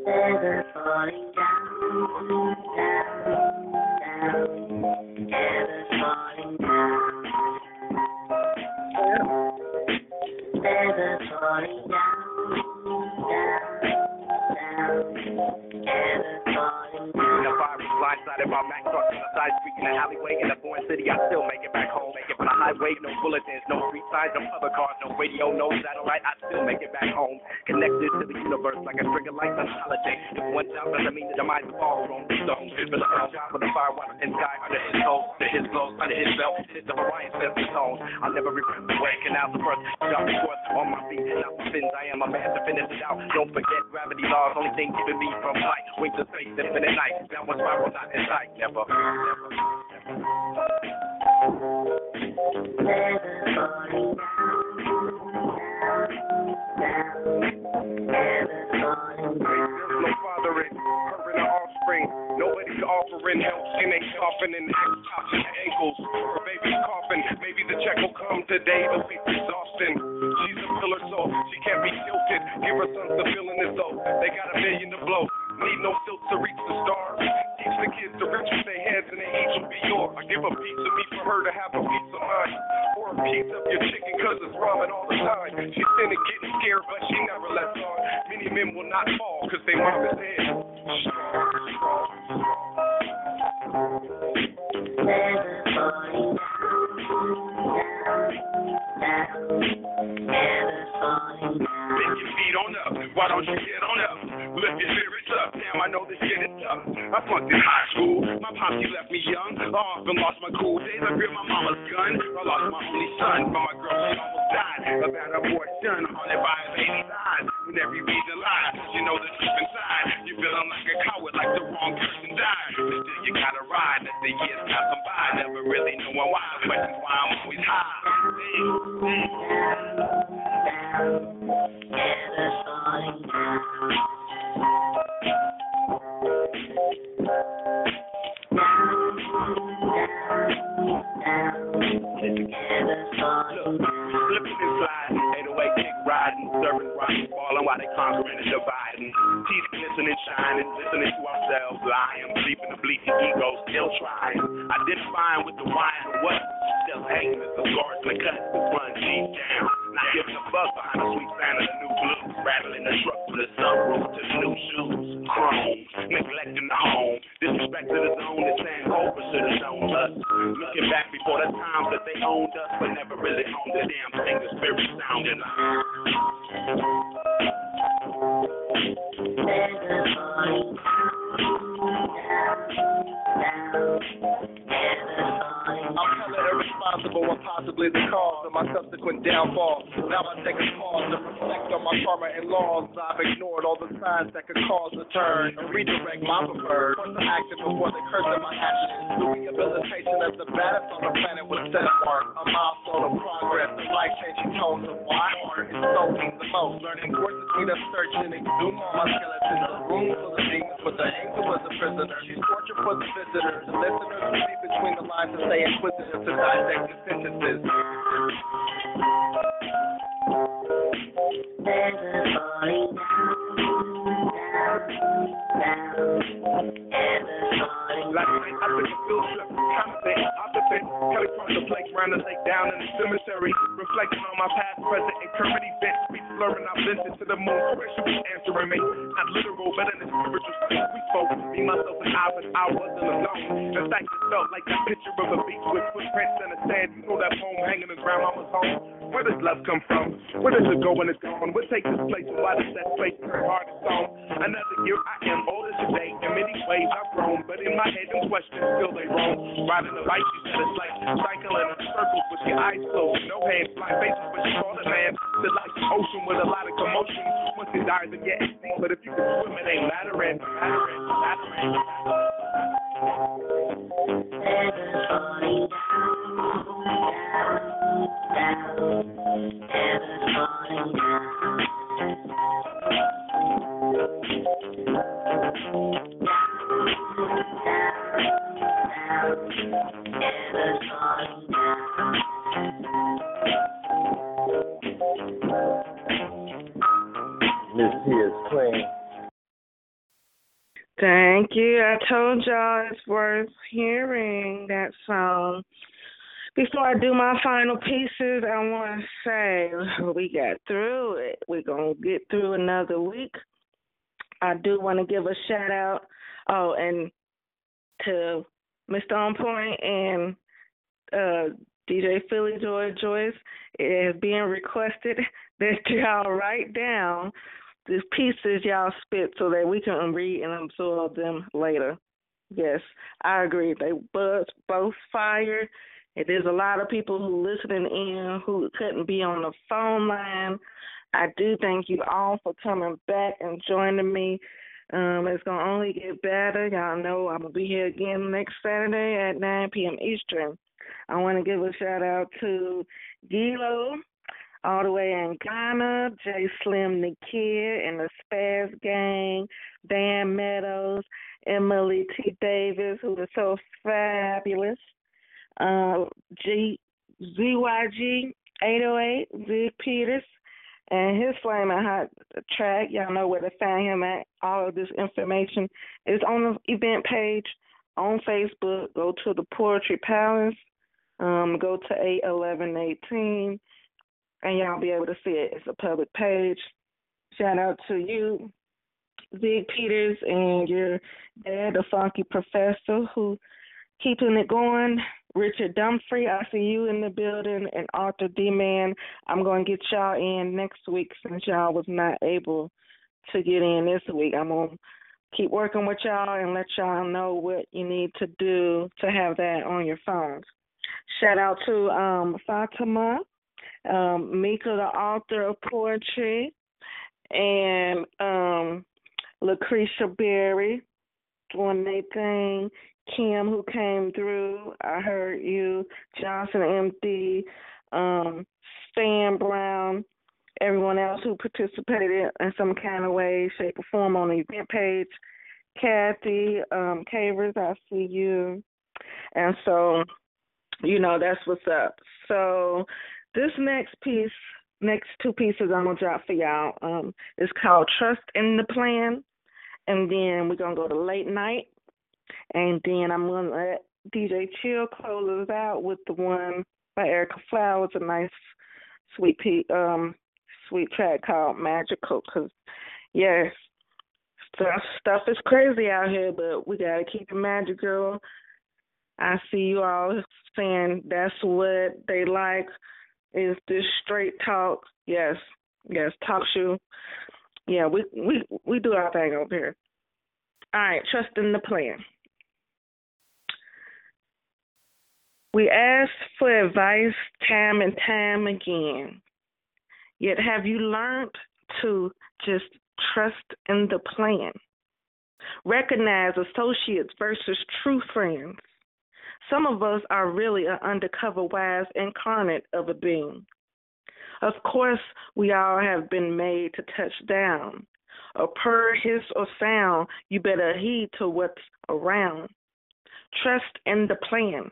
Never falling down. Never falling down. party down, down, down. The fiery blindside in my back, starts in the side street, in the alleyway, in the foreign city. I still make it back home, make it by the highway. No bulletins, no street signs, no other cars, no radio, no satellite. I still make it back home, connected to the universe like a trigger light on holiday. If one job doesn't mean the demise of all on this zone. But the whole job of the fire was inside, under his soul, under his clothes, under his belt. It's the Hawaiian Symphony song. I'll never regret the way canals of birth. Drop forth on my feet, and the sins I am a man to finish it out. Don't forget gravity laws, only thing keeping me from light. Wing to space, infinite night. That was my world, not in sight, never. No fathering, her and her offspring. Nobody's offering help, and they coughing and tops and ankles. Her baby's coughing, maybe the check will come today, but we're exhausting. She's a pillar, so she can't be tilted. Give her sons the feeling as though they got a million to blow. Need no silk to reach the stars. Teach the kids to reach with their hands and they each will be yours. I give a piece of me for her to have a piece of mine. Or a piece of your chicken cause it's ramen all the time. She's in it getting scared but she never lets on. Many men will not fall cause they mom is dead. Pick your feet on up. Why don't you get on up? Lift your spirits up. Damn, I know this shit is tough. I flunked in high school. My pops, he left me young. I often lost my cool days. I gripped my mama's gun. I lost my only son. But my girl, she almost died. A bad abortion, haunted by a lady's eyes. When every reason lies, you know the deep inside. You're feeling like a coward, like the wrong person died. But still, you gotta ride. As the years pass by, never really knowing why. But that's why I'm always high. Flipping and sliding, 808 kick riding, serving rocking, falling while they conquering and dividing. Teeth glistening, shining, listening to ourselves, lying, sleeping the bleaking ego, still trying. Identifying with the why and what, still hanging as the guards in the cut, the run deep down. Not giving a fuck behind the sweet sound of the new blues, rattling the truck from the sunroof to the new shoes, chrome, neglecting the home, disrespect to the zone, the sand over should have shown us. Looking back before the times that they owned us, but never really owned the damn thing the spirit sounded like. I'm hella irresponsible and possibly the cause of my subsequent downfall. Now I take a pause to reflect on my karma and laws. I've ignored all the signs that could cause a turn and redirect my preferred. First I acted before the curse of my actions. The rehabilitation of the baddest on the planet was set apart. A milestone of progress, the life-changing tones of why art is so means the most. Learning words between a search and exhume all my skeletons. The room full of demons with the angel was a prisoner. She's torture for the visitor. The listeners who read between the lines and say inquisitive. To dissect the sentences. Last night I took a field trip, constant, opposite, coming from the playground and lay down in the cemetery, reflecting on my past, present, and current events. We slurring our blessings to the moon, where she was answering me. Not literal, but in the spiritual space we spoke. Me, myself, and I wasn't alone. In fact, it felt like that picture of a beach with footprints in the sand. You know that poem hanging in grandmama's home. Where does love come from? Where does it go when it's gone? What takes this place and why does that place turn hard and stone? Another year I am older today. In many ways I've grown, but in my head them questions still they roam. Riding the bike, you said it's like cycling in circles with your eyes closed. No hands, my faces, but you call the man. It's like the ocean with a lot of commotion. Once it dies and get anything, but if you can swim it ain't mattering. MissTee IzQueen. Thank you. I told y'all it's worth hearing that song. Before I do my final pieces, I want to say we got through it. We're going to get through another week. I do want to give a shout out and to Mr. On Point and DJ Philly Joy Joyce. It is being requested that y'all write down the pieces y'all spit so that we can read and absorb them later. Yes, I agree. They both fire. It is a lot of people who listening in who couldn't be on the phone line. I do thank you all for coming back and joining me. It's going to only get better. Y'all know I'm going to be here again next Saturday at 9 p.m. Eastern. I want to give a shout-out to Gilo, all the way in Ghana, Jay Slim, Nikir, and the Spaz Gang, Dan Meadows, Amelia T Davis, who is so fabulous, ZYG808, ZYG Peters, and his flaming hot track. Y'all know where to find him at. All of this information is on the event page on Facebook. Go to the Poetry Palace. Go to 81118, and y'all be able to see it. It's a public page. Shout out to you, ZYG Peters, and your dad, the Funky Professor, who keeping it going. Richard Dumfrey, I see you in the building, and Arthur D-Man. I'm going to get y'all in next week since y'all was not able to get in this week. I'm going to keep working with y'all and let y'all know what you need to do to have that on your phones. Shout out to Fatima, Mika, the author of poetry, and Lucretia Berry doing their thing. Kim, who came through, I heard you. Johnson, MD, Stan Brown, everyone else who participated in some kind of way, shape, or form on the event page. Kathy, Cavers, I see you. And so, you know, that's what's up. So this next piece, next two pieces I'm going to drop for y'all is called Trust in the Plan. And then we're going to go to Late Night. And then I'm going to let DJ Chill close us out with the one by Erica Flowers, a nice, sweet track called Magical. Because, yes, stuff is crazy out here, but we got to keep it magical. I see you all saying that's what they like is this straight talk. Yes, yes, TalkShoe. Yeah, we do our thing over here. All right, trust in the plan. We asked for advice time and time again, yet have you learned to just trust in the plan? Recognize associates versus true friends. Some of us are really an undercover wise incarnate of a being. Of course, we all have been made to touch down. A purr, hiss, or sound, you better heed to what's around. Trust in the plan.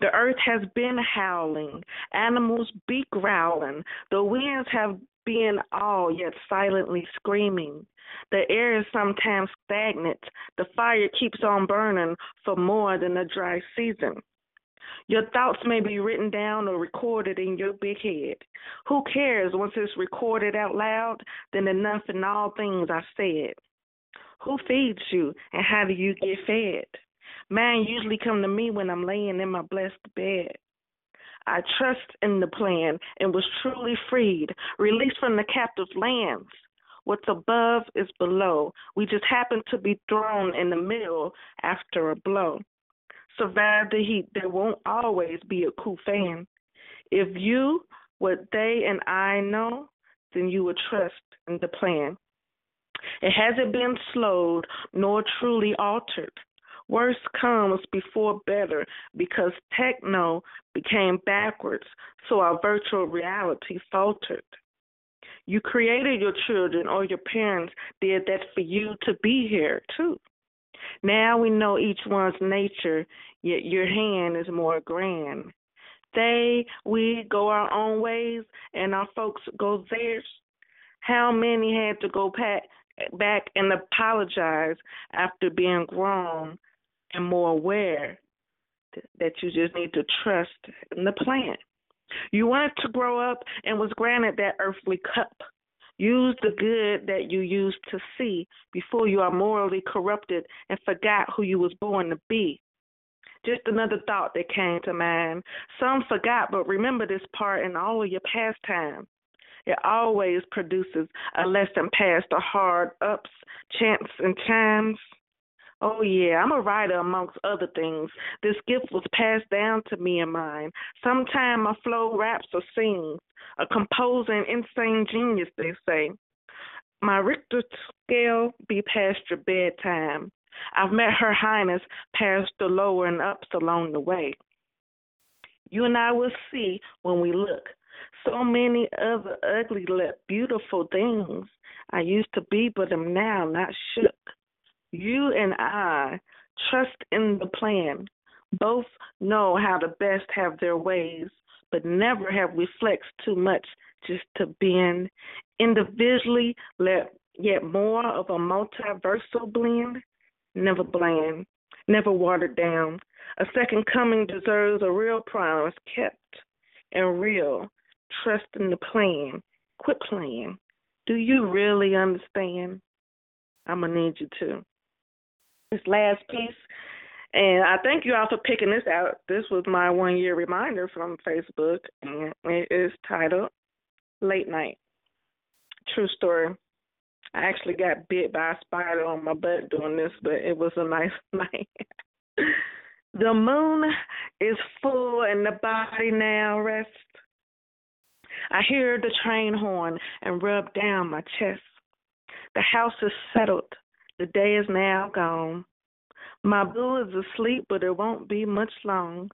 The earth has been howling, animals be growling. The winds have been all yet silently screaming. The air is sometimes stagnant. The fire keeps on burning for more than a dry season. Your thoughts may be written down or recorded in your big head. Who cares once it's recorded out loud? Then enough in all things I've said. Who feeds you and how do you get fed? Mine usually come to me when I'm laying in my blessed bed. I trust in the plan and was truly freed, released from the captive lands. What's above is below. We just happen to be thrown in the middle after a blow. Survive the heat. There won't always be a cool fan. If you, what they and I know, then you will trust in the plan. It hasn't been slowed nor truly altered. Worse comes before better because techno became backwards, so our virtual reality faltered. You created your children or your parents did that for you to be here too. Now we know each one's nature, yet your hand is more grand. We go our own ways, and our folks go theirs. How many had to go back and apologize after being grown and more aware? that you just need to trust in the plan. You wanted to grow up and was granted that earthly cup. Use the good that you used to see before you are morally corrupted and forgot who you was born to be. Just another thought that came to mind. Some forgot, but remember this part in all of your pastime. It always produces a lesson past the hard ups, chants, and chimes. Oh, yeah, I'm a writer amongst other things. This gift was passed down to me and mine. Sometimes my flow raps or sings. A composing insane genius, they say. My Richter scale be past your bedtime. I've met Her Highness past the lower and ups along the way. You and I will see when we look. So many other ugly, beautiful things I used to be, but am now not shook. You and I trust in the plan. Both know how to best have their ways, but never have we flexed too much just to bend. Individually, let yet more of a multiversal blend. Never bland, never watered down. A second coming deserves a real promise kept and real. Trust in the plan. Quit playing. Do you really understand? I'm going to need you to. This last piece, and I thank you all for picking this out. This was my one-year reminder from Facebook, and it is titled Late Night. True story. I actually got bit by a spider on my butt doing this, but it was a nice night. The moon is full and the body now rests. I hear the train horn and rub down my chest. The house is settled. The day is now gone. My boo is asleep, but it won't be much long.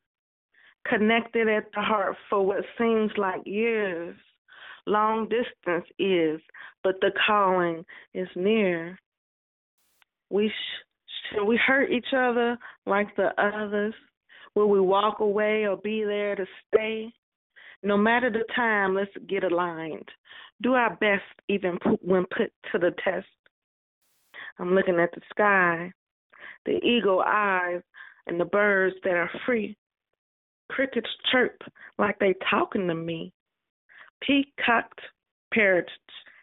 Connected at the heart for what seems like years. Long distance is, but the calling is near. Should we hurt each other like the others? Will we walk away or be there to stay? No matter the time, let's get aligned. Do our best even when put to the test. I'm looking at the sky, the eagle eyes, and the birds that are free. Crickets chirp like they talking to me. Peacocked parrots,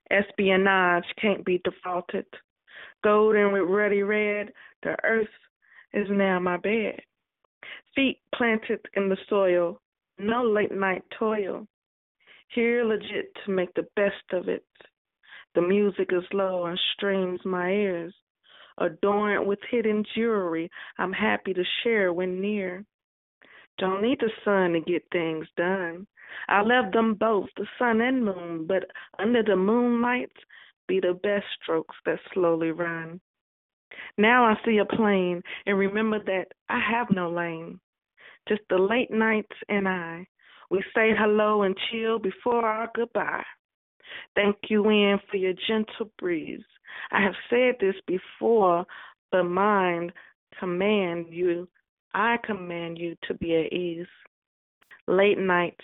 espionage can't be defaulted. Golden with ruddy red, the earth is now my bed. Feet planted in the soil, no late night toil. Here legit to make the best of it. The music is low and streams my ears. Adorned with hidden jewelry, I'm happy to share when near. Don't need the sun to get things done. I love them both, the sun and moon, but under the moonlight be the best strokes that slowly run. Now I see a plane and remember that I have no lane, just the late nights and I. We say hello and chill before our goodbye. Thank you, Anne, for your gentle breeze. I have said this before, but mind command you. I command you to be at ease. Late night,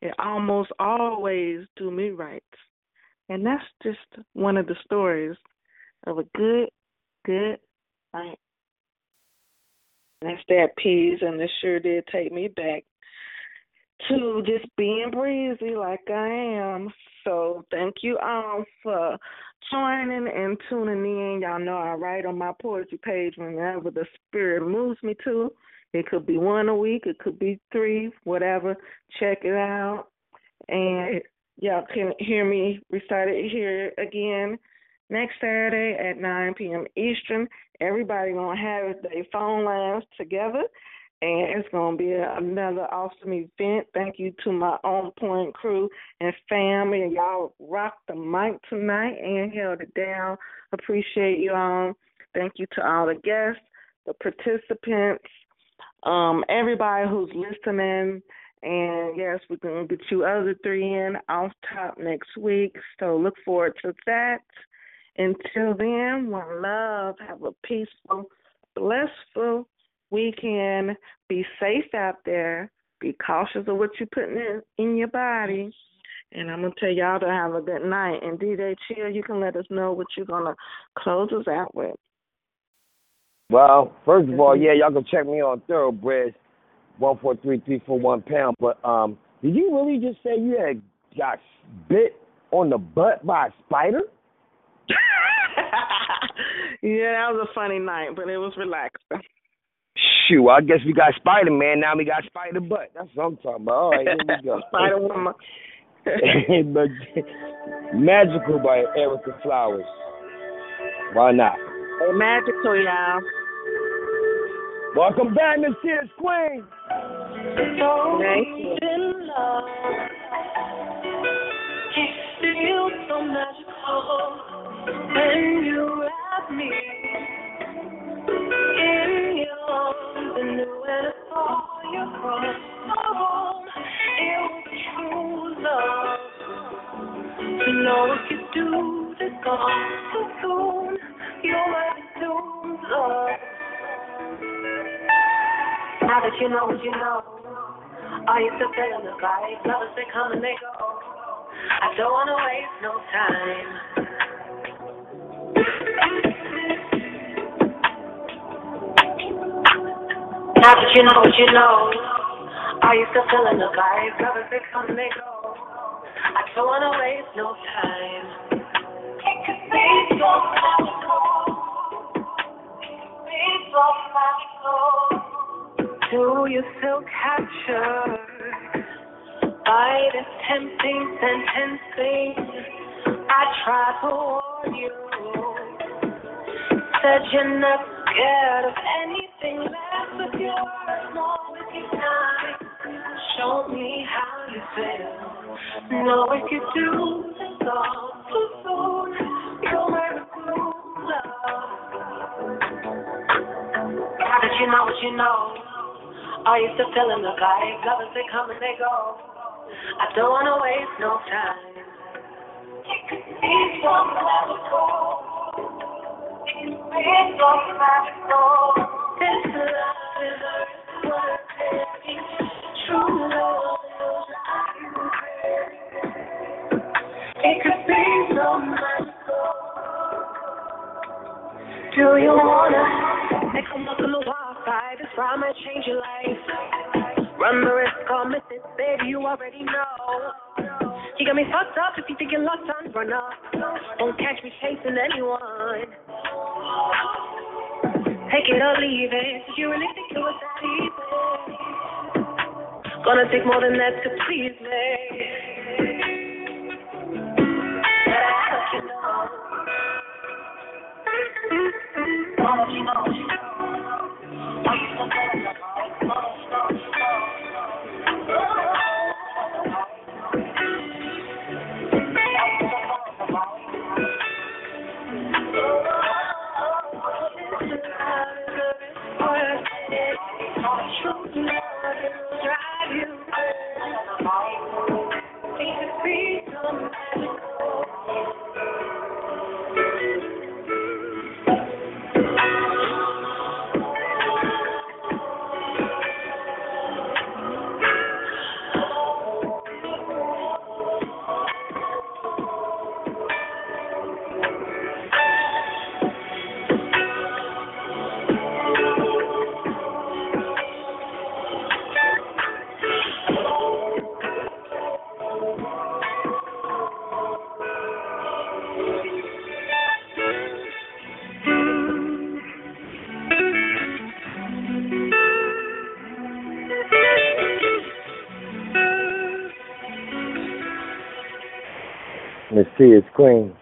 it almost always do me right. And that's just one of the stories of a good night. That's that piece, and it sure did take me back to just being breezy like I am. So thank you all for joining and tuning in. Y'all know I write on my poetry page whenever the spirit moves me to. It could be one a week. It could be three, whatever. Check it out. And y'all can hear me recite it here again next Saturday at 9 p.m. Eastern. Everybody going to have their phone lines together, and it's going to be another awesome event. Thank you to my On Point crew and family. And y'all rocked the mic tonight and held it down. Appreciate you all. Thank you to all the guests, the participants, everybody who's listening. And yes, we're going to get you other three in off top next week. So look forward to that. Until then, one love. Have a peaceful, blissful weekend. Be safe out there. Be cautious of what you're putting in your body. And I'm going to tell y'all to have a good night. And DJ Chill, you can let us know what you're going to close us out with. Well, first of all, yeah, y'all can check me on Thoroughbreds 143-341-pound. But did you really just say you had got bit on the butt by a spider? Yeah, that was a funny night, but it was relaxing. Shoot, I guess we got Spider-Man, now we got Spider-Butt. That's what I'm talking about. All right, here we go. Spider-Woman. Magical by Erica Flowers. Why not? Hey, magical, y'all. Welcome back, MissTee IzQueen. Thank you. Feel so magical when you wrap me in your arms and nowhere to fall you from. Oh, it was true love. You know what you do to gone so soon. You were doomed, love. Now that you know what you know, are you still feeling the vibe? Lovers, they come and they go. I don't wanna waste no time. Now that you know what you know, are you still feeling the vibe? Brothers, they come and they go. I don't wanna waste no time. It could be so magical. It could be so magical. Do you still capture? By this tempting sentence thing, I tried to warn you. Said you're not scared of anything less with your words, more with your time. Show me how you feel. Know what you do, it's all too soon. You're very cool, love. Now that you know what you know, are you still feeling the vibe? Lovers, they come and they go. I don't want to waste no time. It could be so magical. It could be so magical. This love is worth it. True love is worth it. It could be so magical. Do you want to make a look on the wild side? This rhyme might change your life. Run the risk, I'll miss it, baby, you already know. You got me fucked up if you think you're lost on run up. Won't catch me chasing anyone. Take it or leave it, if you really think it was that easy. Gonna take more than that to please me. But I hope you know. I hope you know. Are you so good at the moment? MissTee IzQueen.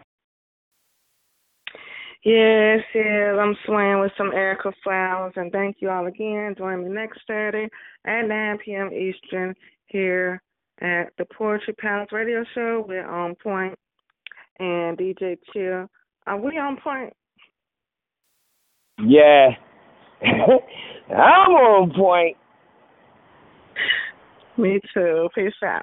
Yes, yes, I'm swaying with some Erica Flowers, and thank you all again. Join me next Saturday at 9 p.m. Eastern here at the Poetry Palace Radio Show. We're On Point, and DJ Chill. Are we on point? Yeah, I'm on point. Me too. Peace out.